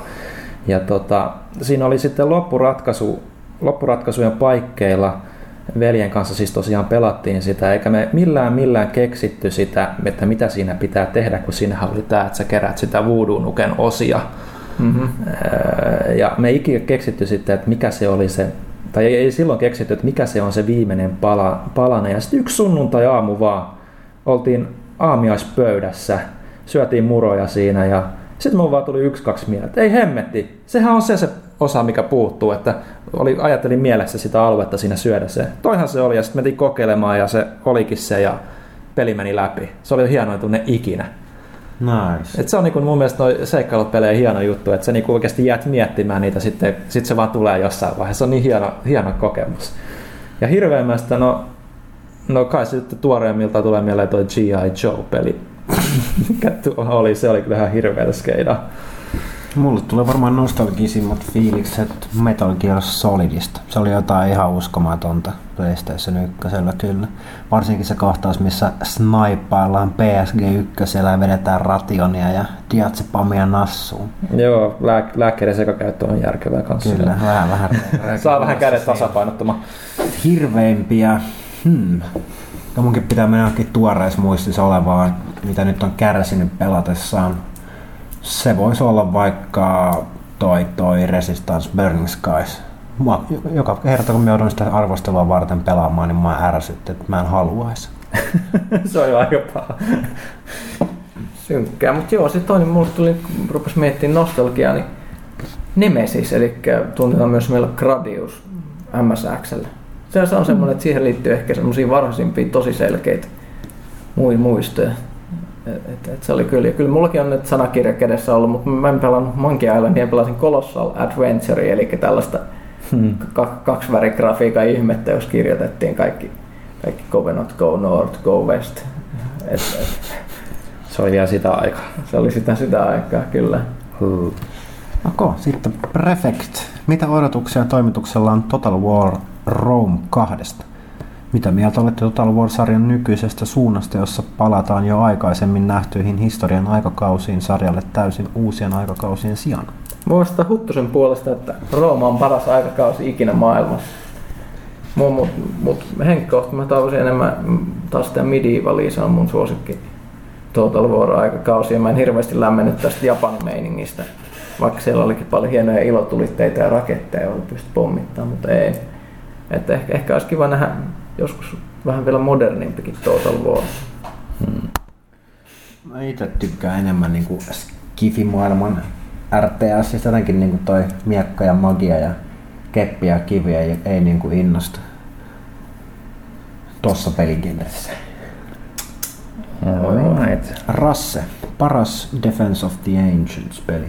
Ja tota, siinä oli sitten loppuratkaisu, loppuratkaisujen paikkeilla veljen kanssa siis tosiaan pelattiin sitä, eikä me millään millään keksitty sitä, että mitä siinä pitää tehdä, kun siinähän oli tämä, että sä kerät sitä voodoo-nuken osia. Mm-hmm. Ja me ei ikinä keksitty sitten, että mikä se oli se, tai ei, ei silloin keksitty, että mikä se on se viimeinen pala, palana. Ja sitten yksi sunnuntai-aamu vaan oltiin aamiaispöydässä, syötiin muroja siinä ja sitten mun vaan tuli yksi, kaksi mieltä, että ei hemmetti, sehän on se se osa, mikä puuttuu, että oli, ajattelin mielessä sitä aluetta siinä syödä se. Toihan se oli ja sitten metin kokeilemaan ja se olikin se ja peli meni läpi. Se oli hienoin tunne ikinä. Nice. Et se on niinku mun mielestä noi seikkailupelejä hieno juttu, että sä niinku oikeasti jäät miettimään niitä sitten, sit se vaan tulee jossain vaiheessa. Se on niin hieno, hieno kokemus. Ja hirveimmästä, no, no kai sitten tuoreemmilta tulee mieleen toi G I Joe-peli. Mikä oli, se oli kyllä ihan hirveätä skeidaa. Mulle tulee varmaan nostalgisimmat fiilikset Metal Gear Solidista. Se oli jotain ihan uskomatonta PlayStation ykkösellä kyllä. Varsinkin se kohtaus, missä snaippaillaan P S G ykkösellä ja vedetään rationia ja diatsepamia nassuun. Joo, lää- lääkkeiden sekakäyttö on järkevää kanssa. Kyllä, vähän vähän. Saa vähän kädet tasapainottumaan. Hirveimpiä. Hmm. Munkin pitää mennä ainakin tuoreessa muistissa olevaan, mitä nyt on kärsinyt pelatessaan. Se voisi olla vaikka toi, toi Resistance Burning Skies. Mua, joka kerta kun me joudun sitä arvostelua varten pelaamaan, niin mä ärsytän, että mä en haluaisi. Se on jo aika paha. Synkkää, mutta joo, se toinen mulle tuli, kun rupesi miettimään nostalgiaa, niin Nemesis, eli tunnetaan myös meillä Gradius M S X:llä. se on semmoinen, että siihen liittyy ehkä semmoisia varhaisimpia tosi selkeitä muistoja. Et, et se oli kyllä. Ja kyllä mullakin on nyt sanakirja kädessä ollut, mutta mä en pelannut Monkey Islandia, pelasin Colossal Adventure, eli tällaista hmm. k- kaksivärigrafiikan ihmettä, jos kirjoitettiin kaikki, kaikki go north, go north, go west. Et, et. Se oli vielä sitä aikaa. Se oli sitä sitä aikaa, kyllä. Hmm. Okay, sitten Prefect. Mitä odotuksia toimituksella on Total War Rome kahdesta? Mitä mieltä olette Total War-sarjan nykyisestä suunnasta, jossa palataan jo aikaisemmin nähtyihin historian aikakausiin sarjalle täysin uusien aikakausien sijaan? Muista Huttusen puolesta, että Rooma on paras aikakausi ikinä maailmassa. Mutta mut, henkkohti mä tavoisin enemmän taas sitä medievalia, se on mun suosikki Total War-aikakausi. Mä en hirveästi lämmennyt tästä Japan-meiningistä, vaikka siellä olikin paljon hienoja ilotulitteita ja raketteja, joilla pystyi pommittamaan, mutta ei. Et ehkä, ehkä olisi kiva nähdä joskus vähän vielä modernimpikin Total War. Hmm. Mä itse tykkään enemmän niinku skifimaailman R T S, siis jotenkin niinku toi miekka ja magia ja keppi ja kiviä ei, ei niinku innosta tossa pelikentässä. Right. Rasse, paras Defense of the Ancients peli.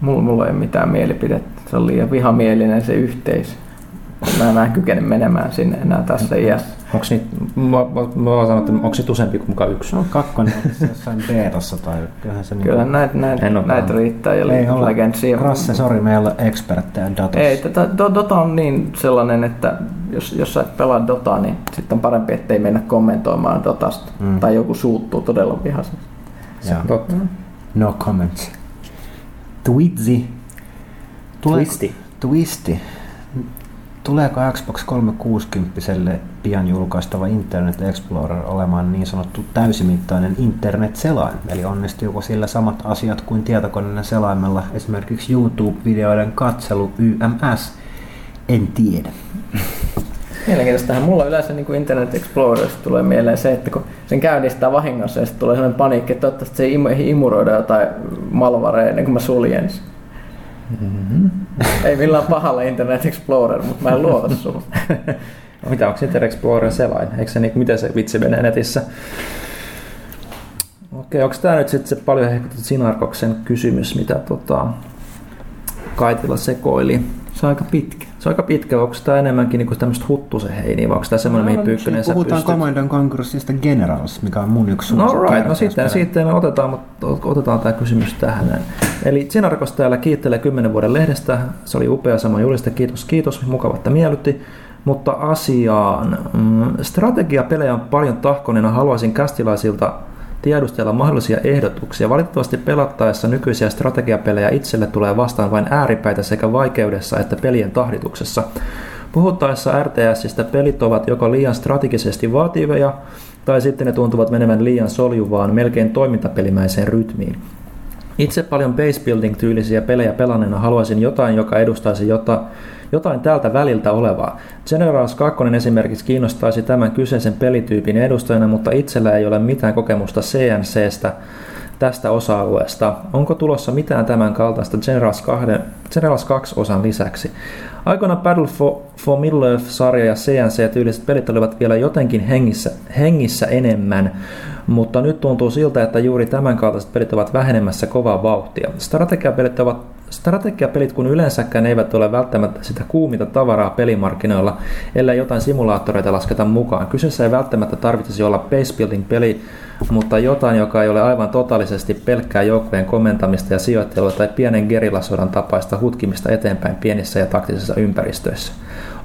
Mulla, mulla ei mitään mielipidettä, se on liian vihamielinen se yhteisö. Mä en, en kykene menemään sinne enää tässä iässä. Onko niitä, mä, mä vaan sanon, että onko niitä useampi kuin mukaan yksi? No kakkonen, jossain B-tassa tai kyllähän se... Kyllähän niinku... näitä näit, näit riittää ja legendsia. Rasse, sori, meillä on eksperttejä Dotassa. Ei, tätä, Dota on niin sellainen, että jos, jos sä et pelaa Dotaa, niin sitten on parempi, ettei mennä kommentoimaan Dotasta. Mm. Tai joku suuttuu todella vihaisesti. Se on totta. No comments. Twitsi. Twisti. Twisti. Tuleeko Xbox kolmesataakuusikymmentä pian julkaistava Internet Explorer olemaan niin sanottu täysimittainen internet-selain? Eli onnistuuko sillä samat asiat kuin tietokoneen selaimella, esimerkiksi YouTube-videoiden katselu yms? En tiedä. Mielenkiintoistahan. Mulla yleensä niin kuin Internet Explorerista tulee mieleen se, että kun sen käynnistää vahingossa ja sitten tulee sellainen paniikki, että toivottavasti se ei imuroida jotain malvareja ennen kuin mä suljen sen. Mm-hmm. Ei millään pahalla Internet Explorer, mutta mä en luota sun. No, mitä onko Internet Explorer selain? Eikö se, niin, miten se vitsi menee netissä? Okei, onko tämä nyt sitten se paljon hehkutettu Sinarkoksen kysymys, mitä tota Kaitila sekoili? Se on aika pitkä. Se on aika pitkä. Onko tämä enemmänkin niinku tämmöistä Huttusen heiniä, vai onko tämä semmoinen, mihin Pyykkönen sä pystyt? Puhutaan Command and Conquer Generals, mikä on mun yksi suosittu. No right, no sitten, sitten me otetaan, mutta otetaan tämä kysymys tähän. Eli Sinarkos täällä kiittelee kymmenen vuoden lehdestä. Se oli upea sama juliste. Kiitos, kiitos. Mukava, että miellytti. Mutta asiaan. Strategiapelejä on paljon tahkoneena. Haluaisin kästilaisilta tiedustella mahdollisia ehdotuksia. Valitettavasti pelattaessa nykyisiä strategiapelejä itselle tulee vastaan vain ääripäitä sekä vaikeudessa että pelien tahdituksessa. Puhuttaessa RTSistä pelit ovat joko liian strategisesti vaativia tai sitten ne tuntuvat menevän liian soljuvaan, melkein toimintapelimäiseen rytmiin. Itse paljon base building-tyylisiä pelejä pelanneena haluaisin jotain, joka edustaisi jota, jotain tältä väliltä olevaa. Generals kaksi esimerkiksi kiinnostaisi tämän kyseisen pelityypin edustajana, mutta itsellä ei ole mitään kokemusta C N C:stä tästä osa-alueesta. Onko tulossa mitään tämän kaltaista Generals kaksi osan lisäksi? Aikoinaan Battle for Middle-earth-sarja ja C N C-tyyliset pelit olivat vielä jotenkin hengissä, hengissä enemmän, mutta nyt tuntuu siltä, että juuri tämän kaltaiset pelit ovat vähenemässä kovaa vauhtia. Strategiapelit, ovat, strategiapelit kun yleensäkään eivät ole välttämättä sitä kuuminta tavaraa pelimarkkinoilla, ellei jotain simulaattoreita lasketa mukaan. Kyseessä ei välttämättä tarvitsisi olla base building-peli, mutta jotain, joka ei ole aivan totaalisesti pelkkää joukkojen komentamista ja sijoittelua tai pienen gerillasodan tapaista hutkimista eteenpäin pienissä ja taktisissa ympäristöissä.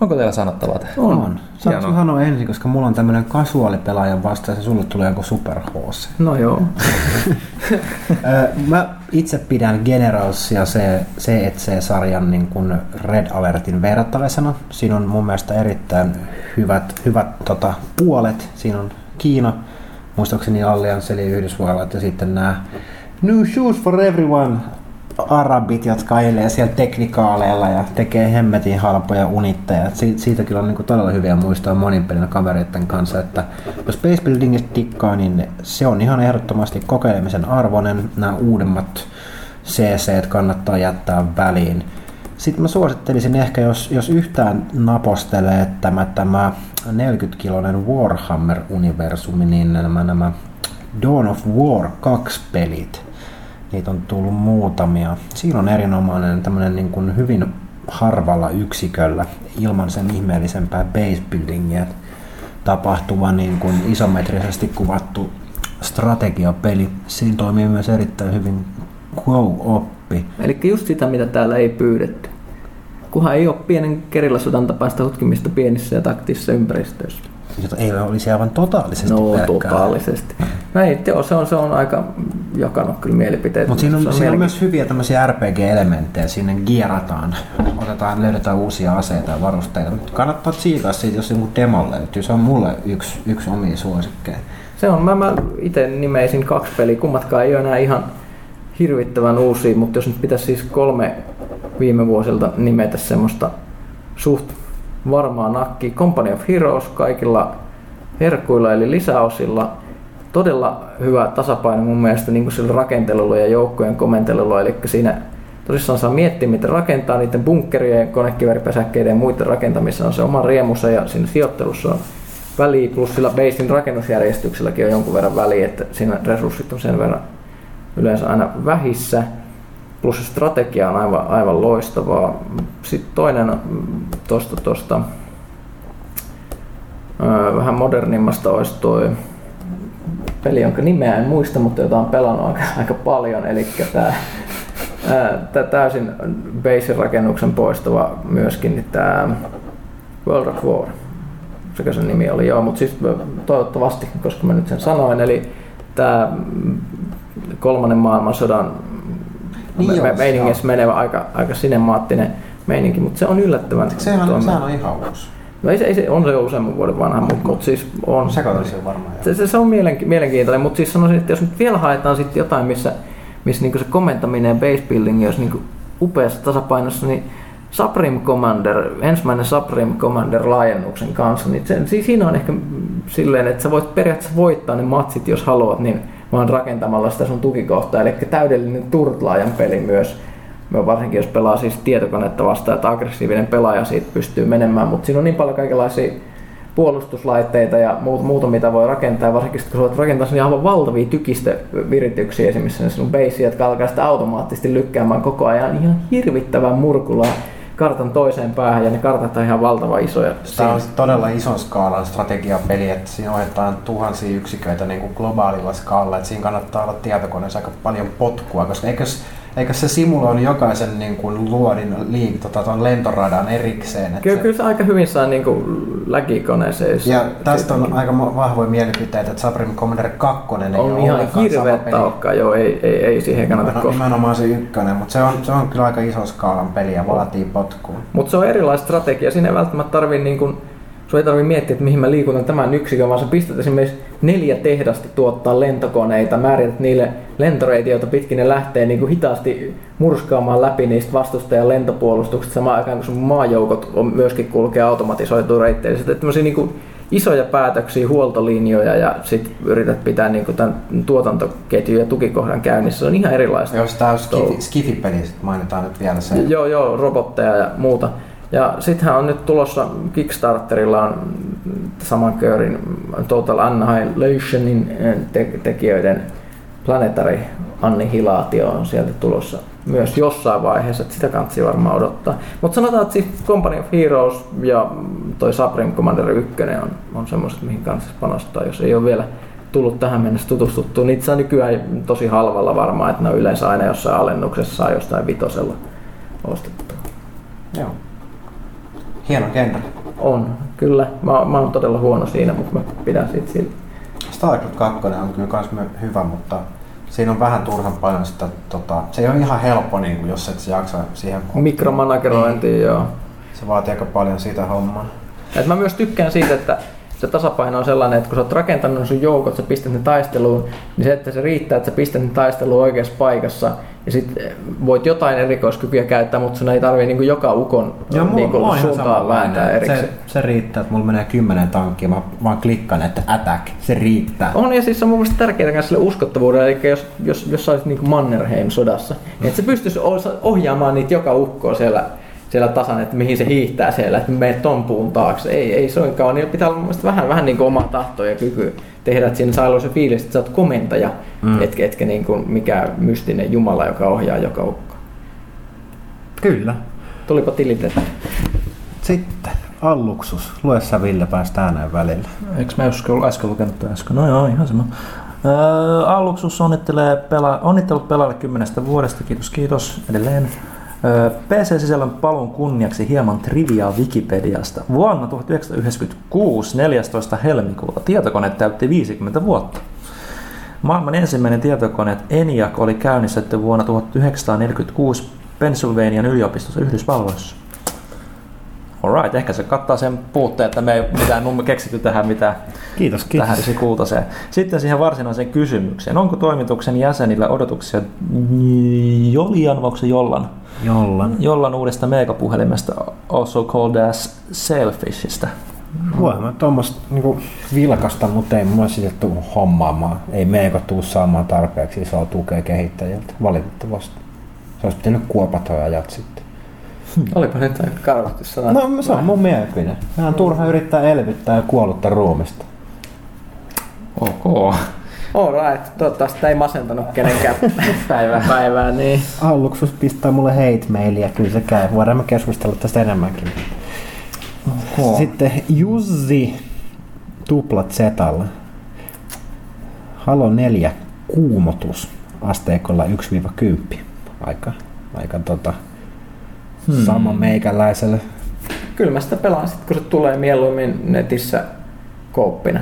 Onko teillä sanottavaa? On. on. Saatko sanoa ensin, koska mulla on tämmöinen kasuaalipelaajan vastaus ja sulle tulee joku Super H C. No joo. Mä itse pidän Generals ja C N C-sarjan niin kuin Red Alertin vertaisena. Siinä on mun mielestä erittäin hyvät, hyvät tota, puolet. Siinä on Kiina, muistaakseni Alliance eli Yhdysvallat ja sitten nämä New Shoes for Everyone arabit, jotka ailee siellä teknikaaleilla ja tekee hemmetin halpoja unitteja. Siitä kyllä on niin kuin todella hyviä muistaa monin pelinä kavereiden kanssa, että jos base buildingista tikkaa, niin se on ihan ehdottomasti kokeilemisen arvoinen. Nämä uudemmat C C:t kannattaa jättää väliin. Sitten mä suosittelisin ehkä, jos, jos yhtään napostelee tämä, tämä neljäkymmenkiloinen Warhammer-universumi, niin nämä, nämä Dawn of War kaksi-pelit, niitä on tullut muutamia. Siinä on erinomainen tämmöinen niin kuin hyvin harvalla yksiköllä, ilman sen ihmeellisempää base buildingia tapahtuva niin kuin isometrisesti kuvattu strategiapeli. Siinä toimii myös erittäin hyvin co-oppi. Eli just sitä, mitä täällä ei pyydetty. Kunhan ei ole pienen gerillasodan tapaista hutkimista pienissä ja taktisissa ympäristöissä. Jota ei olisi aivan totaalisesti no, pelkkää. No totaalisesti. No ei, se on, se on aika jakanut kyllä mielipiteet. Mutta siinä on, on, siinä on myös hyviä tämmöisiä R P G-elementtejä. Siinä gierataan, otetaan, löydetään uusia aseita ja varusteita. Mutta kannattaa tsiikaa siitä, jos joku demo löytyy. Se on mulle yksi, yksi omia suosikkeja. Se on. Mä, mä itse nimeisin kaksi peliä. Kummatkaan ei ole enää ihan hirvittävän uusia, mutta jos nyt pitäisi siis kolme viime vuosilta nimetä semmoista suht varmaa nakki. Company of Heroes kaikilla herkkuilla eli lisäosilla. Todella hyvä tasapaino mun mielestä niin kuin sillä rakentelulla ja joukkojen komentelulla. Eli siinä tosissaan saa miettiä, miten rakentaa niiden bunkkerien, konekivääripesäkkeiden ja muiden rakentamissa on se oma riemusa ja siinä sijoittelussa on väliä. Plus sillä basin rakennusjärjestykselläkin on jonkun verran väliä, että siinä resurssit on sen verran yleensä aina vähissä. Plus se strategia on aivan, aivan loistavaa. Sitten toinen tuosta tuosta vähän modernimmasta olisi tuo peli, jonka nimeä en muista, mutta jota on pelannut aika, aika paljon. Eli tämä, tämä täysin basin rakennuksen poistava myöskin niin tämä World of War. Sekä sen nimi oli, joo, mutta siis toivottavasti, koska mä nyt sen sanoin. Eli tämä kolmannen maailmansodan niin meiningissä menevä aika, aika sinemaattinen meininki, mutta se on yllättävän. Sehän on, sehän on ihan uusi. No ei se, ei se, on se jo useamman vuoden vanha, mutta mut siis on. Se on varmaan. Se, se on mielenki- mielenkiintoinen, mutta siis sanoisin, että jos nyt vielä haetaan sitten jotain, missä, missä niinku se komentaminen ja base building olisi niinku upeassa tasapainossa, niin Supreme Commander, ensimmäinen Supreme Commander laajennuksen kanssa, niin se, siinä on ehkä silleen, että sä voit periaatteessa voittaa ne matsit, jos haluat, niin vaan rakentamalla sitä sun tukikohtaa, eli täydellinen turtlaajan peli myös. Mä varsinkin jos pelaa siis tietokonetta vastaan, että aggressiivinen pelaaja siitä pystyy menemään, mutta siinä on niin paljon kaikenlaisia puolustuslaitteita ja muuta, muuta mitä voi rakentaa, varsinkin kun sä voit rakentaa sinne aivan valtavia tykistövirityksiä esimerkiksi sinun beisiä, jotka alkaa sitä automaattisesti lykkäämään koko ajan ihan hirvittävän murkulaa kartan toiseen päähän, ja ne kartat on ihan valtavan isoja. Tämä on todella ison skaalan strategiapeli, että siinä ohjataan tuhansia yksiköitä niin kuin globaalilla skaalalla, että siinä kannattaa olla tietokoneessa aika paljon potkua, koska eikös, eikös se simuloinut jokaisen niin kuin luodin liik, tota, tuon lentoradan erikseen. Kyllä, se, kyllä se aika hyvin saa niin kuin läkikoneeseen. Ja tästä on aika vahvoja mielipiteitä, että Supreme Commander kaksi ei ole ihan hirveä taukka, joo, ei, ei, ei siihen kannata koskaan. Nimenomaan se ykkönen, mutta se on, se on kyllä aika ison skaalan peli ja vaatii potkuun. Mutta se on erilainen strategia, siinä ei välttämättä tarvitse niin kuin sinun ei tarvitse miettiä, että mihin mä liikutan tämän yksikön, vaan sä pistät esimerkiksi neljä tehdasta tuottaa lentokoneita, määrität niille lentoreitin, joita pitkin ne lähtee niin kuin hitaasti murskaamaan läpi niistä vastustajan lentopuolustuksista samaan aikaan, kun sun maajoukot on myöskin kulkee automatisoituu reitteillä. Sitten tämmöisiä niin kuin isoja päätöksiä, huoltolinjoja ja sitten yrität pitää niin kuin tämän tuotantoketjun ja tukikohdan käynnissä. Se on ihan erilaista. Jos tämä on Skifi-peli, sitten mainitaan nyt vielä se. Joo, joo, robotteja ja muuta. Ja sittenhän on nyt tulossa Kickstarterilla on saman köörin Total Annihilationin te- tekijöiden Planetary Annihilaatio on sieltä tulossa myös jossain vaiheessa, että sitä kannattaa varmaan odottaa. Mutta sanotaan, että siis Company of Heroes ja toi Supreme Commander yksi on, on semmoiset, mihin kannattaa panostaa, jos ei ole vielä tullut tähän mennessä tutustuttua. Niitä saa nykyään tosi halvalla varmaan, että ne on yleensä aina jossain alennuksessa saa jostain vitosella ostettua. Joo. Hieno genre. On, kyllä. Mä, mä oon todella huono siinä, mutta mä pidän siitä silti. Starcraft kaksi on kyllä kans hyvä, mutta siinä on vähän turhan paljon sitä, tota, se ei ole ihan helppo, niin kuin, jos et se jaksa siihen mikromanagerointiin, niin. Joo. Se vaatii aika paljon siitä hommaa. Et mä myös tykkään siitä, että se tasapaino on sellainen, että kun sä oot rakentanut sun joukot, sä pistät ne taisteluun, niin se, että se riittää, että sä pistät ne taisteluun oikeassa paikassa, ja sitten voit jotain erikoiskykyä käyttää, mutta sun ei tarvitse niinku joka ukon ja niinku suuntaan vääntää erikseen. Se, se riittää, että mulla menee kymmenen tankkia, mä vaan klikkaan, että attack, se riittää. On, ja siis se on mun mielestä tärkeää myös sille uskottavuudelle, eli jos, jos, jos sä olisit niinku Mannerheim-sodassa, mm. että sä pystyisi ohjaamaan niitä joka ukkoa siellä siellä tasan, että mihin se hiihtää siellä, että mene ton puun taakse. Ei, ei suinkaan. Niillä pitää olla mun mielestä vähän, vähän niin kuin omaa tahtoa ja kykyä tehdä, että siinä saa se fiilis, että sä oot komentaja, mm. etkä, etkä niin kuin mikä mystinen jumala, joka ohjaa joka ukko. Kyllä. Tulipa tilitettä. Sitten alluksus. Lue sä, Ville, päästä ääneen välillä. Eikö mä äsken, äsken lukenut tämän äsken? No joo, ihan sama. Öö, alluksus onnittelee pela, onnittelut pelaajalle kymmenestä vuodesta. Kiitos, kiitos. Edelleen. P C-sisällön paluun kunniaksi hieman triviaa Wikipediasta. Vuonna tuhatyhdeksänsataayhdeksänkymmentäkuusi, neljästoista helmikuuta, tietokone täytti viisikymmentä vuotta. Maailman ensimmäinen tietokone ENIAC oli käynnistetty vuonna tuhatyhdeksänsataaneljäkymmentäkuusi Pennsylvanian yliopistossa Yhdysvalloissa. Alright, ehkä se kattaa sen puutteen, että me ei mitään numme keksitty tähän mitään. Kiitos, kiitos. Tähän se kultaseen. Sitten siihen varsinaiseen kysymykseen. Onko toimituksen jäsenillä odotuksia Jolian, vai Jollan? Jollan. Jollan uudesta megapuhelimesta, also called as Selfishistä. Huomaa tuommoista niinku vilkasta, mutta ei mua sitten tullut hommaamaan. Ei mega tule saamaan tarpeeksi isoa tukea kehittäjältä, valitettavasti. Se olisi pitänyt kuopata ja ajat sitten. Hmm. Olipa nyt aika karvasti sana. No se on mun mielipide. Mä on turha yrittää elvyttää ja kuollutta ruumista. Ok. Alright. Toivottavasti ei masentanut kenenkään päivää päivää. Niin. Alluksus pistää mulle hate-mailia. Kyllä se käy. Voidaan me keskustella tästä enemmänkin. Okay. Sitten Jussi tuplat setalla. Halo neljä kuumotus asteikolla yhdestä kymmeneen. Aika, aika tota... Hmm. Sama meikäläiselle. Kyllä mä sitä pelaan sit, kun se tulee mieluummin netissä kooppina.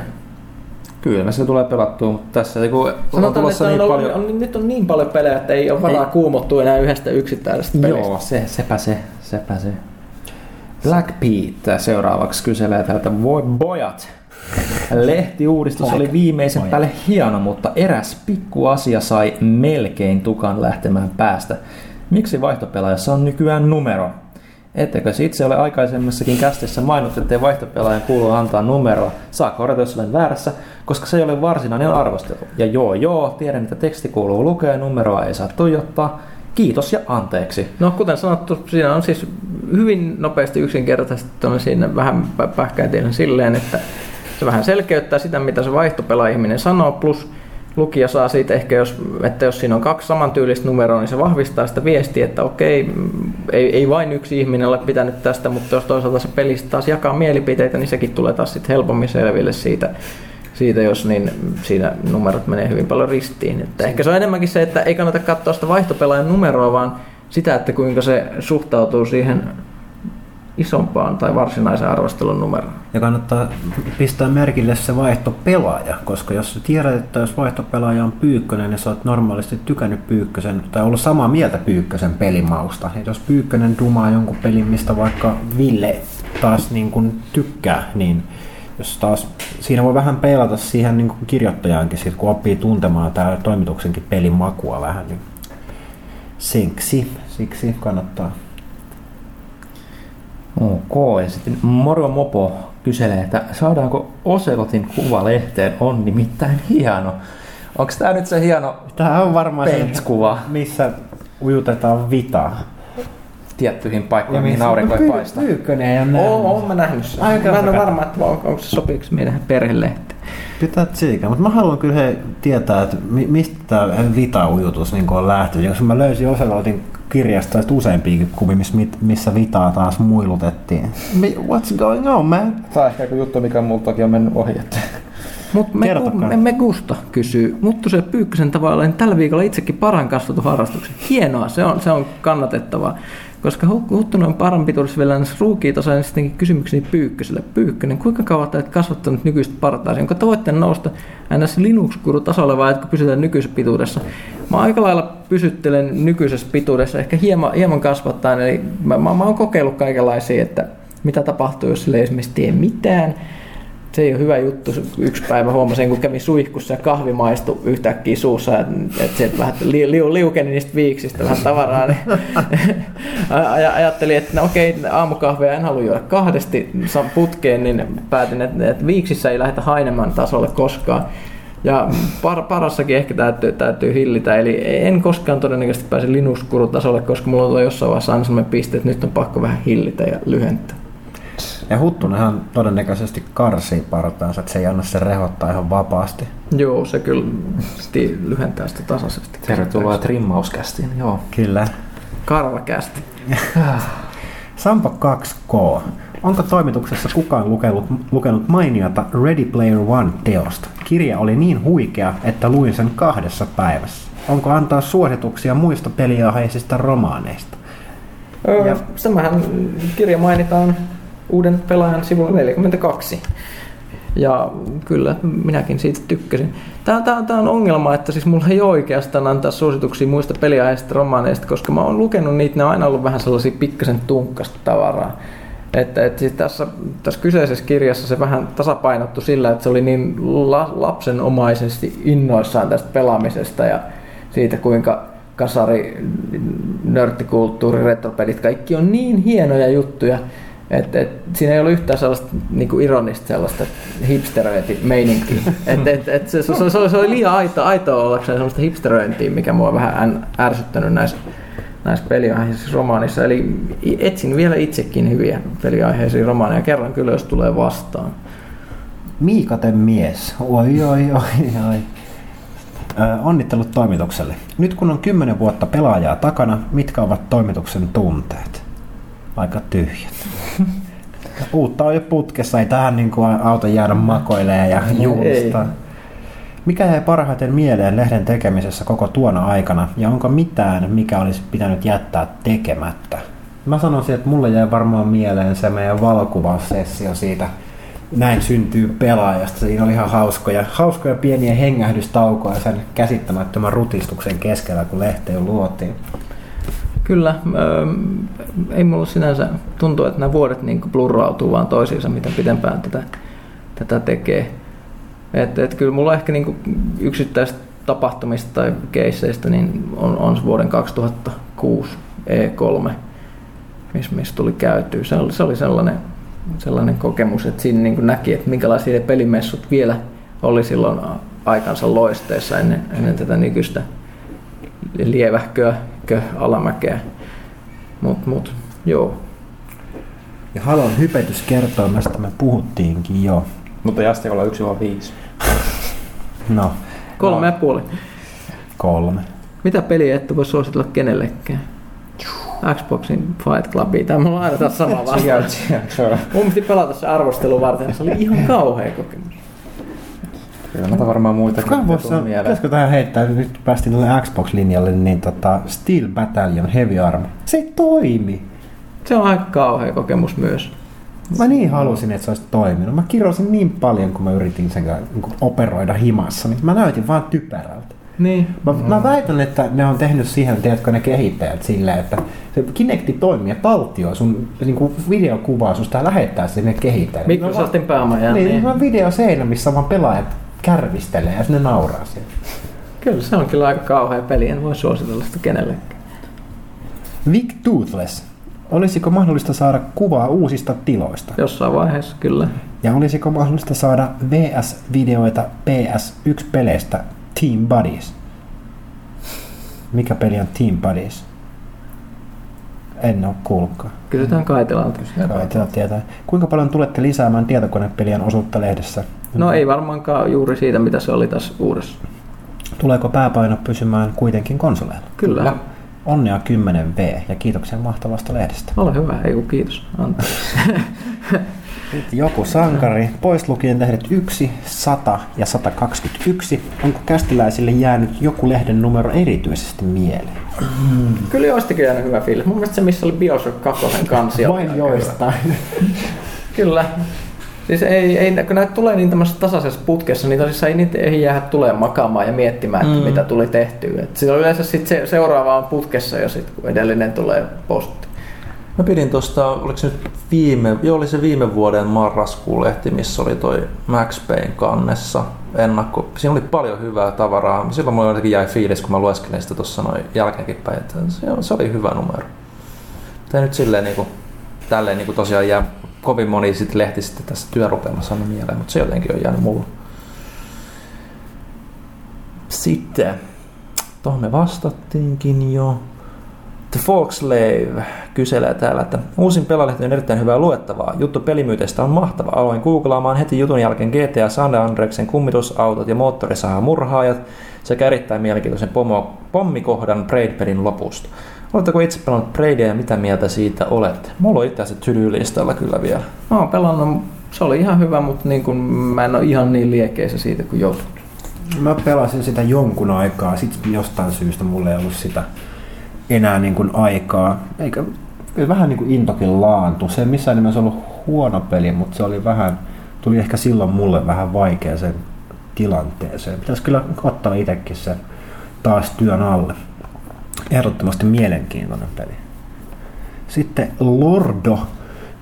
Kyllä mä sitä tulee pelattua, mutta tässä kun sanotaan, on että niin on paljon... on, on, nyt on niin paljon pelejä, että ei ole varaa kuumottua enää yhdestä yksittäisestä pelistä. Joo, se, sepä se, sepä se. Black Pete seuraavaksi kyselee täältä. Voi bojat! Lehtiuudistus oli viimeisen päälle hieno, mutta eräs pikku asia sai melkein tukan lähtemään päästä. Miksi vaihtopelaajassa on nykyään numero? Ettekö se itse ole aikaisemmassakin kästissä mainittu, ettei vaihtopelaajan kuulu antaa numeroa? Saa korjata, jos olen väärässä, koska se ei ole varsinainen arvostelu. Ja joo joo, tiedän, että teksti kuuluu lukea ja numeroa ei saa tuijottaa. Kiitos ja anteeksi. No kuten sanottu, siinä on siis hyvin nopeasti yksinkertaisesti on siinä vähän pähkäiltiin silleen, että se vähän selkeyttää sitä, mitä se vaihtopelaaja-ihminen sanoo, plus lukija saa siitä ehkä, jos, että jos siinä on kaksi samantyylistä numeroa, niin se vahvistaa sitä viestiä, että okei, ei, ei vain yksi ihminen ole pitänyt tästä, mutta jos toisaalta se pelistä taas jakaa mielipiteitä, niin sekin tulee taas sit helpommin selville siitä, siitä jos niin siinä numerot menee hyvin paljon ristiin. Että ehkä se on enemmänkin se, että ei kannata katsoa sitä vaihtopelaajan numeroa, vaan sitä, että kuinka se suhtautuu siihen isompaan tai varsinaisen arvostelun numeroon. Ja kannattaa pistää merkille se vaihtopelaaja, koska jos tiedät, että jos vaihtopelaaja on Pyykkönen, niin sä oot normaalisti tykännyt Pyykkösen, tai ollut samaa mieltä Pyykkösen pelimausta. Ja jos Pyykkönen dumaa jonkun pelin, mistä vaikka Ville taas niin kun tykkää, niin jos taas, siinä voi vähän peilata siihen niin kun kirjoittajaankin, sit, kun oppii tuntemaan täällä toimituksenkin pelin makua vähän. Niin siksi, siksi kannattaa. Ok, ja sitten Moro Mopo kyselee, että saadaanko Oselotin kuvalehteen, on nimittäin hieno. Onko tämä nyt se hieno pentskuva? Missä ujutetaan vitaa tiettyihin paikkoihin, mihin aurinko ei paista. Pyykkönen ei ole oh, mä nähnyt sen. Mä en ole varma, että onko se sopiiko meidän perhelehteen. Pitää tsiikaa, mutta mä haluan kyllä he tietää, että mistä tämä vita-ujutus niin on lähtenyt. Jos mä löysin Oselotin kirjasta useampiakin kuvia, missä vitaa taas muilutettiin. What's going on, man? Tämä on ehkä joku juttu, mikä multakin on mennyt ohi. Mut me, me, me Gusta kysyy, mutta se Pyykkösen tavalla niin tällä viikolla itsekin paran kasvatuharrastuksen. Hienoa, se on, se on kannatettavaa. Koska Huttunen on paranpituudessa vielä näissä ruukiitasaisestikin kysymyksiä Pyykköselle. Pyykkönen, kuinka kauan olet kasvattanut nykyistä partaasi? Onko tavoitteena nousta ns. Linux-guru-tasolle vai etkö pysytään nykyisessä pituudessa? Mä aika lailla pysyttelen nykyisessä pituudessa, ehkä hieman, hieman kasvattain. Eli mä, mä, mä oon kokeillut kaikenlaisia, että mitä tapahtuu, jos sille ei esimerkiksi tee mitään. Se ei ole hyvä juttu. Yksi päivä huomasin, kun kävin suihkussa ja kahvi maistui yhtäkkiä suussa, että se vähän liu, liukeni niistä viiksistä vähän tavaraa. Niin ajattelin, että no okei, aamukahvia en halua juoda kahdesti putkeen, niin päätin, että viiksissä ei lähdetä hainemaan tasolle koskaan. Ja par, parassakin ehkä täytyy, täytyy hillitä, eli en koskaan todennäköisesti pääse Linux-kurutasolle, koska mulla on jossain vaiheessa aina sellainen piste, että nyt on pakko vähän hillitä ja lyhentää. Ja Huttunenhan todennäköisesti karsii partaansa, että se ei anna sen rehottaa ihan vapaasti. Joo, se kyllä lyhentää sitä tasaisesti. Tervetuloa trimmauskästiin, joo. Kyllä. Karvakästi. Sampo kaksi K. Onko toimituksessa kukaan lukenut, lukenut mainiota Ready Player One-teosta? Kirja oli niin huikea, että luin sen kahdessa päivässä. Onko antaa suosituksia muista peliaiheisista romaaneista? Öö, ja tämähän kirja mainitaan Uuden pelaajan sivulla neljäkymmentäkaksi. Ja kyllä, minäkin siitä tykkäsin. Tää, tää, tää on ongelma, että siis mulla ei oikeastaan antaa suosituksia muista peliaiheista romaaneista, koska mä oon lukenut niitä, ne on aina ollut vähän sellaisia pikkasen tunkkasta tavaraa. Että, että siis tässä, tässä kyseisessä kirjassa se vähän tasapainottui sillä, että se oli niin la, lapsenomaisesti innoissaan tästä pelaamisesta ja siitä, kuinka kasari, nörttikulttuuri, retropelit, kaikki on niin hienoja juttuja, että et, siinä ei ollut yhtään sellaista niinku ironista sellaista hipsteröintimeininkiä. et, et, et se, se, se, se oli liian aito, aitoa ollakseen sellaista hipsteröintiä, mikä mua on vähän ärsyttänyt näissä näissä peliaiheisissa romaanissa, eli etsin vielä itsekin hyviä peliaiheisia romaaneja, kerran kyllä jos tulee vastaan. Miikaten mies, oi oi oi oi. Ö, onnittelut toimitukselle. Nyt kun on kymmenen vuotta pelaajaa takana, mitkä ovat toimituksen tunteet? Aika tyhjät. Uutta on jo putkessa, ei tähän niin kuin auta jäädä makoilemaan ja juhlistaa. Mikä jäi parhaiten mieleen lehden tekemisessä koko tuona aikana, ja onko mitään, mikä olisi pitänyt jättää tekemättä? Mä sanoisin, että mulle jäi varmaan mieleen se meidän valokuvaussessio siitä Näin syntyy pelaajasta. Siinä oli ihan hauskoja, hauskoja pieniä hengähdystaukoja sen käsittämättömän rutistuksen keskellä, kun lehteen luotiin. Kyllä, öö, ei mulla sinänsä tuntuu, että nämä vuodet niin kuin blurrautuu vaan toisiinsa, mitä pidempään tätä, tätä tekee. Että et kyllä mulla ehkä niinku yksittäisistä tapahtumista tai keisseistä niin on, on vuoden kaksituhattakuusi E kolme, missä mis tuli käytyä. Se oli, se oli sellainen, sellainen kokemus, että siinä niinku näki, että minkälaisia pelimessut vielä oli silloin aikansa loisteessa ennen, ennen tätä nykyistä lievähköä alamäkeä. Mut, mut, joo. Ja Halon hypetys kertoo, mistä me puhuttiinkin jo. Mutta jästekolla on yksi viisi. No. Kolme ja puoli. Kolme. Mitä peliä ette voi suositella kenellekään? Xboxin Fight Clubia. Tämä mulla on aina taas sama vastaan. Mun piti pelata se arvostelun varten. Se oli ihan kauhea kokemus. Kyllä mä varmaan muitakin. Pitäisikö tähän heittää, nyt päästiin tuolle Xbox-linjalle, niin tota Steel Battalion Heavy Armor. Se ei toimi. Se on aika kauhea kokemus myös. Mä niin halusin, että se olisi toiminut. Mä kirosin niin paljon, kun mä yritin sen operoida himassa, niin mä näytin vaan typerältä. Niin. Mä, mm. mä väitän, että ne on tehnyt siihen, tiedätkö ne kehittäjät sillä, että se Kinecti toimii ja taltioi sun niin videokuvaa, sun sitä lähettää sinne kehittäjälle. Microsoftin päämajaan. Niin, niin. On video seinä, missä vaan pelaajat kärvistelee ja sinne nauraa siellä. Kyllä se on kyllä aika kauhea peli, en voi suositella sitä kenellekään. Vic Toothless. Olisiko mahdollista saada kuvaa uusista tiloista? Jossain vaiheessa, kyllä. Ja olisiko mahdollista saada V S-videoita P S yksi-peleistä Team Buddies? Mikä peli on Team Buddies? En ole kuullutkaan. Kysytään Kaitelalta. Kaitelalta tietää. Kuinka paljon tulette lisäämään tietokonepelien osuutta lehdessä? No ei varmaankaan juuri siitä, mitä se oli tässä uudessa. Tuleeko pääpaino pysymään kuitenkin konsoleilla? Kyllä. No. Onnea kymmenen vuotta ja kiitoksia mahtavasta lehdestä. Ole hyvä, ei kun kiitos. Joku sankari, pois lukien lehdet yksi, sata ja sata kaksikymmentäyksi. Onko kästiläisille jäänyt joku lehden numero erityisesti mieleen? Mm. Kyllä joistakin jäänyt hyvä fiilis. Mun mielestä se, missä oli Bioshock kaksi kansio. Vain joistain. Kyllä. Siis ei, ei, kun näitä tulee niin tämmöisessä tasaisessa putkessa, niin tosissaan ei niitä ei jäädä tulee makaamaan ja miettimään, että mm. mitä tuli tehtyä. Et silloin yleensä sit se, seuraava on putkessa jo sit, kun edellinen tulee posti. Mä pidin tuosta, oliko se nyt viime, joo oli se viime vuoden marraskuun lehti, missä oli toi Max Payne kannessa ennakko. Siinä oli paljon hyvää tavaraa. Silloin mulla jotenkin jäi fiilis, kun mä lueskelin sitä tuossa noin jälkeenkin päin, että se oli hyvä numero. Tämä nyt silleen niinku, tälleen niinku tosiaan jää kovin moni sit lehti sitten tässä työrupeamassa on mieleen, mutta se jotenkin on jäänyt mulle. Sitten, tuohon me vastattiinkin jo. The Foxlave kyselee täällä, että uusin Pelaajalehti on erittäin hyvää luettavaa. Juttu pelimyyteistä on mahtava. Aloin googlaamaan heti jutun jälkeen G T A San Andreasen kummitusautot ja moottorisahan murhaajat sekä erittäin mielenkiintoisen pomo, pommikohdan Braidperin lopusta. Oletteko itse pelannut Braidia ja mitä mieltä siitä olette? Mulla on itse asiassa tyly-listalla kyllä vielä. Mä oon pelannut, se oli ihan hyvä, mutta niin kun mä en ole ihan niin liekeissä siitä kuin jotkut. Mä pelasin sitä jonkun aikaa, sitten jostain syystä mulla ei ollut sitä enää niin kuin aikaa. Eikä, vähän niin kuin intokin laantui. Se ei missään nimessä ollut huono peli, mutta se oli vähän, tuli ehkä silloin mulle vähän vaikea sen tilanteeseen. Pitäisi kyllä ottaa itsekin sen taas työn alle. Ehdottomasti mielenkiintoinen peli. Sitten Lordo.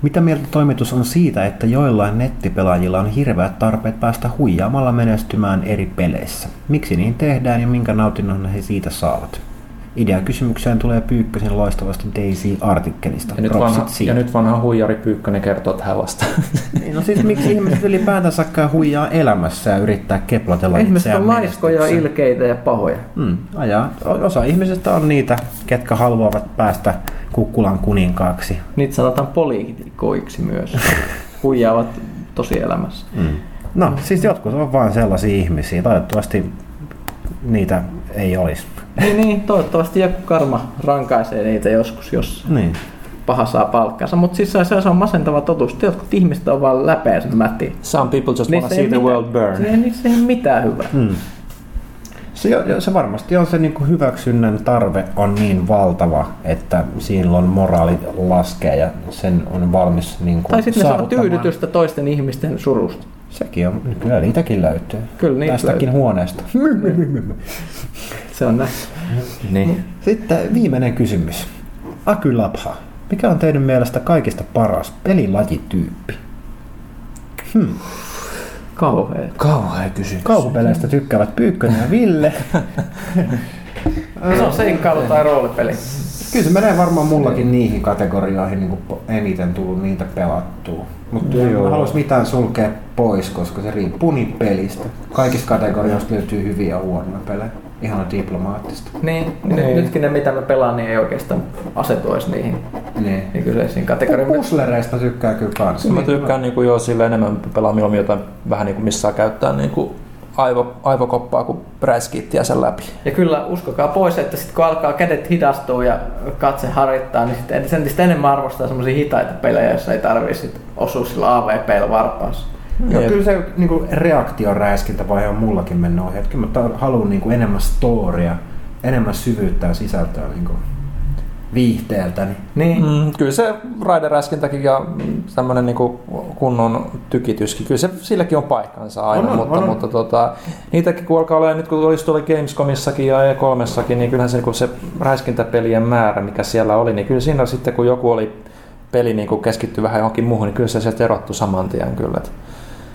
Mitä mieltä toimitus on siitä, että joillain nettipelaajilla on hirveät tarpeet päästä huijaamalla menestymään eri peleissä? Miksi niin tehdään ja minkä nautinnon he siitä saavat? Idea kysymykseen tulee Pyykkösen loistavasti Daisy-artikkelista. Ja nyt, vanha, ja nyt vanha huijari Pyykkönen kertoo tähän vastaan. No siis miksi ihmiset ylipäätänsäkään huijaa elämässä ja yrittää keplatella itseään menestyksen? Ihmiset on laiskoja, ilkeitä ja pahoja. Mm, ajaa. Osa ihmisistä on niitä, ketkä haluavat päästä kukkulan kuninkaaksi. Niitä sanotaan poliitikoiksi myös. Huijaavat tosielämässä. Mm. No siis jotkut on vaan sellaisia ihmisiä. Toivottavasti niitä ei olisi. Niin, niin, toivottavasti joku karma rankaisee niitä joskus, jos niin paha saa palkkansa. Mutta siis se on masentava totuus, että jotkut ihmiset on vaan läpeä sen mätiin. Some people just want to see the world burn. Niissä ei ole mitään hyvää. Mm. Se, se varmasti on se niinku hyväksynnän tarve on niin valtava, että silloin moraali laskee ja sen on valmis niinku tai sitten ne saa tyydytystä toisten ihmisten surusta. Sekin on. Kyllä niitäkin löytyy. Kyllä niitä tästäkin löytyy huoneesta. Se on näin. Niin. Sitten viimeinen kysymys. Akylabha. Mikä on teidän mielestä kaikista paras pelilajityyppi? Hmm. Kauhea. Kauhea kysymys. Kauhupeleistä tykkäävät Pyykkönen ja Ville. Se on seikkailu tai roolipeli. Kyllä se menee varmaan mullakin niihin kategorioihin niin kuin eniten tullut niitä pelattua. Mutta en haluaisi mitään sulkea pois, koska se riippuu niin pelistä. Kaikista kategorioista löytyy hyviä ja huonoja pelejä. Ihan diplomaattista. Niin, niin. Nytkin ne mitä mä pelaan, niin ei oikeastaan asetuisi niihin niin niin kyseisiin kategorioihin. Puzzlereista tykkää kyllä kans. Mä tykkään niin kuin, joo, sille enemmän pelaa mieluummin jotain vähän niin kuin missä saa käyttää niin kuin aivo, aivokoppaa kuin präskiittiä sen läpi. Ja kyllä uskokaa pois, että sit kun alkaa kädet hidastua ja katse harjoittaa, niin sitten entistä enemmän arvostaa semmoisia hitaita pelejä, joissa ei tarvitse osua sillä A V P:llä varpaassa. Joo, kyllä se niinku reaktioräiskintävaihe on mullakin mennyt ohi. Kyllä mä ta- haluan niinku enemmän storia, enemmän syvyyttä ja sisältöä niinku viihteeltäni. Niin. Mm, kyllä se raideräiskintäkin ja tämmönen niinku kunnon tykityskin, kyllä se silläkin on paikkansa aina, on, mutta, on. mutta tota, niitäkin kun alkaa olla, nyt kun olisi tuolla Gamescomissakin ja E kolmossakin, niin kyllähän se, niin se räiskintäpelien määrä, mikä siellä oli, niin kyllä siinä sitten kun joku oli peli niinku keskittyi vähän johonkin muuhun, niin kyllä se sieltä erottui saman tien kyllä.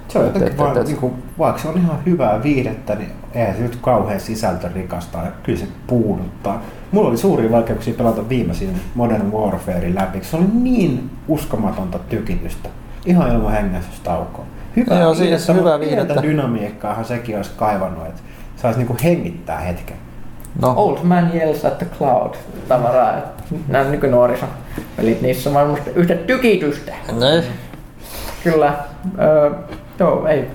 Se on jotenkin vaan, et, et, niinku, vaikka se on ihan hyvää viihdettä, niin eihän se nyt kauhean sisältö rikastaa ja kyllä se puuduttaa. Mulla oli suuria vaikeuksia pelata viimeisin Modern Warfarein läpi, se oli niin uskomatonta tykitystä, ihan ilman hengähdystaukoa. Hyvää joo, viihdettä, hyvää viihdettä. Dynamiikkaahan sekin olisi kaivannut, että saisi niinku hengittää hetken. No. Old man yells at the cloud tavaraa. Nämä nykynuorisopelit, niissä on varmasti yhtä tykitystä. Ne. Kyllä. Öö, joo, ei,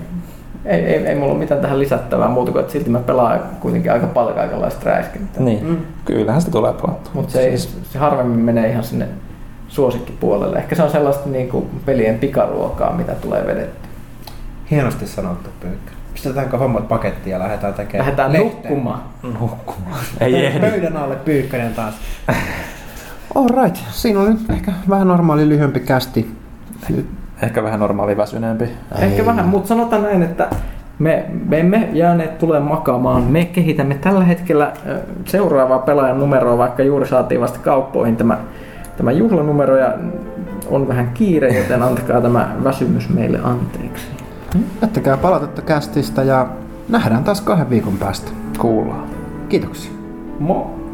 ei, ei, ei mulla ole mitään tähän lisättävää muuta kuin, että silti mä pelaan kuitenkin aika paljon kaikenlaista räiskintää. Niin, mm. Kyllähän sitä tulee pelattua. Mutta se, siis se harvemmin menee ihan sinne suosikkipuolelle. Ehkä se on sellaista niin kuin pelien pikaruokaa, mitä tulee vedetty. Hienosti sanottu, Pyykkä. Pistetäänkö hommat pakettiin ja lähdetään tekemään lähdetään nukkumaan. nukkumaan. Ei ehdi. Pöydän alle Pyykkönen taas. Alright, siinä oli nyt ehkä vähän normaali lyhyempi kästi. Eh, ehkä vähän normaali väsyneempi. Ehkä vähän, mutta sanotaan näin, että me, me emme jääneet tulee makaamaan. Me kehitämme tällä hetkellä seuraavaa pelaajan numeroa, vaikka juuri saatiin vasta kauppoihin tämä, tämä juhlanumero ja on vähän kiire, joten antakaa tämä väsymys meille anteeksi. Jättäkää palautetta kästistä ja nähdään taas kahden viikon päästä. Kuullaan. Kiitoksia. Moi!